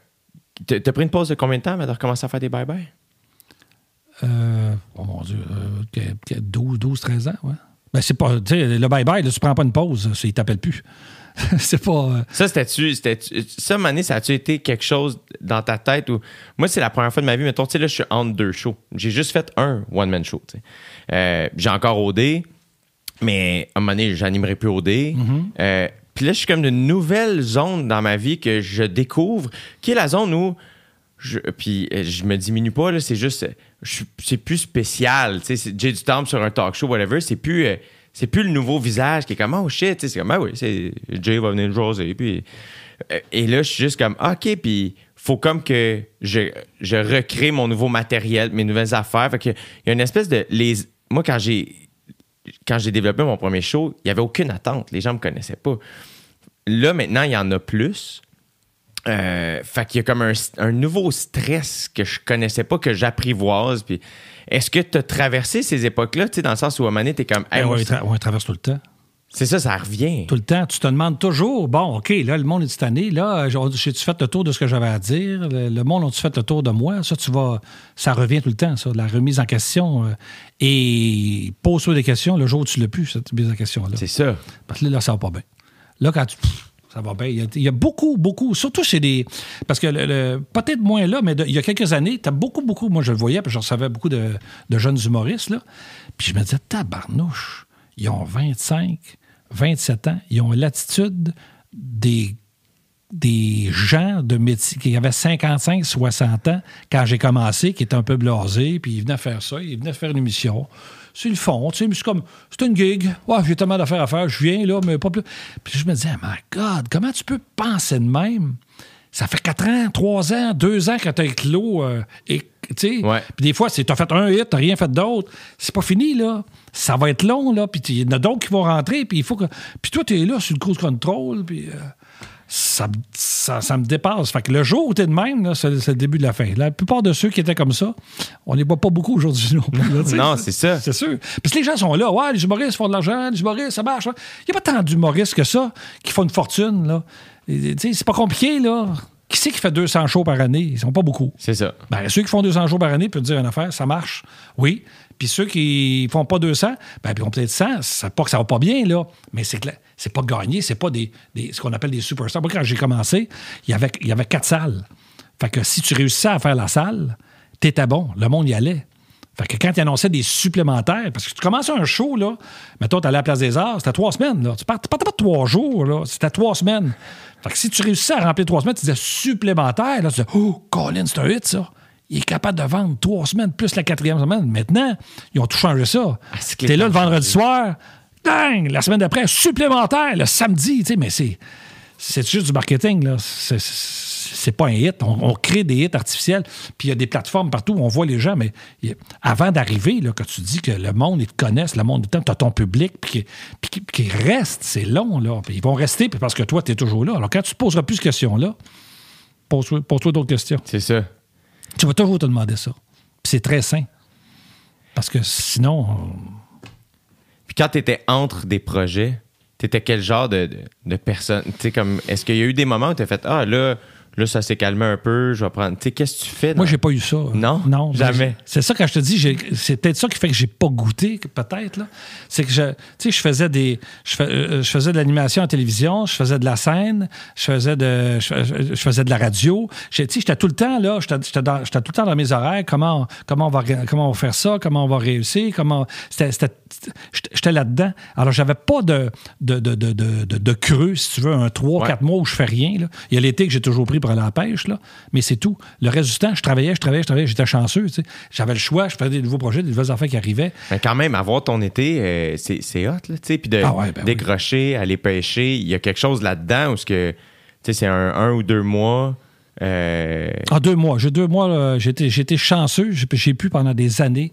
T'as pris une pause de combien de temps avant de recommencer à faire des bye-bye? Oh mon Dieu, 12-13 ans, ouais. Ben, c'est pas, tu sais, le bye-bye, là, tu prends pas une pause, il t'appelle plus. C'est pas... Ça, c'était-tu... Ça, Mané, ça a-tu été quelque chose dans ta tête où... Moi, c'est la première fois de ma vie, mettons, tu sais, là, je suis entre deux shows. J'ai juste fait un one-man show, tu sais. J'ai encore OD, mais à un moment donné, j'animerai plus OD. Mm-hmm. Puis là, je suis comme d'une nouvelle zone dans ma vie que je découvre, qui est la zone où... Puis je me diminue pas, là, c'est juste... c'est plus spécial, tu sais, J'ai du temps sur un talk show, whatever, c'est plus le nouveau visage qui est comme « Oh shit », tu sais, c'est comme « Ah oui, c'est Jay va venir jaser », puis... Et là, je suis juste comme « OK », puis faut comme que je recrée mon nouveau matériel, mes nouvelles affaires, fait qu'il y a une espèce de... Moi, quand j'ai développé mon premier show, il n'y avait aucune attente, les gens me connaissaient pas. Là, maintenant, il y en a plus... fait qu'il y a comme un nouveau stress que je connaissais pas, que j'apprivoise. Puis est-ce que tu as traversé ces époques-là, tu sais, dans le sens où à un moment donné, t'es comme... Hey, oui, on traverse tout le temps. C'est ça, ça revient. Tout le temps. Tu te demandes toujours, bon, OK, là, le monde est titané, là, j'ai-tu fait le tour de ce que j'avais à dire? Le monde, ont-tu fait le tour de moi? Ça, ça revient tout le temps, ça, la remise en question. Et pose-toi des questions le jour où tu l'as pu, cette mise en question-là. C'est ça. Parce que là, ça va pas bien. Là, quand tu... Ça va bien. Il y a beaucoup, surtout chez des... Parce que peut-être moins là, mais il y a quelques années, t'as beaucoup, moi je le voyais, puis je recevais beaucoup de jeunes humoristes, là. Puis je me disais, tabarnouche, ils ont 25, 27 ans, ils ont l'attitude des gens de métier qui avaient 55, 60 ans quand j'ai commencé, qui étaient un peu blasés, puis ils venaient faire ça, ils venaient faire une émission. C'est le fond, tu sais, mais c'est comme, c'est une gig. Ouais, j'ai tellement d'affaires à faire, je viens là, mais pas plus. Puis je me disais, my God, comment tu peux penser de même? Ça fait 4 ans, 3 ans, 2 ans que t'as éclos, tu sais. Ouais. Puis des fois, t'as fait un hit, t'as rien fait d'autre. C'est pas fini, là. Ça va être long, là. Puis il y en a d'autres qui vont rentrer, puis il faut que. Puis toi, t'es là sur le cruise control, puis. Ça me dépasse. Fait que le jour où t'es de même, là, c'est le début de la fin. La plupart de ceux qui étaient comme ça, on les voit pas beaucoup aujourd'hui non plus. Là, non, c'est ça. C'est sûr. Parce que les gens sont là. Ouais, les humoristes font de l'argent, les humoristes, ça marche. Il n'y a pas tant d'humoristes que ça qui font une fortune, là. Et, c'est pas compliqué, là. Qui c'est qui fait 200 shows par année? Ils sont pas beaucoup. C'est ça. Ben, ceux qui font 200 shows par année peuvent dire une affaire, ça marche. Oui. Puis ceux qui font pas 200, ben, ils ont peut-être 100. C'est pas que ça va pas bien, là. Mais c'est clair. C'est pas gagné, c'est pas ce qu'on appelle des superstars. Moi, quand j'ai commencé, il y avait 4 salles. Fait que si tu réussissais à faire la salle, t'étais bon, le monde y allait. Fait que quand ils annonçaient des supplémentaires, parce que tu commençais un show, là, mettons, t'allais à la Place des Arts, c'était 3 semaines, là. Tu partais pas de 3 jours, là, c'était 3 semaines. Fait que si tu réussissais à remplir 3 semaines, tu disais supplémentaire, là, tu disais, oh, Colin, c'est un hit, ça. Il est capable de vendre 3 semaines plus la 4e semaine. Maintenant, ils ont tout changé ça. Ah, t'es là le vendredi soir. Dang! La semaine d'après, supplémentaire, le samedi, tu sais, mais c'est juste du marketing, là. C'est pas un hit. On crée des hits artificiels, puis il y a des plateformes partout où on voit les gens, mais avant d'arriver, là, quand tu dis que le monde, ils te connaissent, le monde, t'as ton public, puis qu'ils restent, c'est long, là. Puis ils vont rester parce que toi, t'es toujours là. Alors, quand tu te poseras plus cette question-là, pose-toi d'autres questions. C'est ça. Tu vas toujours te demander ça. Puis c'est très sain. Parce que sinon... Puis quand tu étais entre des projets, tu étais quel genre de personne? Tu sais, comme, est-ce qu'il y a eu des moments où tu as fait « Ah, là, Là, ça s'est calmé un peu. Je vais prendre. Tu sais, qu'est-ce que tu fais? Moi, j'ai pas eu ça. Non? Non. Jamais. C'est ça, quand je te dis, c'est peut-être ça qui fait que j'ai pas goûté, peut-être. Là. C'est que je faisais de l'animation en télévision, je faisais de la scène, je faisais de la radio. Tu sais, j'étais tout le temps là, j'étais tout le temps dans mes horaires. Comment on va faire ça? Comment on va réussir? J'étais là-dedans. Alors, j'avais pas de creux, si tu veux, un 3-4 mois où je fais rien. Là. Il y a l'été que j'ai toujours pris pour aller à la pêche, là. Mais c'est tout. Le reste du temps, je travaillais, j'étais chanceux, tu sais. J'avais le choix, je faisais des nouveaux projets, des nouvelles affaires qui arrivaient. Mais quand même, avoir ton été, c'est hot, là, tu sais, puis de décrocher, aller pêcher, il y a quelque chose là-dedans où c'est un ou deux mois... J'ai 2 mois, j'étais chanceux, j'ai pu pendant des années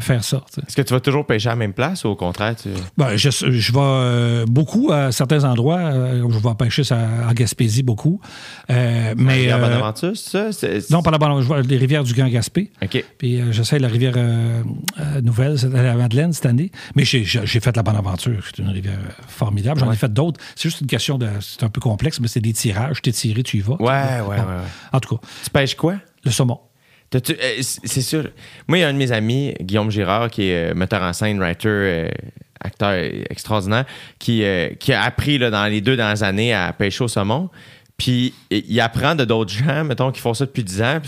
faire ça. T'sais. Est-ce que tu vas toujours pêcher à la même place ou au contraire? Je vais beaucoup à certains endroits. Je vais pêcher en Gaspésie beaucoup. La Bonaventure, ça? Non, pas la Bonaventure. Je vais les rivières du Grand Gaspé. OK. Puis j'essaie la rivière Nouvelle, la Madeleine cette année. Mais j'ai fait la Bonaventure, c'est une rivière formidable. J'en ai fait d'autres. C'est juste une question c'est un peu complexe, mais c'est des tirages. T'es tiré, tu y vas. Ouais. En tout cas. Tu pêches quoi? Le saumon. C'est sûr. Moi, il y a un de mes amis, Guillaume Girard, qui est metteur en scène, writer, acteur extraordinaire, qui a appris là, dans les 2 dernières années à pêcher au saumon. Puis, il apprend de d'autres gens, mettons, qui font ça depuis 10 ans.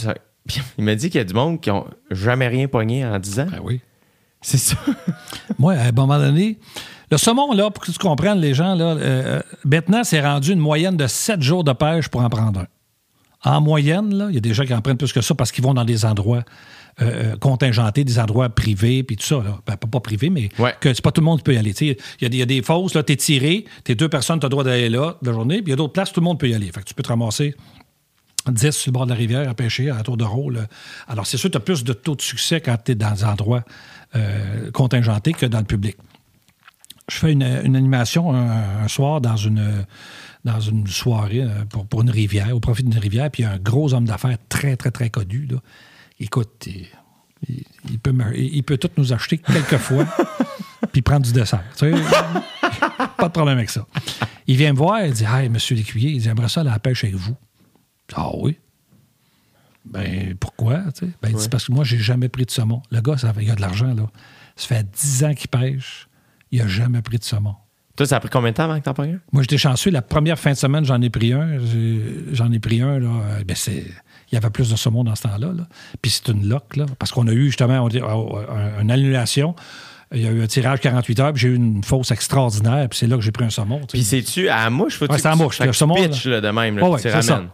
Puis il m'a dit qu'il y a du monde qui n'a jamais rien pogné en 10 ans. Ben oui. C'est ça. Moi, à un moment donné... Le saumon, là, pour que tu comprennes, les gens, là, maintenant, c'est rendu une moyenne de 7 jours de pêche pour en prendre un. En moyenne, là, il y a des gens qui en prennent plus que ça parce qu'ils vont dans des endroits contingentés, des endroits privés, puis tout ça. Là. Ben, pas privés, mais c'est pas tout le monde qui peut y aller. Il y a des fosses, là, t'es tiré, t'es 2 personnes, t'as le droit d'aller là de la journée, puis il y a d'autres places, tout le monde peut y aller. Fait que tu peux te ramasser 10 sur le bord de la rivière à pêcher, à la tour de rôle. Alors, c'est sûr, t'as plus de taux de succès quand t'es dans des endroits contingentés que dans le public. Je fais une animation un soir dans une soirée pour une rivière, au profit d'une rivière, puis il y a un gros homme d'affaires très, très, très connu. Là. Écoute, il peut tout nous acheter quelquefois puis prendre du dessert. Tu sais, pas de problème avec ça. Il vient me voir, il dit « Hey, monsieur l'écuyer, il aimerait ça aller à la pêche avec vous. » Ah oui? Ben, pourquoi? Tu sais? Ben, il dit « Parce que moi, j'ai jamais pris de saumon. » Le gars, il a de l'argent, là. Ça fait 10 ans qu'il pêche. Il n'a jamais pris de saumon. Toi, ça a pris combien de temps avant que tu en prennes un? Moi, j'étais chanceux. La première fin de semaine, j'en ai pris un. Là. Ben, il y avait plus de saumon dans ce temps-là. Là. Puis c'est une loque, là. Parce qu'on a eu justement une annulation. Il y a eu un tirage 48 heures, puis j'ai eu une fausse extraordinaire. Puis c'est là que j'ai pris un saumon. T'sais. Puis c'est-tu à la mouche? Faut-tu c'est à la mouche. Le saumon, pitch, là, de même. Là, tu ramènes.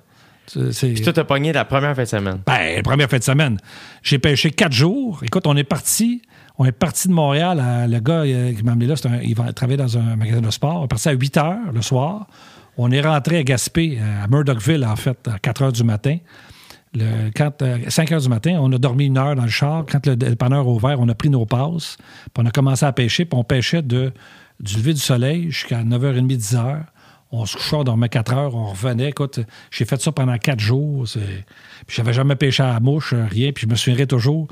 Puis toi, t'as pogné la première fin de semaine. Ben, la première fin de semaine. J'ai pêché 4 jours. Écoute, on est parti de Montréal. Le gars qui m'a amené là, il travaillait dans un magasin de sport. On est parti à 8 h le soir. On est rentré à Gaspé, à Murdochville, en fait, à 4 h du matin. À 5 h du matin, on a dormi 1 heure dans le char. Quand le panneur a ouvert, on a pris nos passes. Puis on a commencé à pêcher. Puis on pêchait du lever du soleil jusqu'à 9 h 30, 10 h. On se couchait, on dormait 4 heures. On revenait. Écoute, j'ai fait ça pendant 4 jours. Puis j'avais jamais pêché à la mouche, rien. Puis je me souviendrai toujours...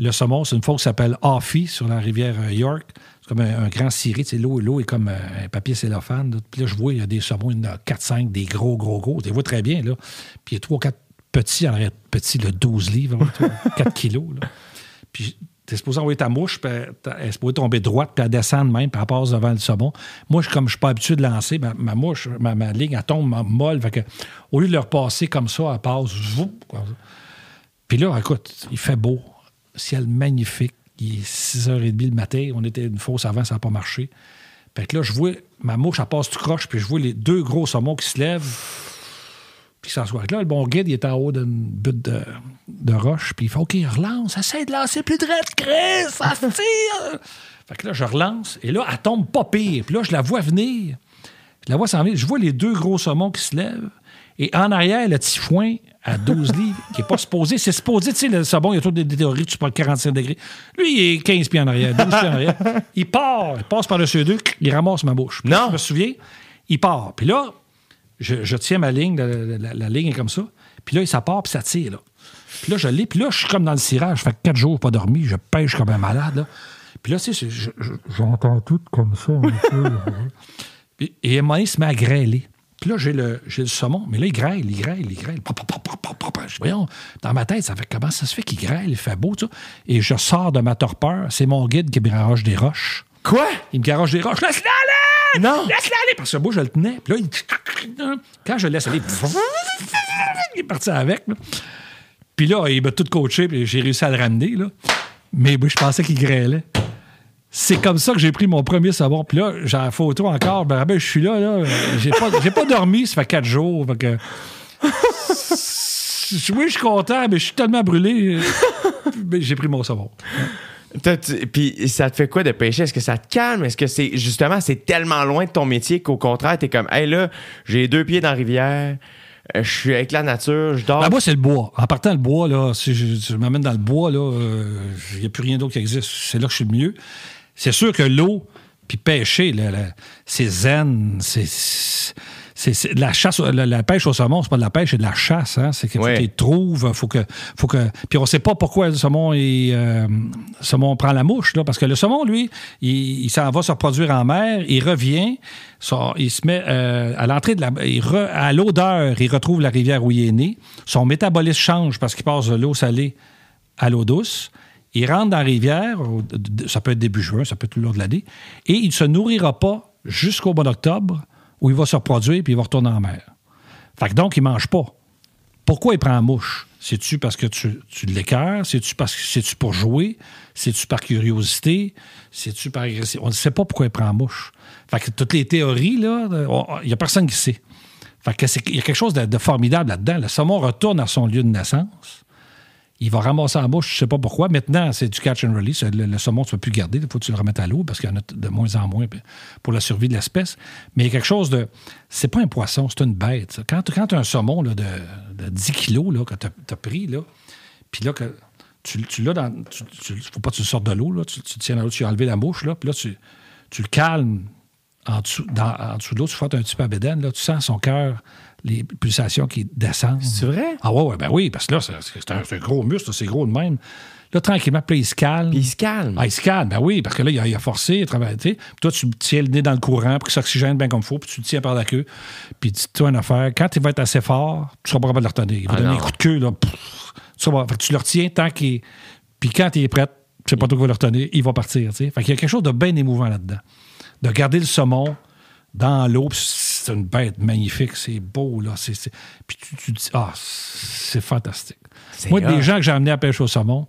Le saumon, c'est une faune qui s'appelle Offie sur la rivière York. C'est comme un grand ciré. Tu sais, l'eau est comme un papier cellophane. Puis là, je vois, il y a des saumons, il y en a 4-5, des gros. Tu les vois très bien, là. Puis il y a 3-4 petits, en arrêt petit, le 12 livres, là, 4 kilos. Là. Puis t'es supposé envoyer ta mouche, puis elle est supposée tomber droite, puis elle descend même, puis elle passe devant le saumon. Moi, comme je suis pas habitué de lancer, ma mouche, ma ligne, elle tombe molle. Fait que, au lieu de leur passer comme ça, elle passe. Puis là, écoute, il fait beau. Ciel magnifique. Il est 6 h 30 le matin. On était une fosse avant, ça n'a pas marché. Fait que là, je vois ma mouche, elle passe tout croche, puis je vois les 2 gros saumons qui se lèvent. Puis ça se voit. Là, le bon guide, il est en haut d'une butte de roche, puis il fait « OK, relance, essaie de lancer plus de reste, Chris, ça se tire! » Fait que là, je relance, et là, elle tombe pas pire. Puis là, je la vois venir. Je la vois s'en venir. Je vois les 2 gros saumons qui se lèvent. Et en arrière, le petit foin à 12 livres, qui n'est pas supposé. C'est supposé, tu sais, le saumon, il y a toutes des théories, tu prends 45 degrés. Lui, il est 15 pieds en arrière, 12 pieds en arrière. Il passe par-dessus 2, il ramasse ma bouche. Puis non. Je me souviens, il part. Puis là, je tiens ma ligne, la ligne est comme ça. Puis là, ça part, puis ça tire, là. Puis là, je l'ai, puis là, je suis comme dans le cirage. Ça fait 4 jours, pas dormi, je pêche comme un malade, là. Puis là, tu sais, j'entends tout comme ça. Un peu, là. Et à un moment donné, il se met à grêler. Puis là, j'ai le saumon, mais là, il grêle. Voyons, dans ma tête, ça fait comment ça se fait qu'il grêle, il fait beau, tout ça. Et je sors de ma torpeur, c'est mon guide qui me garoche des roches. Quoi? Il me garoche des roches. Laisse-la aller! Non! Laisse-la aller! Parce que moi, je le tenais. Puis là, il... quand je le laisse aller, il est parti avec. Là. Puis là, il m'a tout coaché, puis j'ai réussi à le ramener. Là. Mais je pensais qu'il grêlait. C'est comme ça que j'ai pris mon premier savon. Puis là, j'ai la photo encore. Ben, je suis là. J'ai pas dormi, ça fait 4 jours. Fait que... Oui, je suis content, mais je suis tellement brûlé. Mais j'ai pris mon savon. Puis ça te fait quoi de pêcher? Est-ce que ça te calme? Est-ce que c'est justement, c'est tellement loin de ton métier qu'au contraire, t'es comme, hey là, j'ai 2 pieds dans la rivière. Je suis avec la nature, je dors. Ben moi, c'est le bois. En partant, le bois, là, si je m'amène dans le bois, là, il n'y a plus rien d'autre qui existe. C'est là que je suis le mieux. C'est sûr que l'eau, puis pêcher, c'est zen, c'est de la chasse, la pêche au saumon, c'est pas de la pêche, c'est de la chasse. Hein? C'est qu'il faut qu'ils trouvent, faut que... Puis on sait pas pourquoi le saumon prend la mouche, là, parce que le saumon, lui, il s'en va se reproduire en mer, il revient, il se met à l'entrée de à l'odeur, il retrouve la rivière où il est né. Son métabolisme change parce qu'il passe de l'eau salée à l'eau douce. Il rentre dans la rivière, ça peut être début juin, ça peut être le long de l'année, et il ne se nourrira pas jusqu'au mois d'octobre où il va se reproduire puis il va retourner en mer. Fait que donc, il ne mange pas. Pourquoi il prend la mouche? C'est-tu parce que tu l'écœures? C'est-tu pour jouer? C'est-tu par curiosité? C'est-tu par agressivité? On ne sait pas pourquoi il prend la mouche. Fait que toutes les théories, là, il n'y a personne qui sait. Fait que il y a quelque chose de formidable là-dedans. Le saumon retourne à son lieu de naissance. Il va ramasser la mouche, je ne sais pas pourquoi. Maintenant, c'est du catch and release. Le saumon, tu ne peux plus le garder. Il faut que tu le remettes à l'eau parce qu'il y en a de moins en moins pour la survie de l'espèce. Mais il y a quelque chose de... C'est pas un poisson, c'est une bête. Ça. Quand tu as un saumon là, de 10 kilos là, que tu as pris, là, puis là, que tu l'as dans... Il ne faut pas que tu le sortes de l'eau. Là, tu tiens à l'eau, tu as enlevé la mouche, là, puis là, tu le calmes en dessous de l'eau. Tu frottes un petit peu à bédaine, là, tu sens son cœur... les pulsations qui descendent. C'est vrai? Ah ouais, ben oui, parce que là, c'est un gros muscle, c'est gros de même. Là, tranquillement, puis il se calme. Puis il se calme. Ah, il se calme, ben oui, parce que là, il a forcé, il a travaillé. Puis toi, tu tiens le nez dans le courant pour qu'il s'oxygène bien comme il faut, puis tu le tiens par la queue. Puis dis-toi une affaire, quand il va être assez fort, tu seras pas capable de le retenir. Il va donner un coup de queue, là. Pff, tu le retiens tant qu'il... Puis quand il est prêt, tu sais pas trop qu'il va le retenir, il va partir, tu sais. Fait qu'il y a quelque chose de bien émouvant là-dedans. De garder le saumon dans l'eau, c'est une bête magnifique, c'est beau, là. Puis tu dis, ah, c'est fantastique. Moi, des gens que j'ai amenés à pêche au saumon,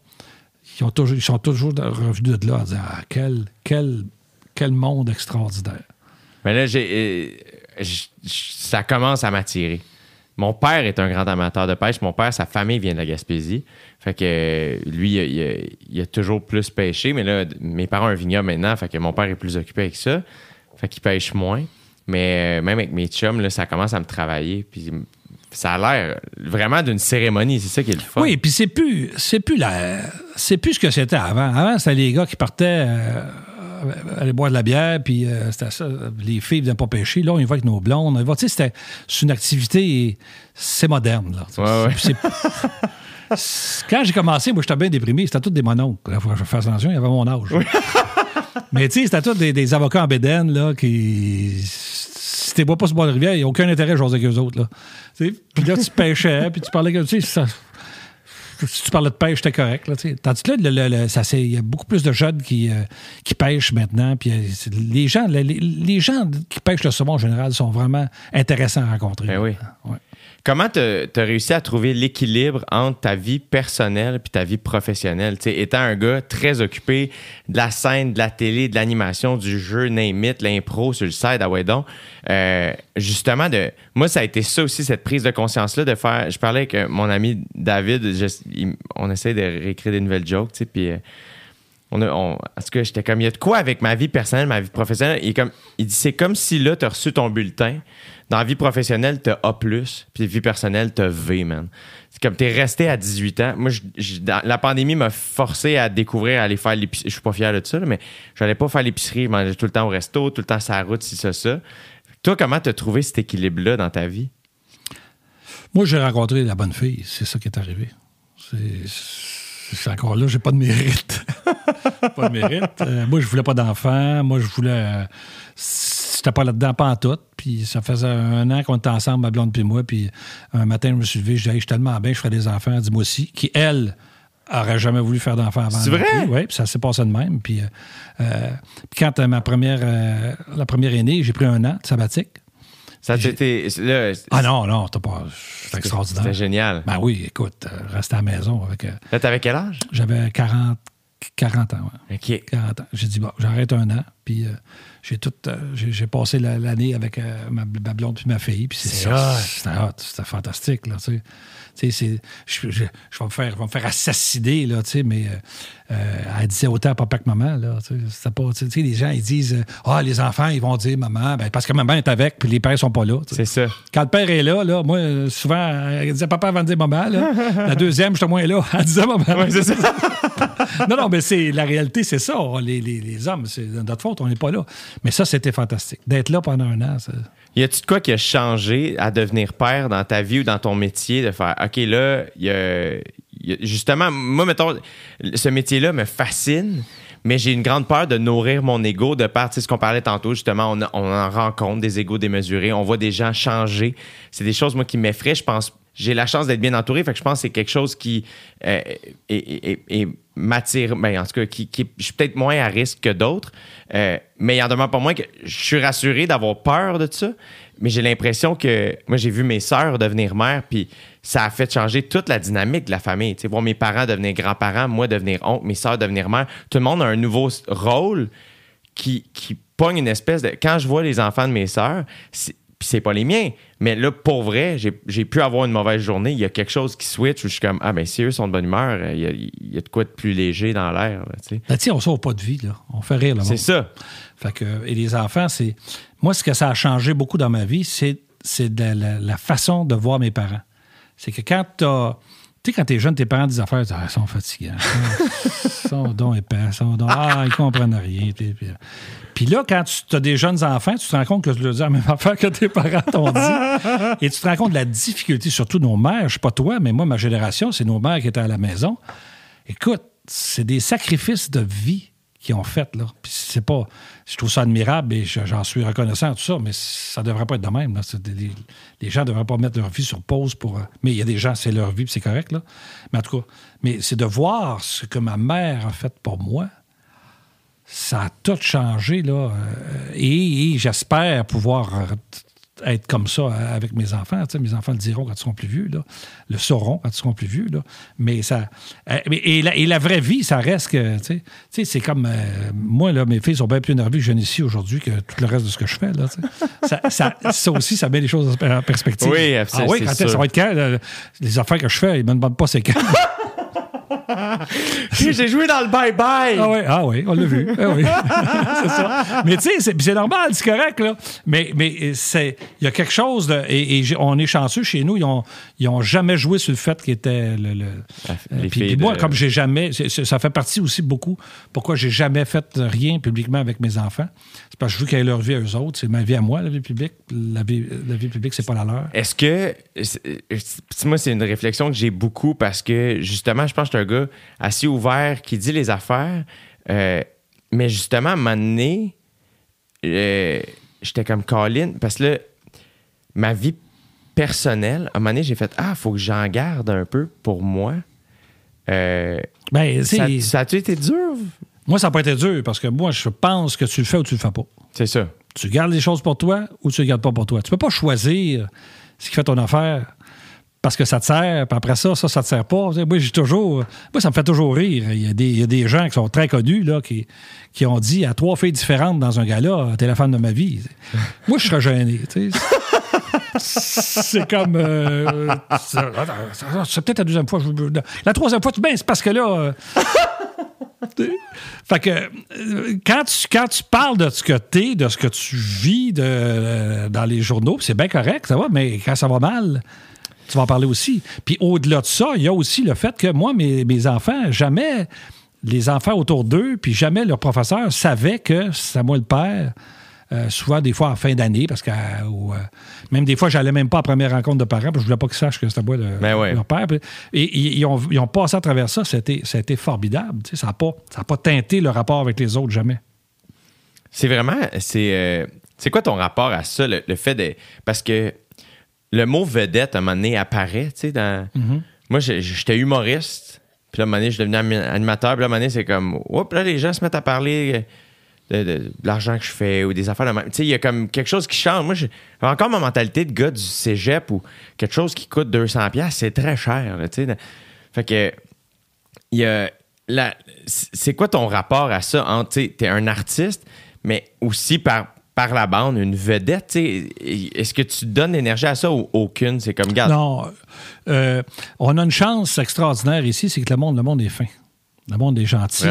ils sont toujours revenus de là en disant, ah, quel monde extraordinaire. Mais là, ça commence à m'attirer. Mon père est un grand amateur de pêche. Mon père, sa famille vient de la Gaspésie. Fait que lui, il a toujours plus pêché. Mais là, mes parents ont un vignoble maintenant, fait que mon père est plus occupé avec ça. Fait qu'il pêche moins. Mais même avec mes chums, là, ça commence à me travailler. Puis ça a l'air vraiment d'une cérémonie. C'est ça qui est le fun. Oui, puis c'est plus ce que c'était avant. Avant, c'était les gars qui partaient aller boire de la bière, puis c'était ça. Les filles ne venaient pas pêcher. Là, on y va avec nos blondes. On y va. Tu sais, c'est une activité... C'est moderne, là. Ouais, c'est... Quand j'ai commencé, moi, j'étais bien déprimé. C'était tous des mononcles. Il faut que je fasse attention, il y avait mon âge. Oui. Mais tu sais, c'était tous des avocats en bédaine, là, qui... Si t'es bois pas sur le bord de la rivière, il n'y a aucun intérêt à jaser avec eux autres, là. Puis là, tu pêchais, puis tu parlais... Si tu parlais de pêche, c'était correct, là, tu sais. Tandis que là, il y a beaucoup plus de jeunes qui pêchent maintenant, puis les gens qui pêchent le saumon, en général, sont vraiment intéressants à rencontrer. Ben oui. Ouais. Comment t'as réussi à trouver l'équilibre entre ta vie personnelle et ta vie professionnelle? T'sais, étant un gars très occupé de la scène, de la télé, de l'animation, du jeu, name it, l'impro sur le side, ah ouais donc, justement, moi, ça a été ça aussi, cette prise de conscience-là de faire... Je parlais avec mon ami David, on essaie de réécrire des nouvelles jokes, puis... en tout cas, j'étais comme, il y a de quoi avec ma vie personnelle, ma vie professionnelle. Il dit, c'est comme si là, t'as reçu ton bulletin. Dans la vie professionnelle, t'as A+, puis vie personnelle, t'as V, man. C'est comme, t'es resté à 18 ans. Moi, la pandémie m'a forcé à découvrir, à aller faire l'épicerie. Je suis pas fier de ça, là, mais j'allais pas faire l'épicerie. Je mangeais tout le temps au resto, tout le temps sur la route, si ça. Toi, comment t'as trouvé cet équilibre-là dans ta vie? Moi, j'ai rencontré la bonne fille. C'est ça qui est arrivé. C'est encore là, j'ai pas de mérite. Moi, je voulais pas d'enfant. Moi, je voulais... C'était pas là-dedans, pas en tout. Puis ça faisait un an qu'on était ensemble, ma blonde puis moi. Puis un matin, je me suis levé, je dis, hey, je suis tellement bien, je ferai des enfants, dis-moi aussi. Qui, elle, n'aurait jamais voulu faire d'enfants avant. C'est vrai? Oui, puis ça s'est passé de même. Puis quand la première aînée, j'ai pris un an de sabbatique. Ça t'était... Ah non, t'as pas... C'était extraordinaire. C'était génial. Ben oui, écoute, rester à la maison avec... Là, t'avais quel âge? J'avais 40 ans, ouais. OK. 40 ans. J'ai dit, bon, j'arrête un an, puis j'ai passé l'année avec ma blonde puis ma fille, puis c'est ça. C'était fantastique, là, tu sais. Je vais me faire assassiner, là, tu sais, mais elle disait autant à papa que maman, là, tu sais. C'était pas, tu sais, les gens, ils disent, les enfants, ils vont dire, maman, ben, parce que maman est avec, puis les pères sont pas là, tu sais. C'est ça. Quand le père est là, moi, souvent, elle disait papa avant de dire maman, là. La deuxième, je suis moins là, elle disait maman. Ouais, c'est ça. non, mais c'est, la réalité, c'est ça. Les hommes, c'est de notre faute, on n'est pas là. Mais ça, c'était fantastique. D'être là pendant un an, ça... Y a-tu de quoi qui a changé à devenir père dans ta vie ou dans ton métier, de faire, OK, là, justement, moi, mettons, ce métier-là me fascine, mais j'ai une grande peur de nourrir mon ego, de part, tu sais, ce qu'on parlait tantôt, justement, on en rencontre des égos démesurés, on voit des gens changer. C'est des choses, moi, qui m'effraient. Je pense, j'ai la chance d'être bien entouré, fait que je pense que c'est quelque chose qui m'attire, ben, en tout cas, je suis peut-être moins à risque que d'autres, mais il en demeure pas moins que je suis rassuré d'avoir peur de ça, mais j'ai l'impression que, moi, j'ai vu mes sœurs devenir mères, puis ça a fait changer toute la dynamique de la famille. Tu sais, voir mes parents devenir grands-parents, moi devenir oncle, mes sœurs devenir mères, tout le monde a un nouveau rôle qui pogne une espèce de... Quand je vois les enfants de mes sœurs, puis c'est pas les miens, mais là, pour vrai, j'ai pu avoir une mauvaise journée. Il y a quelque chose qui switch où je suis comme, ah ben si eux sont de bonne humeur, il y a de quoi de plus léger dans l'air. Là, tu sais, on sauve pas de vie, là. On fait rire, là. C'est ça. Fait que, et les enfants, c'est... Moi, ce que ça a changé beaucoup dans ma vie, c'est de la façon de voir mes parents. C'est que quand t'as... Tu sais, quand t'es jeune, tes parents disent affaires, ils sont fatiguants. Ils sont donc épais, ils comprennent rien. Puis là, quand tu as des jeunes enfants, tu te rends compte que tu leur dis la même affaire que tes parents t'ont dit. Et tu te rends compte de la difficulté, surtout nos mères. Je sais pas toi, mais moi, ma génération, c'est nos mères qui étaient à la maison. Écoute, c'est des sacrifices de vie qu'ils ont fait, là. Puis c'est pas... Je trouve ça admirable et j'en suis reconnaissant, tout ça, mais ça devrait pas être de même, là. Les gens devraient pas mettre leur vie sur pause pour... Mais il y a des gens, c'est leur vie, puis c'est correct, là. Mais en tout cas, mais c'est de voir ce que ma mère a fait pour moi. Ça a tout changé, là. Et j'espère pouvoir être comme ça avec mes enfants. Tu sais, mes enfants le diront quand ils seront plus vieux, là. Le sauront quand ils seront plus vieux, là. Mais ça... Et la vraie vie, ça reste que... Tu sais, c'est comme... moi, là, mes filles sont bien plus énervées que je n'ai ici aujourd'hui que tout le reste de ce que je fais, là. Ça aussi, ça met les choses en perspective. Oui, absolument. Ah oui, quand ça va être quand? Les affaires que je fais, ils ne me demandent pas c'est quand. J'ai joué dans le bye-bye. Ah oui, on l'a vu. Ah oui. C'est ça. Mais tu sais, c'est normal, c'est correct, là. Mais c'est, il y a quelque chose de... Et on est chanceux chez nous, ils ont jamais joué sur le fait qu'ils étaient... Puis moi, comme j'ai jamais... Ça fait partie aussi beaucoup pourquoi j'ai jamais fait rien publiquement avec mes enfants. C'est parce que je veux qu'ils aient leur vie à eux autres. C'est ma vie à moi, la vie publique. La vie publique, c'est pas la leur. Est-ce que... Moi, c'est une réflexion que j'ai beaucoup parce que, justement, je pense que un gars assez ouvert qui dit les affaires. Mais justement, à un moment donné, j'étais comme Colin, parce que là, ma vie personnelle, à un moment donné, j'ai fait « Ah, faut que j'en garde un peu pour moi. » Ça a-tu été dur? Moi, ça n'a pas été dur, parce que moi, je pense que tu le fais ou tu le fais pas. C'est ça. Tu gardes les choses pour toi ou tu les gardes pas pour toi. Tu peux pas choisir ce qui fait ton affaire. Parce que ça te sert, puis après ça te sert pas. Moi, ça me fait toujours rire. Il y a des gens qui sont très connus, là, qui ont dit à 3 filles différentes dans un gala, t'es la femme de ma vie. Moi, je serais gêné, tu sais. C'est comme... c'est peut-être la deuxième fois. La troisième fois, c'est parce que là... Fait que quand tu parles de ce que t'es, de ce que tu vis dans les journaux, c'est bien correct, ça va, mais quand ça va mal... Tu vas en parler aussi. Puis au-delà de ça, il y a aussi le fait que moi, mes enfants, jamais les enfants autour d'eux, puis jamais leurs professeurs savaient que c'était moi le père, souvent des fois en fin d'année, parce que même des fois, j'allais même pas à la première rencontre de parents, parce que je voulais pas qu'ils sachent que c'était moi leur père. Et ils ont passé à travers ça, c'était formidable. Tu sais, ça n'a pas teinté le rapport avec les autres, jamais. C'est vraiment... C'est quoi ton rapport à ça, le fait de... Parce que le mot vedette, à un moment donné, apparaît, tu sais, dans... Mm-hmm. Moi, j'étais humoriste, puis là, à un moment donné, je devenais animateur, puis là, à un moment donné, c'est comme... Oups, là, les gens se mettent à parler de l'argent que je fais ou des affaires de... Tu sais, il y a comme quelque chose qui change. Moi, j'ai encore ma mentalité de gars du cégep ou quelque chose qui coûte 200$, c'est très cher, tu sais. Fait que... Il y a... C'est quoi ton rapport à ça? Hein? Tu sais, t'es un artiste, mais aussi par la bande, une vedette, tu sais, est-ce que tu donnes l'énergie à ça ou aucune? C'est comme, garde. Non, on a une chance extraordinaire ici, c'est que le monde est fin. Le monde est gentil.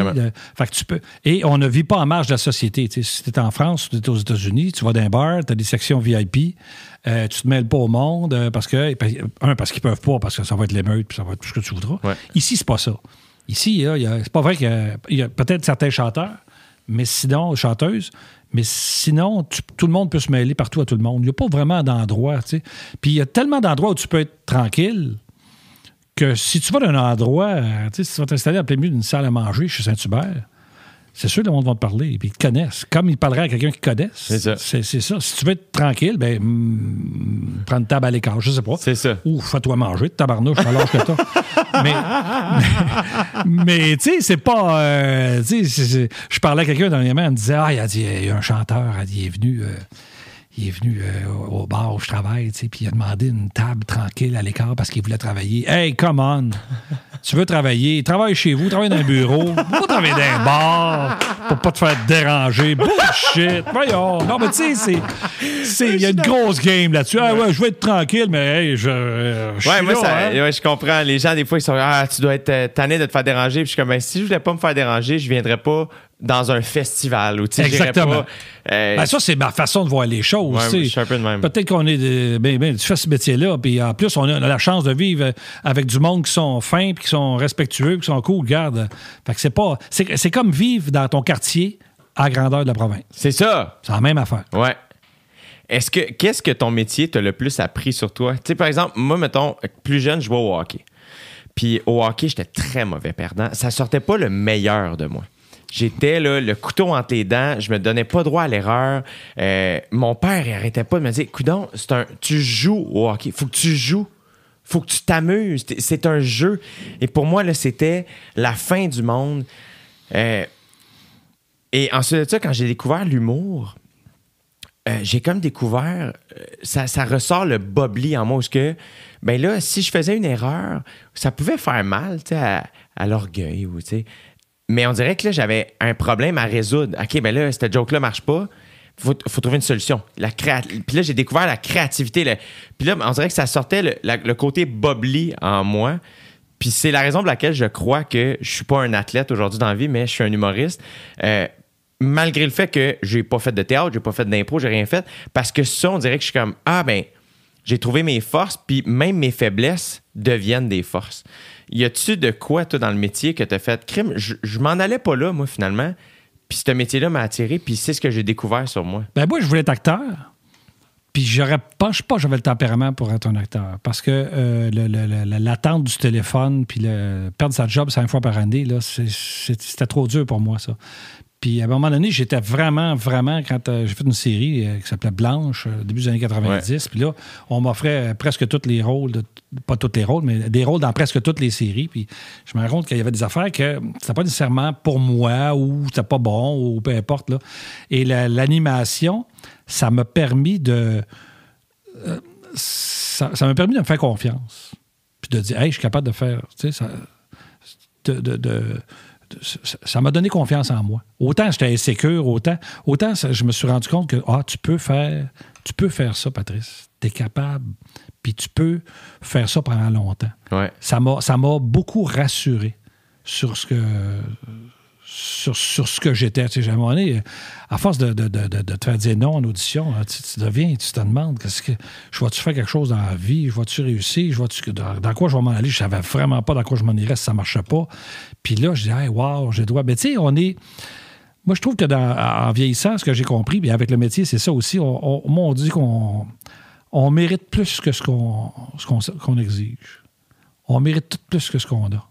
Fait que tu peux... Et on ne vit pas en marge de la société. T'sais, si tu es en France ou tu es aux États-Unis, tu vas dans un bar, tu as des sections VIP, tu te mêles pas au monde parce qu'ils peuvent pas, parce que ça va être l'émeute, puis ça va être tout ce que tu voudras. Ouais. Ici, c'est pas ça. Ici, là, c'est pas vrai qu'il y a peut-être certains chanteurs, mais sinon, chanteuses, mais sinon, tout le monde peut se mêler partout à tout le monde. Il n'y a pas vraiment d'endroit, tu sais. Puis il y a tellement d'endroits où tu peux être tranquille que si tu vas d'un endroit, tu sais, si tu vas t'installer à plein milieu d'une salle à manger chez Saint-Hubert, c'est sûr que le monde va te parler, puis ils te connaissent. Comme ils parleraient à quelqu'un qu'ils connaissent. C'est ça. Si tu veux être tranquille, ben prends une table à l'écart, je sais pas. C'est ça. Ou fais-toi manger de tabarnouche, alors que toi. Mais tu sais, c'est pas... je parlais à quelqu'un dernièrement, elle me disait, il y a un chanteur, il est venu... au bar où je travaille, tu sais, puis il a demandé une table tranquille à l'écart parce qu'il voulait travailler. Hey, come on! Tu veux travailler? Travaille chez vous, travaille dans un bureau. Pas travailler dans un bar pour pas te faire déranger. Bullshit! Voyons! Non, mais tu sais, il y a une grosse game là-dessus. Ah ouais, je veux être tranquille, mais hey, je suis moi, là, ça, hein? Ouais, je comprends. Les gens, des fois, ils sont... Ah, tu dois être tanné de te faire déranger. Puis je suis comme, si je voulais pas me faire déranger, je viendrais pas dans un festival où tu sais, j'irais pas... ça, c'est ma façon de voir les choses. Ouais, je suis un peu de même. Peut-être qu'on est... tu fais ce métier-là, puis en plus, on a la chance de vivre avec du monde qui sont fins, puis qui sont respectueux, puis qui sont cool, regarde. Fait que c'est pas... C'est comme vivre dans ton quartier à la grandeur de la province. C'est ça! C'est la même affaire. Ouais. Qu'est-ce que ton métier t'a le plus appris sur toi? Tu sais, par exemple, moi, mettons, plus jeune, je jouais au hockey. Puis au hockey, j'étais très mauvais perdant. Ça sortait pas le meilleur de moi. J'étais là, le couteau entre les dents, je me donnais pas droit à l'erreur. Mon père, il arrêtait pas de me dire, coudon, tu joues au hockey, faut que tu joues, faut que tu t'amuses, c'est un jeu. Et pour moi, là, c'était la fin du monde. Et ensuite de ça, quand j'ai découvert l'humour, j'ai comme découvert, ça ressort le bobli en moi, parce que, ben là, si je faisais une erreur, ça pouvait faire mal, tu sais, à l'orgueil ou, tu sais. Mais on dirait que là, j'avais un problème à résoudre. OK, ben là, cette joke-là marche pas. Faut trouver une solution. Puis là, j'ai découvert la créativité. Puis là, on dirait que ça sortait le côté bobli en moi. Puis c'est la raison pour laquelle je crois que je suis pas un athlète aujourd'hui dans la vie, mais je suis un humoriste. Malgré le fait que j'ai pas fait de théâtre, j'ai pas fait d'impro, j'ai rien fait. Parce que ça, on dirait que je suis comme, j'ai trouvé mes forces, puis même mes faiblesses deviennent des forces. Y a-tu de quoi, toi, dans le métier que t'as fait? Crime, je m'en allais pas là, moi, finalement. Puis ce métier-là m'a attiré, puis c'est ce que j'ai découvert sur moi. Ben moi, je voulais être acteur. Puis je ne pense pas que j'avais le tempérament pour être un acteur. Parce que l'attente du téléphone, puis perdre sa job 5 fois par année, là, c'était trop dur pour moi, ça. Puis à un moment donné, j'étais vraiment, vraiment... Quand j'ai fait une série qui s'appelait Blanche, début des années 90, puis là, on m'offrait presque tous les rôles, pas tous les rôles, mais des rôles dans presque toutes les séries. Puis je me rends compte qu'il y avait des affaires que c'était pas nécessairement pour moi ou c'était pas bon ou peu importe. Là. Et l'animation, ça m'a permis de... ça m'a permis de me faire confiance. Puis de dire, hey, je suis capable de faire... Tu sais, ça... Ça m'a donné confiance en moi. Autant j'étais insécure, autant je me suis rendu compte que tu peux faire ça, Patrice. T'es capable. Puis tu peux faire ça pendant longtemps. Ouais. Ça m'a beaucoup rassuré sur ce que j'étais. Tu sais, à un moment donné, à force de te faire dire non en audition, tu deviens, tu te demandes, qu'est-ce que je vais-tu faire quelque chose dans la vie? Je vais-tu réussir? Dans quoi je vais m'en aller? Je savais vraiment pas dans quoi je m'en irais si ça marchait pas. Puis là, je dis, hey, wow, j'ai le droit. Mais tu sais, moi, je trouve que en vieillissant, ce que j'ai compris, puis avec le métier, c'est ça aussi. Moi, on dit qu'on mérite plus que ce qu'on exige. On mérite tout plus que ce qu'on a.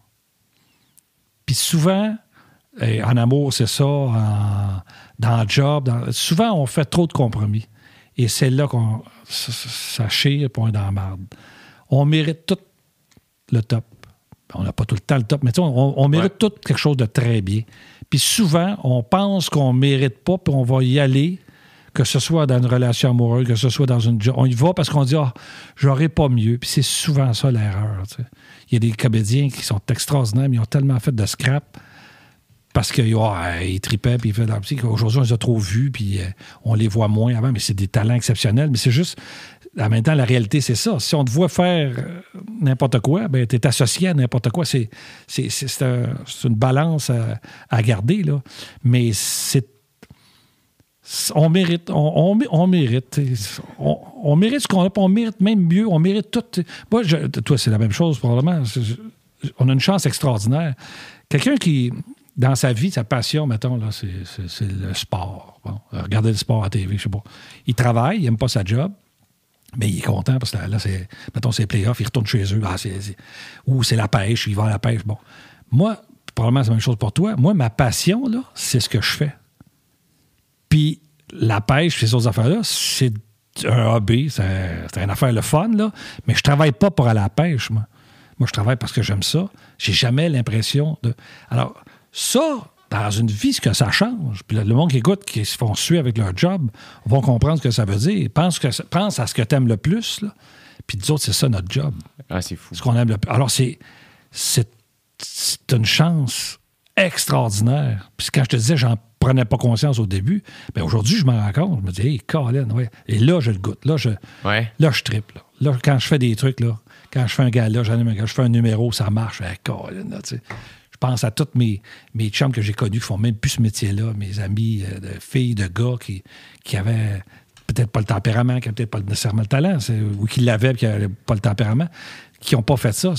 Puis souvent... Et en amour, c'est ça. Dans le job, souvent, on fait trop de compromis. Et c'est là qu'on ça chire puis on est dans la marde. On mérite tout le top. On n'a pas tout le temps le top, mais on mérite tout quelque chose de très bien. Puis souvent, on pense qu'on ne mérite pas, puis on va y aller, que ce soit dans une relation amoureuse, que ce soit dans une... On y va parce qu'on dit « Ah, j'aurais pas mieux ». Puis c'est souvent ça l'erreur. Tu sais. Il y a des comédiens qui sont extraordinaires, mais ils ont tellement fait de scrap parce qu'ils tripaient, puis ils faisaient de la musique. Aujourd'hui, on les a trop vus, puis on les voit moins avant, mais c'est des talents exceptionnels. Mais c'est juste... En même temps, la réalité, c'est ça. Si on te voit faire n'importe quoi, ben, tu es associé à n'importe quoi. C'est une balance à garder, là. Mais on mérite. On mérite ce qu'on a, on mérite même mieux. On mérite tout. Moi, toi, c'est la même chose, probablement. On a une chance extraordinaire. Quelqu'un qui... Dans sa vie, sa passion, mettons, là, c'est le sport. Bon, regarder le sport à la TV, je sais pas. Il travaille, il n'aime pas sa job. Mais il est content parce que là, c'est, mettons, c'est les playoffs, il retourne chez eux. Ou c'est la pêche, il va à la pêche. Bon. Moi, probablement, c'est la même chose pour toi. Moi, ma passion, là, c'est ce que je fais. Puis la pêche, ces autres affaires-là, c'est un hobby, c'est une affaire le fun, là. Mais je travaille pas pour aller à la pêche, moi. Moi, je travaille parce que j'aime ça. J'ai jamais l'impression de... Alors, ça... Dans une vie, ce que ça change. Puis le monde qui écoute, qui se font suer avec leur job, vont comprendre ce que ça veut dire. Pense à ce que tu aimes le plus, là. Puis nous autres, c'est ça notre job. Ah, c'est fou. Ce qu'on aime le plus. Alors, c'est une chance extraordinaire. Puis quand je te disais, j'en prenais pas conscience au début, bien aujourd'hui, je m'en rends compte. Je me dis, hey, Colin, ouais. Et là, je le goûte. Là, je trippe. Là, quand je fais des trucs, là, quand je fais un gala, je fais un numéro, ça marche. Hey, Colin, là, tu sais. Je pense à toutes mes chums que j'ai connus qui font même plus ce métier-là, mes amis de filles, de gars qui avaient peut-être pas le tempérament, qui n'avaient peut-être pas nécessairement le talent, ou qui l'avaient et qui n'avaient pas le tempérament, qui n'ont pas fait ça.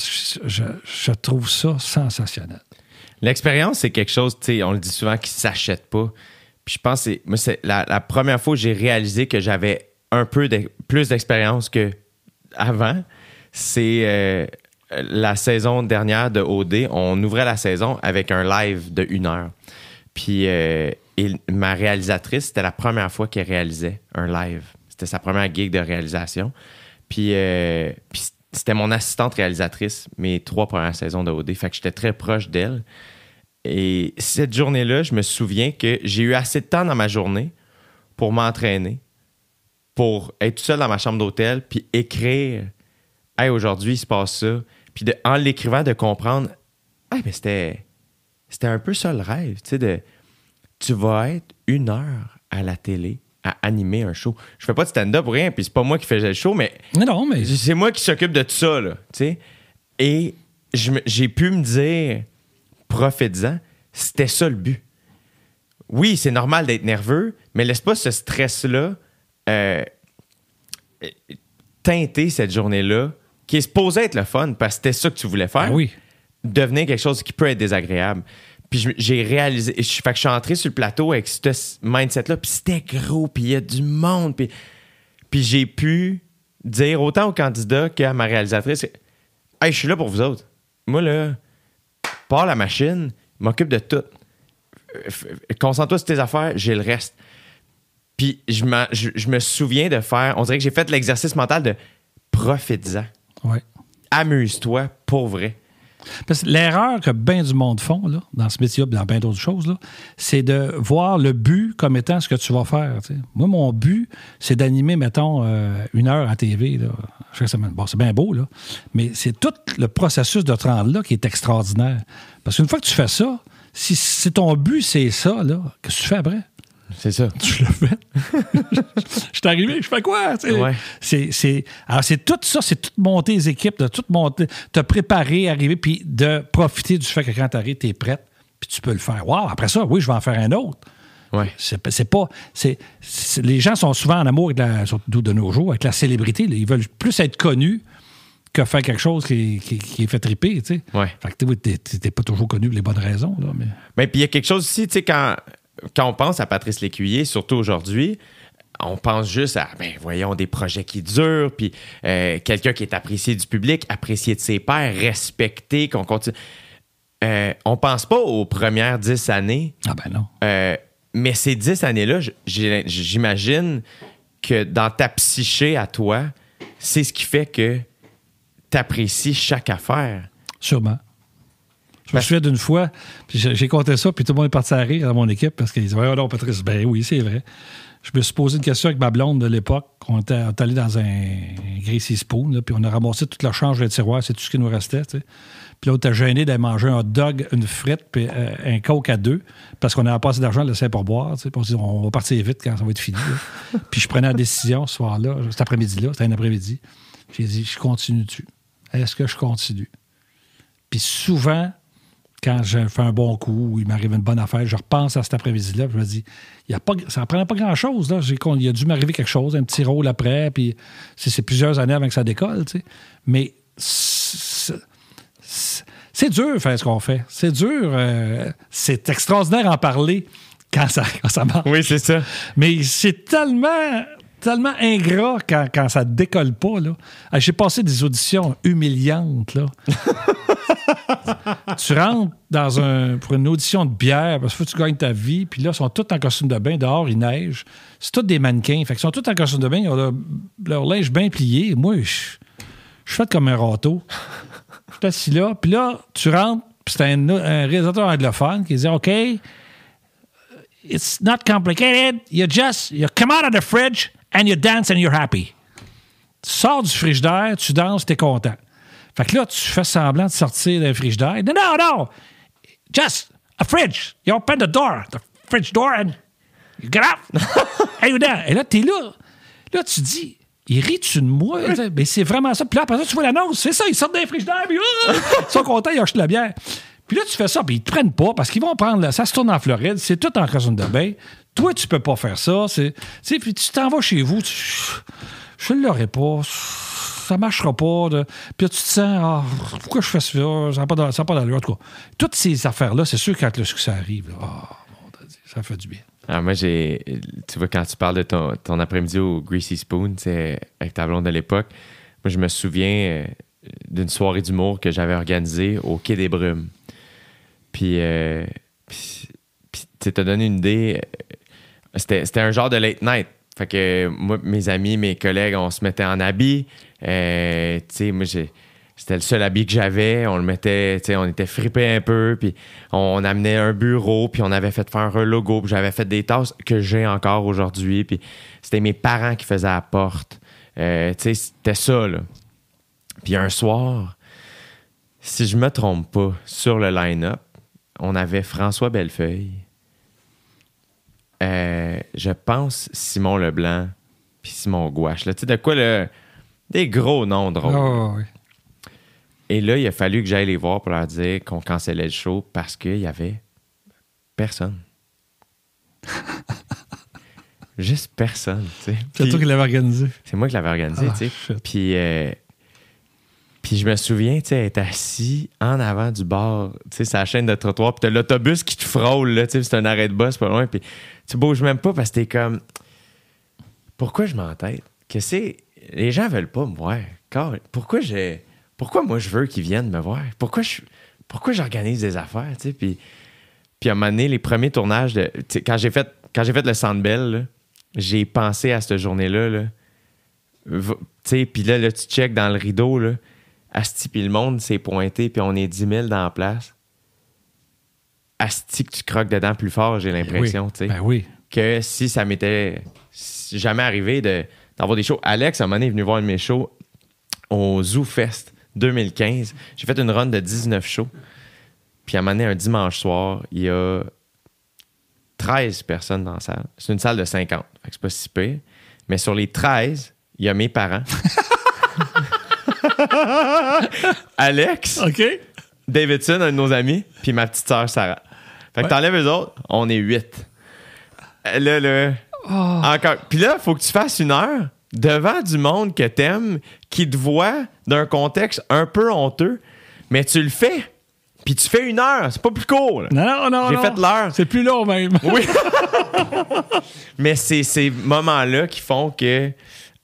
Je trouve ça sensationnel. L'expérience, c'est quelque chose, tu sais, on le dit souvent, qui ne s'achète pas. Puis je pense que c'est la première fois que j'ai réalisé que j'avais un peu plus d'expérience qu'avant. C'est... la saison dernière de OD, on ouvrait la saison avec un live de 1 heure. Puis ma réalisatrice, c'était la première fois qu'elle réalisait un live. C'était sa première gig de réalisation. Puis c'était mon assistante réalisatrice, mes 3 premières saisons de OD. Fait que j'étais très proche d'elle. Et cette journée-là, je me souviens que j'ai eu assez de temps dans ma journée pour m'entraîner, pour être tout seul dans ma chambre d'hôtel, puis écrire « Hey, aujourd'hui, il se passe ça. » Puis en l'écrivant, de comprendre, hey, ben c'était un peu ça le rêve, tu sais, tu vas être 1 heure à la télé à animer un show. Je fais pas de stand-up ou rien, puis c'est pas moi qui faisais le show, mais c'est moi qui s'occupe de tout ça, là, tu sais. Et j'ai pu me dire, prophétisant, c'était ça le but. Oui, c'est normal d'être nerveux, mais laisse pas ce stress-là teinter cette journée-là, qui est supposé être le fun parce que c'était ça que tu voulais faire, devenir quelque chose qui peut être désagréable. Puis j'ai réalisé... Fait que je suis entré sur le plateau avec ce mindset-là, puis c'était gros, puis il y a du monde. Puis j'ai pu dire autant aux candidats qu'à ma réalisatrice, « Hey, je suis là pour vous autres. Moi, là, pars la machine, m'occupe de tout. Concentre-toi sur tes affaires, j'ai le reste. » Puis je me souviens de faire... On dirait que j'ai fait l'exercice mental de profite-en. Ouais. Amuse-toi pour vrai. Parce que l'erreur que bien du monde font là, dans ce métier-là et dans bien d'autres choses, là, c'est de voir le but comme étant ce que tu vas faire. T'sais. Moi, mon but, c'est d'animer, mettons, 1 heure à TV. Là. Chaque semaine. Bon, c'est bien beau, là, mais c'est tout le processus de te rendre là qui est extraordinaire. Parce qu'une fois que tu fais ça, si ton but, c'est ça, là, qu'est-ce que tu fais après? C'est ça. Tu l'as fait. Je suis arrivé, je fais quoi? Ouais. Alors, c'est tout ça, c'est tout monter les équipes, de tout monter, te préparer, arriver, puis de profiter du fait que quand tu arrives, tu es prête, puis tu peux le faire. Wow, après ça, oui, je vais en faire un autre. Ouais. Les gens sont souvent en amour, surtout de nos jours, avec la célébrité. Là, ils veulent plus être connus que faire quelque chose qui fait triper. Tu sais. Ouais. Fait que t'es pas toujours connu pour les bonnes raisons. Là, mais puis il y a quelque chose aussi, tu sais, quand on pense à Patrice Lécuyer, surtout aujourd'hui, on pense juste à, voyons, des projets qui durent, puis quelqu'un qui est apprécié du public, apprécié de ses pairs, respecté, qu'on continue. on pense pas aux premières 10 années. Ah ben non. Mais ces 10 années-là, j'imagine que dans ta psyché à toi, c'est ce qui fait que t'apprécies chaque affaire. Sûrement. Je me souviens d'une fois, puis j'ai compté ça, puis tout le monde est parti à rire dans mon équipe parce qu'ils disaient « Oh non, Patrice, ben oui, c'est vrai. » Je me suis posé une question avec ma blonde de l'époque. On était allé dans un Gracie Spoon, là, puis on a ramassé toute la change de tiroir. C'est tout ce qui nous restait. Tu sais. Puis là, on était gêné d'aller manger un hot dog, une frite, puis un coke à deux, parce qu'on n'avait pas assez d'argent de laisser pour boire. Tu sais. Puis on s'est dit, on va partir vite quand ça va être fini. Puis je prenais la décision ce soir-là, cet après-midi-là, c'était un après-midi. J'ai dit, je continue-tu? Est-ce que je continue? Puis souvent, quand je fais un bon coup ou il m'arrive une bonne affaire, je repense à cet après-midi-là, puis je me dis, ça ne prend pas grand-chose. Là. Il a dû m'arriver quelque chose, un petit rôle après, puis c'est plusieurs années avant que ça décolle. Tu sais. Mais c'est dur faire ce qu'on fait. C'est dur. C'est extraordinaire en parler quand ça marche. Oui, c'est ça. Mais c'est tellement ingrat quand ça décolle pas. Là. J'ai passé des auditions humiliantes. Là. Tu rentres pour une audition de bière parce que tu gagnes ta vie, puis là, ils sont tous en costume de bain. Dehors, il neige. C'est tous des mannequins. Fait qu'ils sont tous en costume de bain. Ils ont leur linge bien plié. Moi, je fais comme un râteau. Je suis assis là. Puis là, tu rentres, puis c'est un réalisateur anglophone qui dit « OK, it's not complicated. You come out of the fridge and you dance and you're happy. » Tu sors du frigidaire, tu danses, t'es content. Fait que là, tu fais semblant de sortir d'un frigidaire. Non, non, non! Just a fridge! You open the fridge door, and you get out! Hey, et là, t'es là. Là, tu dis, il rit-tu de moi? Mais ben, c'est vraiment ça. Puis là, après ça, tu vois l'annonce. C'est ça, ils sortent d'un frigidaire, puis ils sont contents, ils achètent la bière. Puis là, tu fais ça, puis ils te prennent pas, parce qu'ils vont prendre... Ça se tourne en Floride, c'est tout en costume de bain. Toi, tu peux pas faire ça. Puis tu t'en vas chez vous. Je ne l'aurais pas... ça marchera pas. Puis là, tu te sens, pourquoi je fais ça? Ça n'a pas d'allure. En tout cas, toutes ces affaires-là, c'est sûr que quand le succès arrive, là, mon Dieu, ça fait du bien. Alors moi, tu vois, quand tu parles de ton après-midi au Greasy Spoon, avec ta blonde de l'époque, moi, je me souviens d'une soirée d'humour que j'avais organisée au Quai des Brumes. Puis, tu t'as donné une idée. C'était un genre de late night. Fait que moi, mes amis, mes collègues, on se mettait en habit. Tu sais, moi, c'était le seul habit que j'avais. On le mettait, tu sais, on était fripés un peu. Puis on amenait un bureau. Puis on avait fait faire un logo. Puis j'avais fait des tasses que j'ai encore aujourd'hui. Puis c'était mes parents qui faisaient la porte. Tu sais, c'était ça, là. Puis un soir, si je me trompe pas, sur le line-up, on avait François Bellefeuille. Je pense Simon Leblanc puis Simon Gouache. Tu sais de quoi, là? Des gros noms drôles. Oh, oui. Et là, il a fallu que j'aille les voir pour leur dire qu'on cancellait le show parce qu'il y avait personne. Juste personne, tu sais. C'est toi qui l'avais organisé. C'est moi qui l'avais organisé, tu sais. Puis je me souviens, tu sais, être assis en avant du bar, tu sais, c'est la chaîne de trottoir, puis t'as l'autobus qui te frôle, là, tu sais, c'est un arrêt de bus pas loin, puis tu bouges même pas parce que t'es comme... Pourquoi je m'entête? Que c'est... Les gens veulent pas me voir. Pourquoi moi, je veux qu'ils viennent me voir? Pourquoi j'organise des affaires, tu sais? Puis à un moment donné, les premiers tournages de... Quand j'ai fait le Sandbell, là, j'ai pensé à cette journée-là, là. Tu sais, puis là, tu check dans le rideau, là. Asti, puis le monde s'est pointé, puis on est 10 000 dans la place. Asti, que tu croques dedans plus fort, j'ai l'impression, oui, tu sais. Ben oui. Que si ça m'était jamais arrivé d'avoir des shows. Alex, à un moment donné, est venu voir un de mes shows au Zoo Fest 2015. J'ai fait une run de 19 shows. Puis à un moment donné, un dimanche soir, il y a 13 personnes dans la salle. C'est une salle de 50. Fait que c'est pas si pire. Mais sur les 13, il y a mes parents. Alex, okay. Davidson, un de nos amis, puis ma petite sœur Sarah. Fait que t'enlèves eux autres, on est 8. Là, encore. Puis là, faut que tu fasses une heure devant du monde que t'aimes, qui te voit d'un contexte un peu honteux, mais tu le fais. Puis tu fais une heure, c'est pas plus court. Là. Non. J'ai fait l'heure. C'est plus long même. Oui. Mais c'est ces moments-là qui font que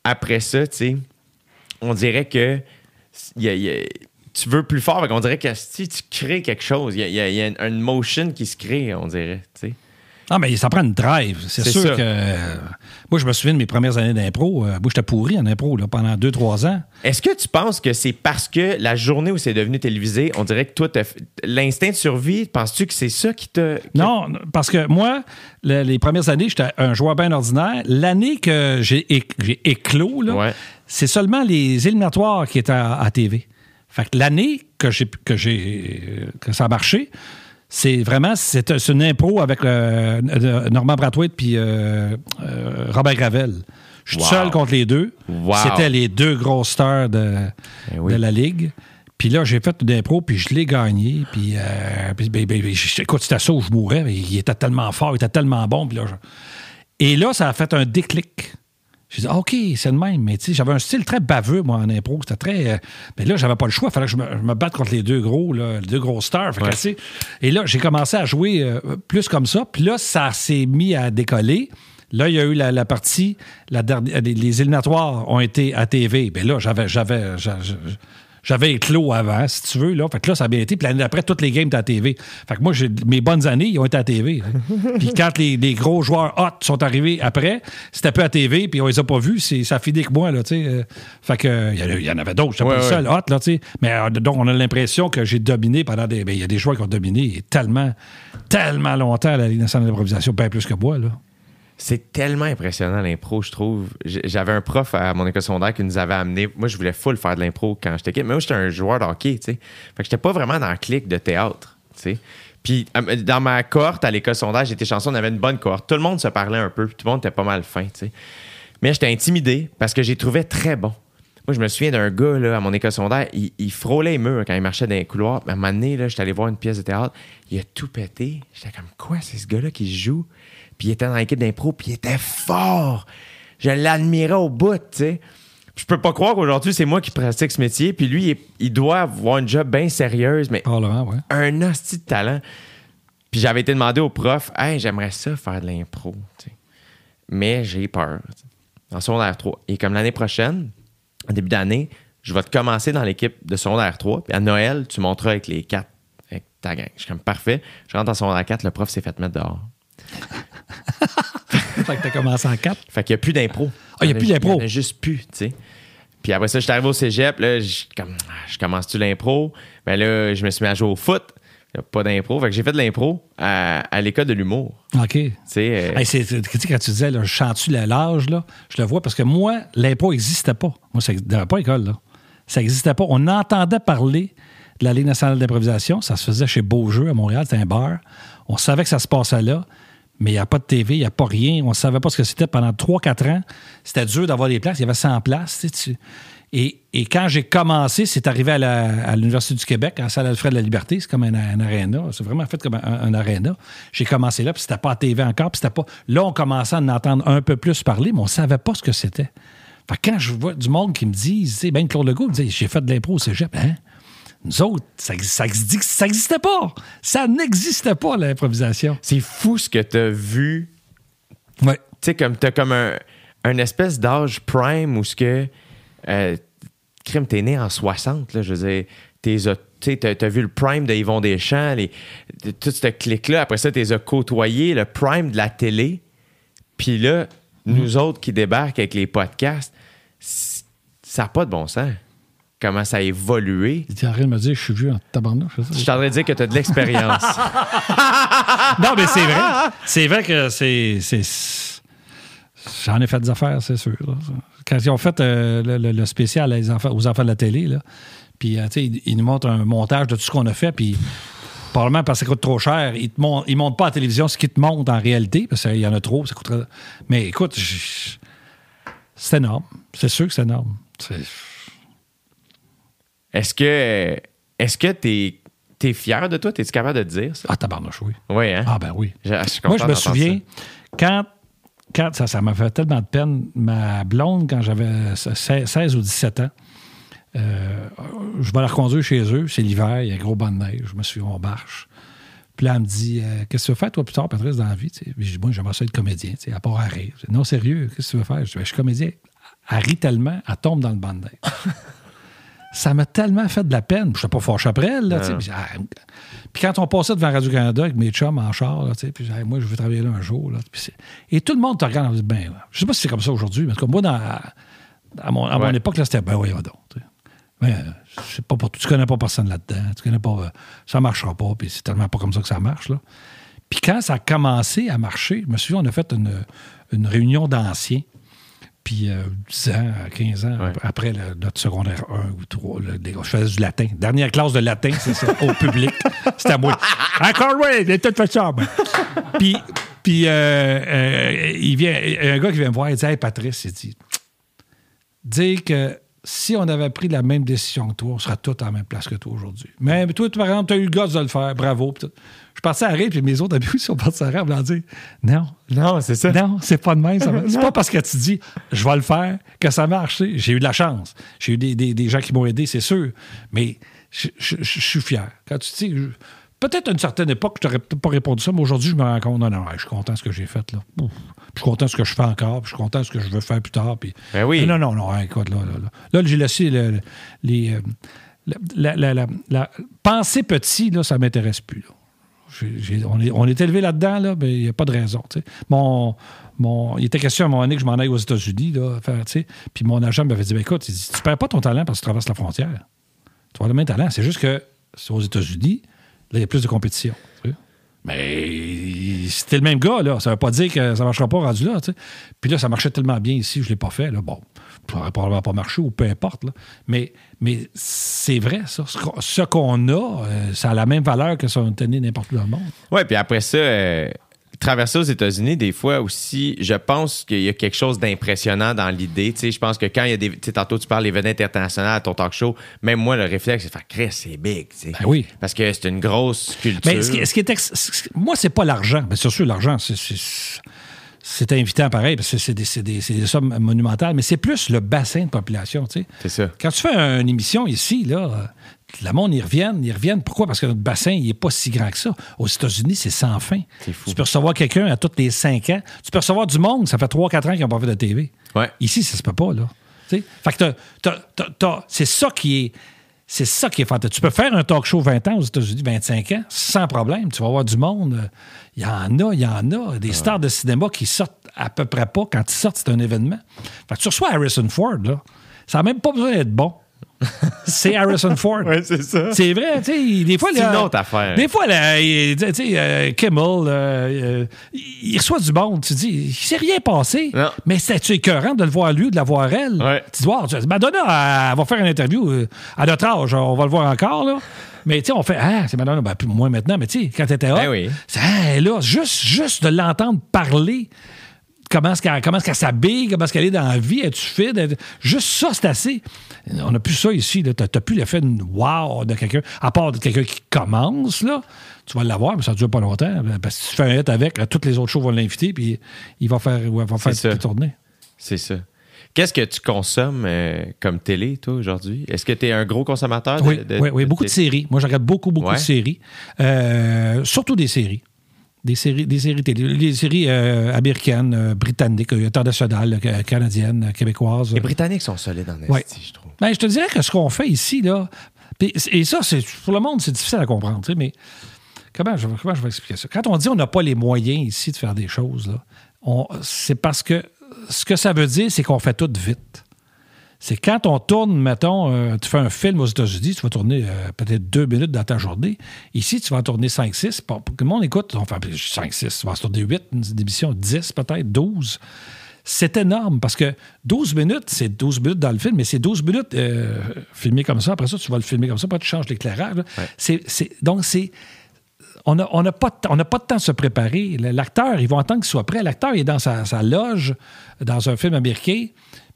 après ça, tu sais. On dirait que tu veux plus fort. On dirait que si tu crées quelque chose, il y a une motion qui se crée, on dirait. Tu sais. Ah, mais ça prend une drive. C'est sûr ça. Que... moi, je me souviens de mes premières années d'impro. Moi, j'étais pourri en impro là, pendant 2-3 ans. Est-ce que tu penses que c'est parce que la journée où c'est devenu télévisé, on dirait que toi, l'instinct de survie, penses-tu que c'est ça qui te... Non, parce que moi, les premières années, j'étais un joueur bien ordinaire. L'année que j'ai éclos, là, ouais. C'est seulement les éliminatoires qui étaient à TV. Fait que l'année que ça a marché... C'est vraiment, c'est une impro avec Normand Brathwaite puis Robert Gravel. Je suis seul contre les deux. Wow. C'était les deux grosses stars de la Ligue. Puis là, j'ai fait une impro, puis je l'ai gagné. Puis, écoute, c'était ça où je mourais. Mais il était tellement fort, il était tellement bon. Puis là, et là, ça a fait un déclic. J'ai dit, OK, c'est le même. Mais tu sais, j'avais un style très baveux, moi, en impro. C'était très... mais là, j'avais pas le choix. Il fallait que je me batte contre les deux gros, là, les deux gros stars. Fait que, tu sais, et là, j'ai commencé à jouer plus comme ça. Puis là, ça s'est mis à décoller. Là, il y a eu la partie... les éliminatoires ont été à TV. Bien là, j'avais éclos avant, si tu veux. Là. Fait que là, ça a bien été. Puis l'année d'après, toutes les games étaient à TV. Fait que moi, mes bonnes années, ils ont été à TV. Hein. Puis quand les gros joueurs hot sont arrivés après, c'était peu à TV, puis on les a pas vus. Ça finit que moi, là, tu sais. Fait que, il y en avait d'autres. J'étais pas le seul hot, là, tu sais. Mais donc, on a l'impression que j'ai dominé pendant des... il y a des joueurs qui ont dominé tellement longtemps à la Ligue nationale d'improvisation, bien plus que moi, là. C'est tellement impressionnant, l'impro, je trouve. J'avais un prof à mon école secondaire qui nous avait amené. Moi, je voulais full faire de l'impro quand j'étais kid. Mais moi, j'étais un joueur de hockey, tu sais. Fait que j'étais pas vraiment dans le clic de théâtre, tu sais. Puis, dans ma cohorte à l'école secondaire, j'étais chanceux, on avait une bonne cohorte. Tout le monde se parlait un peu, puis tout le monde était pas mal fin, tu sais. Mais j'étais intimidé parce que j'ai trouvé très bon. Moi, je me souviens d'un gars, là, à mon école secondaire, il frôlait les murs quand il marchait dans les couloirs. À un moment donné, là, j'étais allé voir une pièce de théâtre. Il a tout pété. J'étais comme, quoi, c'est ce gars-là qui joue? Puis il était dans l'équipe d'impro, puis il était fort. Je l'admirais au bout, tu sais. Je peux pas croire qu'aujourd'hui, c'est moi qui pratique ce métier. Puis lui, il doit avoir une job bien sérieuse, mais un hostie de talent. Puis j'avais été demandé au prof, « Hey, j'aimerais ça faire de l'impro, tu sais. Mais j'ai peur. » En secondaire 3. Et comme l'année prochaine, en début d'année, je vais te commencer dans l'équipe de secondaire 3. Puis à Noël, tu monteras avec les 4, avec ta gang. Je suis comme, parfait. Je rentre en secondaire 4, le prof s'est fait mettre dehors. Fait que t'as commencé en 4. Fait qu'il n'y a plus d'impro. Ah, il n'y a plus d'impro. Il n'y a juste plus, tu sais. Puis après ça, je suis arrivé au cégep. Là, je commence-tu l'impro? Mais là, je me suis mis à jouer au foot. Il n'y a pas d'impro. Fait que j'ai fait de l'impro à l'école de l'humour. OK. Tu sais, hey, c'est quand tu disais, là, je chante-tu l'âge, là, je le vois parce que moi, l'impro n'existait pas. Moi, ça n'avait pas école, là. Ça n'existait pas. On entendait parler de la Ligue nationale d'improvisation. Ça se faisait chez Beaujeu à Montréal. C'était un bar. On savait que ça se passait là. Mais il n'y a pas de TV, il n'y a pas rien. On ne savait pas ce que c'était pendant 3-4 ans. C'était dur d'avoir des places. Il y avait 100 places. Tu sais, et quand j'ai commencé, c'est arrivé à l'Université du Québec, à la salle Alfred de la Liberté. C'est comme un aréna. C'est vraiment fait comme un aréna. J'ai commencé là, puis c'était pas à TV encore. Puis c'était pas... Là, on commençait à en entendre un peu plus parler, mais on ne savait pas ce que c'était. Fait que quand je vois du monde qui me dit, ben Claude Legault me dit, j'ai fait de l'impro au cégep. Hein? Nous autres, ça n'existait pas. Ça n'existait pas, l'improvisation. C'est fou ce que tu as vu. Ouais. Tu sais, comme tu as comme un espèce d'âge prime où ce que. Crime, t'es né en 60, là, je veux dire. T'as vu le prime de Yvon Deschamps, tout ce clic-là. Après ça, t'es côtoyé, le prime de la télé. Puis là, nous autres qui débarquent avec les podcasts, ça n'a pas de bon sens. Comment ça a évolué. Tu es en train de me dire, je suis vieux en tabarnak. Je suis en train de dire que tu as de l'expérience. Non, mais c'est vrai. C'est vrai que c'est... J'en ai fait des affaires, c'est sûr. Là. Quand ils ont fait le spécial aux enfants de la télé, là, puis ils nous montrent un montage de tout ce qu'on a fait, puis probablement parce que ça coûte trop cher, ils ne montrent pas à la télévision ce qu'ils te montrent en réalité, parce qu'il y en a trop, ça coûtera... Mais écoute, c'est énorme. C'est sûr que c'est énorme. C'est... Est-ce que t'es fier de toi? T'es-tu capable de te dire ça? Ah, tabarnouche, oui. Oui, hein? Ah, ben oui. Moi, je me souviens, ça. Quand ça m'a fait tellement de peine, ma blonde, quand j'avais 16 ou 17 ans, je vais la reconduire chez eux, c'est l'hiver, il y a un gros banc de neige, je me suis on marche. Puis là, elle me dit, qu'est-ce que tu veux faire, toi, plus tard, Patrice, dans la vie? Puis je dis, moi, j'aimerais ça être comédien, tu sais, à part à rire. Je dis, non, sérieux, qu'est-ce que tu veux faire? Je dis, je suis comédien. Elle rit tellement, elle tombe dans le banc de neige. ça m'a tellement fait de la peine. Je n'étais pas fâché après elle. Là, puis quand on passait devant Radio-Canada avec mes chums en char, là, puis moi, je veux travailler là un jour. Là, et tout le monde te regarde en disant, ben, je sais pas si c'est comme ça aujourd'hui, mais en tout cas, moi, à mon époque, là, c'était, ben oui, donc. Mais c'est pas pour tout. Tu connais pas personne là-dedans. Tu connais pas. Ça marchera pas, puis c'est tellement pas comme ça que ça marche, là. Puis quand ça a commencé à marcher, je me souviens, on a fait une réunion d'anciens. Puis 10 ans, 15 ans, après notre secondaire 1 ou 3, je faisais du latin. Dernière classe de latin, c'est ça, au public. C'était à moi. Encore, oui, il était tout fait ça. Puis il vient, un gars qui vient me voir, il dit, hey, Patrice, il dit, dis que si on avait pris la même décision que toi, on serait tous à la même place que toi aujourd'hui. Mais toi, par exemple, tu as eu le gosse de le faire, bravo. Pis tout. Je partais à rire, puis mes autres amis aussi sont partis à rire, en disant non. Non, c'est ça. Non, c'est pas de même. Ça c'est pas parce que tu dis je vais le faire que ça marche. J'ai eu de la chance. J'ai eu des gens qui m'ont aidé, c'est sûr. Mais je suis fier. Quand tu dis peut-être à une certaine époque, je t'aurais peut-être pas répondu ça, mais aujourd'hui, je me rends compte, non, je suis content de ce que j'ai fait, là. Puis je suis content de ce que je fais encore, puis je suis content de ce que je veux faire plus tard. Puis... Ben oui. Non, écoute, là, j'ai laissé penser petit, là, ça m'intéresse plus, là. On est élevé là-dedans, là, mais il n'y a pas de raison. T'sais. Il était question à un moment donné que je m'en aille aux États-Unis. Puis mon agent m'avait dit, ben, écoute, tu ne perds pas ton talent parce que tu traverses la frontière. Tu as le même talent. C'est juste que c'est aux États-Unis, là, il y a plus de compétition. T'sais. Mais c'était le même gars, là. Ça ne veut pas dire que ça ne marchera pas rendu là. Puis là, ça marchait tellement bien ici, je ne l'ai pas fait. Là. Bon, ça n'aurait probablement pas marché ou peu importe. Là. Mais c'est vrai, ça. Ce qu'on a, ça a la même valeur que si on tenait n'importe où dans le monde. Oui, puis après ça, traverser aux États-Unis, des fois aussi, je pense qu'il y a quelque chose d'impressionnant dans l'idée. Tu sais, je pense que quand il y a des... Tu sais, tantôt, tu parles des vedettes internationales à ton talk show. Même moi, le réflexe, c'est de faire « Chris, c'est big ». Ben oui. Parce que c'est une grosse culture. Mais moi, c'est pas l'argent. Mais c'est sûr, l'argent, c'est invitant pareil, parce que c'est des sommes monumentales, mais c'est plus le bassin de population, tu sais. C'est ça. Quand tu fais une émission ici, là, le monde, ils reviennent. Pourquoi? Parce que notre bassin, il n'est pas si grand que ça. Aux États-Unis, c'est sans fin. C'est fou. Tu peux recevoir quelqu'un à tous les 5 ans. Tu peux recevoir du monde, ça fait 3-4 ans qu'ils n'ont pas fait de TV. Ouais. Ici, ça se peut pas, là. Tu sais? Fait que c'est ça qui est... C'est ça qui est fantastique. Tu peux faire un talk show 20 ans aux États-Unis, 25 ans, sans problème. Tu vas avoir du monde. Il y en a. Des stars de cinéma qui sortent à peu près pas. Quand ils sortent, c'est un événement. Fait que tu reçois Harrison Ford, là. Ça n'a même pas besoin d'être bon. C'est Harrison Ford. Oui, c'est ça. C'est vrai, tu sais. Des fois, c'est une autre affaire. Des fois, là, tu sais, Kimmel, il reçoit du monde. Tu dis, il ne s'est rien passé. Non. Mais c'est écœurant de le voir lui ou de la voir elle. Ouais. Tu dis, wow, Madonna, elle va faire une interview à notre âge. On va le voir encore, là. Mais tu sais, on fait, ah, c'est Madonna, ben, plus moins maintenant, mais tu sais, quand elle était hot, oui. Là, juste de l'entendre parler. Comment est-ce qu'elle s'habille? Comment est-ce qu'elle est dans la vie? Es-tu fide? Juste ça, c'est assez. On n'a plus ça ici. Tu n'as plus l'effet de « wow » de quelqu'un. À part de quelqu'un qui commence, là, tu vas l'avoir, mais ça ne dure pas longtemps. Parce que si tu fais un hit avec, toutes les autres shows vont l'inviter, puis il va faire des tournées. C'est ça. Qu'est-ce que tu consommes comme télé, toi, aujourd'hui? Est-ce que tu es un gros consommateur? Oui, beaucoup de séries. Moi, je regarde beaucoup de séries. Surtout des séries. Des séries télé. Les séries américaines, britanniques, internationales, canadiennes, québécoises. Les Britanniques sont solides en esti, je trouve. Ben, je te dirais que ce qu'on fait ici, là, et ça, pour le monde, c'est difficile à comprendre, tu sais, mais comment je vais expliquer ça? Quand on dit qu'on n'a pas les moyens ici de faire des choses, là, c'est parce que ce que ça veut dire, c'est qu'on fait tout vite. C'est quand on tourne, mettons, tu fais un film aux États-Unis, tu vas tourner peut-être 2 minutes dans ta journée. Ici, tu vas en tourner 5-6. Pour que le monde écoute, on fait 5-6. Tu vas en tourner 8, une émission 10 peut-être, 12. C'est énorme parce que 12 minutes, c'est 12 minutes dans le film, mais c'est 12 minutes filmées comme ça. Après ça, tu vas le filmer comme ça, pas tu changes l'éclairage. Ouais. Donc, On n'a pas de temps de se préparer. L'acteur, ils vont attendre qu'il soit prêt. L'acteur, il est dans sa loge, dans un film américain.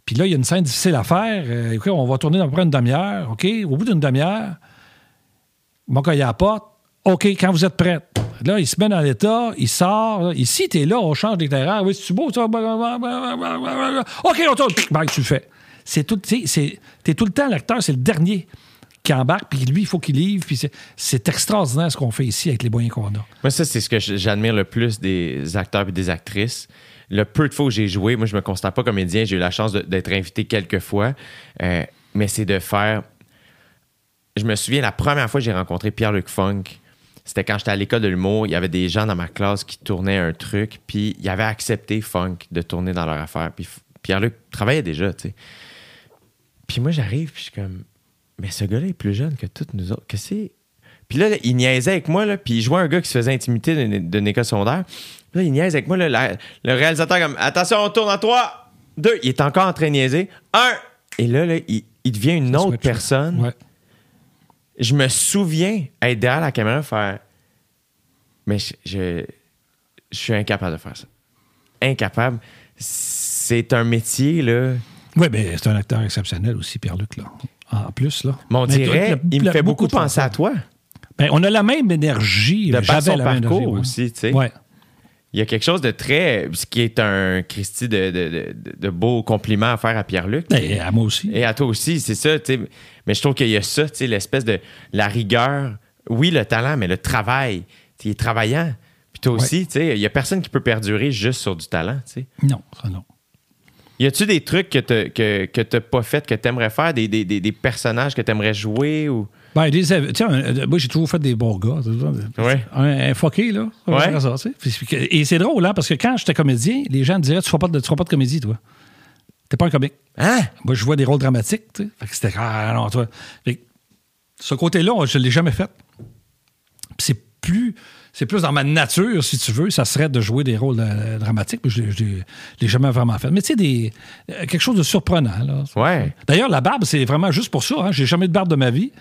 Puis là, il y a une scène difficile à faire. Okay, on va tourner à peu près une demi-heure. OK? Au bout d'une demi-heure, mon gars, il apporte. OK, quand vous êtes prêts. Là, il se met dans l'état, il sort. Là. Ici, t'es là, on change d'éclairage. Oui, c'est-tu beau? Ça? OK, on tourne. Bang, tu le fais. C'est tout, t'es tout le temps l'acteur, c'est le dernier qui embarque, puis lui, il faut qu'il livre. Puis c'est extraordinaire ce qu'on fait ici avec les moyens qu'on a. Moi, ça, c'est ce que j'admire le plus des acteurs et des actrices. Le peu de fois que j'ai joué, moi, je me constate pas comédien. J'ai eu la chance d'être invité quelques fois. Mais c'est de faire... je me souviens, la première fois que j'ai rencontré Pierre-Luc Funk, c'était quand j'étais à l'école de l'humour. Il y avait des gens dans ma classe qui tournaient un truc, puis ils avaient accepté Funk de tourner dans leur affaire. Puis Pierre-Luc travaillait déjà, tu sais. Puis moi, j'arrive, puis je suis comme... Mais ce gars-là est plus jeune que toutes nous autres. Qu'est-ce que c'est? Puis là, il niaisait avec moi, là, puis je vois un gars qui se faisait intimider d'une école secondaire. Puis là, il niaise avec moi. Là, le réalisateur, comme, attention, on tourne en 3, 2. Il est encore en train de niaiser. 1. Et là il devient une autre personne. Ouais. Je me souviens être derrière la caméra faire... Mais je suis incapable de faire ça. Incapable. C'est un métier, là... Oui, mais c'est un acteur exceptionnel aussi, Pierre-Luc, là. En plus, là. Mais on dirait, il me fait beaucoup penser à toi. Ben, on a la même énergie. De par son parcours aussi, tu sais. Ouais. Il y a quelque chose de très... Ce qui est un Christy de beau compliment à faire à Pierre-Luc. Et à moi aussi. Et à toi aussi, c'est ça, tu sais. Mais je trouve qu'il y a ça, tu sais, l'espèce de... La rigueur. Oui, le talent, mais le travail. Tu es travaillant. Puis toi aussi, tu sais, il n'y a personne qui peut perdurer juste sur du talent, tu sais. Non, ça non. Y a-tu des trucs que t'as pas fait, que t'aimerais faire, des personnages que t'aimerais jouer ou... Ben, moi, j'ai toujours fait des bons gars. Ouais. Un fucké, là. Ouais. Ça, et c'est drôle, hein, parce que quand j'étais comédien, les gens me disaient, tu feras pas de comédie, toi. T'es pas un comique. Hein? Moi, je vois des rôles dramatiques, tu sais. Fait que c'était... Ah, non, toi. Fait que ce côté-là, je l'ai jamais fait. Puis c'est plus dans ma nature, si tu veux, ça serait de jouer des rôles dramatiques, mais je ne l'ai jamais vraiment fait. Mais tu sais, quelque chose de surprenant, là. Ouais. D'ailleurs, la barbe, c'est vraiment juste pour ça, hein. J'ai jamais eu de barbe de ma vie.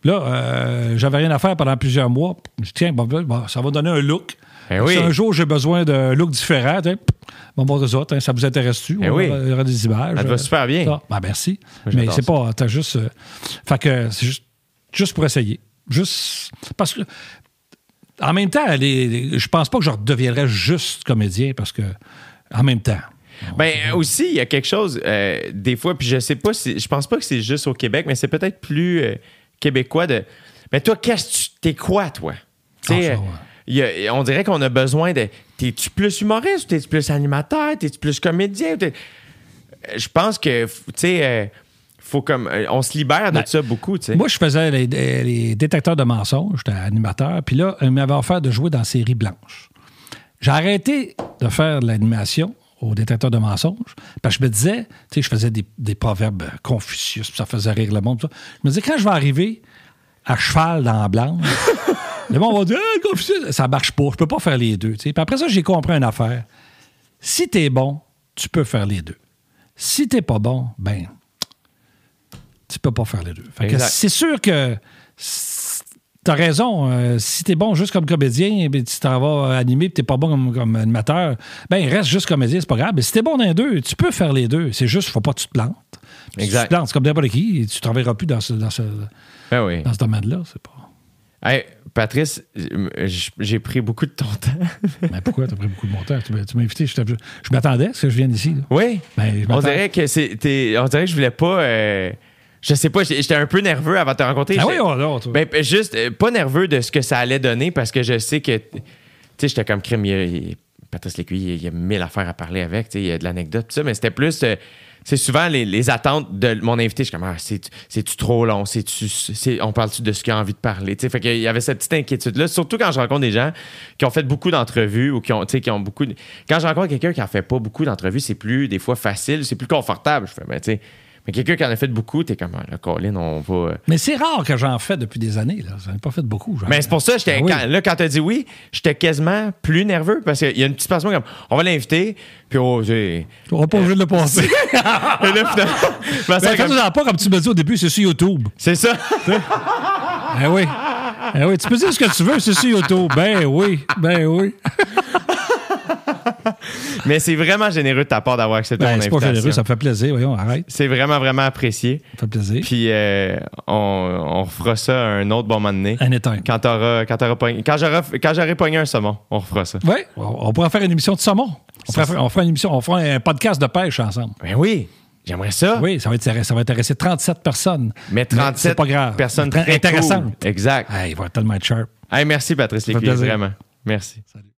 Puis là, j'avais rien à faire pendant plusieurs mois. Je dis, tiens, bon, ça va donner un look. Eh oui. Si un jour j'ai besoin d'un look différent, bon, bon, ça, ça vous intéresse-tu? Eh oui. Il y aura des images. Ça te va super bien. Ça. Ben, merci. Oui, mais c'est ça. Pas... T'as juste... Fait que c'est juste pour essayer. Juste... Parce que... En même temps, je pense pas que je redeviendrais juste comédien parce que, en même temps. Ben aussi, il y a quelque chose, des fois, puis je sais pas si, je pense pas que c'est juste au Québec, mais c'est peut-être plus québécois de. Mais toi, qu'est-ce que t'es quoi, toi? Tu sais, on dirait qu'on a besoin de. T'es-tu plus humoriste ou t'es-tu plus animateur? T'es-tu plus comédien? Je pense que, tu sais. Faut comme on se libère de ça beaucoup, tu sais. Moi, je faisais les détecteurs de mensonges, j'étais animateur, puis là, ils m'avaient offert de jouer dans Série Blanche. J'ai arrêté de faire de l'animation aux détecteurs de mensonges, parce que je me disais, tu sais, je faisais des proverbes Confucius, puis ça faisait rire le monde, tout ça. Je me disais, quand je vais arriver à cheval dans Blanche, le monde va dire, Confucius, ça marche pas, je peux pas faire les deux, tu sais. Puis après ça, j'ai compris une affaire. Si t'es bon, tu peux faire les deux. Si t'es pas bon, ben... tu peux pas faire les deux. Fait que c'est sûr que t'as raison. Si t'es bon juste comme comédien, ben, tu t'en vas animer et t'es pas bon comme animateur, ben reste juste comédien, c'est pas grave. Mais si t'es bon dans les deux, tu peux faire les deux. C'est juste, faut pas que tu te plantes. Exact. Si tu te plantes, c'est comme n'importe qui, et tu travailleras plus dans ce domaine-là. C'est pas... Hey, Patrice, j'ai pris beaucoup de ton temps. Mais pourquoi t'as pris beaucoup de mon temps? Tu m'as invité, je m'attendais à ce que je vienne ici. Là. Oui. Ben, on dirait que je voulais pas... Je sais pas, j'étais un peu nerveux avant de te rencontrer. Ah oui, juste pas nerveux de ce que ça allait donner parce que je sais que, tu sais, j'étais comme crime. Patrice Lécuyer, il y a 1000 affaires à parler avec, tu sais, il y a de l'anecdote, tout ça, mais c'était plus. C'est souvent les attentes de mon invité. Je suis comme, ah, c'est-tu trop long? On parle-tu de ce qu'il a envie de parler? Tu sais, fait qu'il y avait cette petite inquiétude-là, surtout quand je rencontre des gens qui ont fait beaucoup d'entrevues ou qui ont beaucoup. Quand je rencontre quelqu'un qui en fait pas beaucoup d'entrevues, c'est plus, des fois, facile, c'est plus confortable. Je fais, mais tu sais. Mais quelqu'un qui en a fait beaucoup, t'es comme, là, Colin, on va... Mais c'est rare que j'en fais depuis des années, là. J'en ai pas fait beaucoup. Genre. Mais c'est pour ça, quand t'as dit oui, j'étais quasiment plus nerveux parce qu'il y a une petite passion comme, on va l'inviter, puis on va pas obligé de le penser. Et là, finalement... pas comme tu me dis au début, c'est sur YouTube. C'est ça. Ben oui. Ben oui, tu peux dire ce que tu veux, c'est sur YouTube. Ben oui, ben oui. Mais c'est vraiment généreux de ta part d'avoir accepté mon invitation. C'est pas généreux, ça me fait plaisir. Voyons, arrête. C'est vraiment, vraiment apprécié. Ça me fait plaisir. Puis on refera ça un autre bon moment donné. Un éteint. Quand j'aurai pogné un saumon, on refera ça. Oui, on pourra faire une émission de saumon. On fera un podcast de pêche ensemble. Ben oui, j'aimerais ça. Oui, ça va intéresser 37 personnes. Mais 37 c'est pas grave. Personnes très intéressantes. Cool. Exact. Hey, il va tellement être sharp. Hey, merci, Patrice Lécuyer, vraiment. Merci. Salut.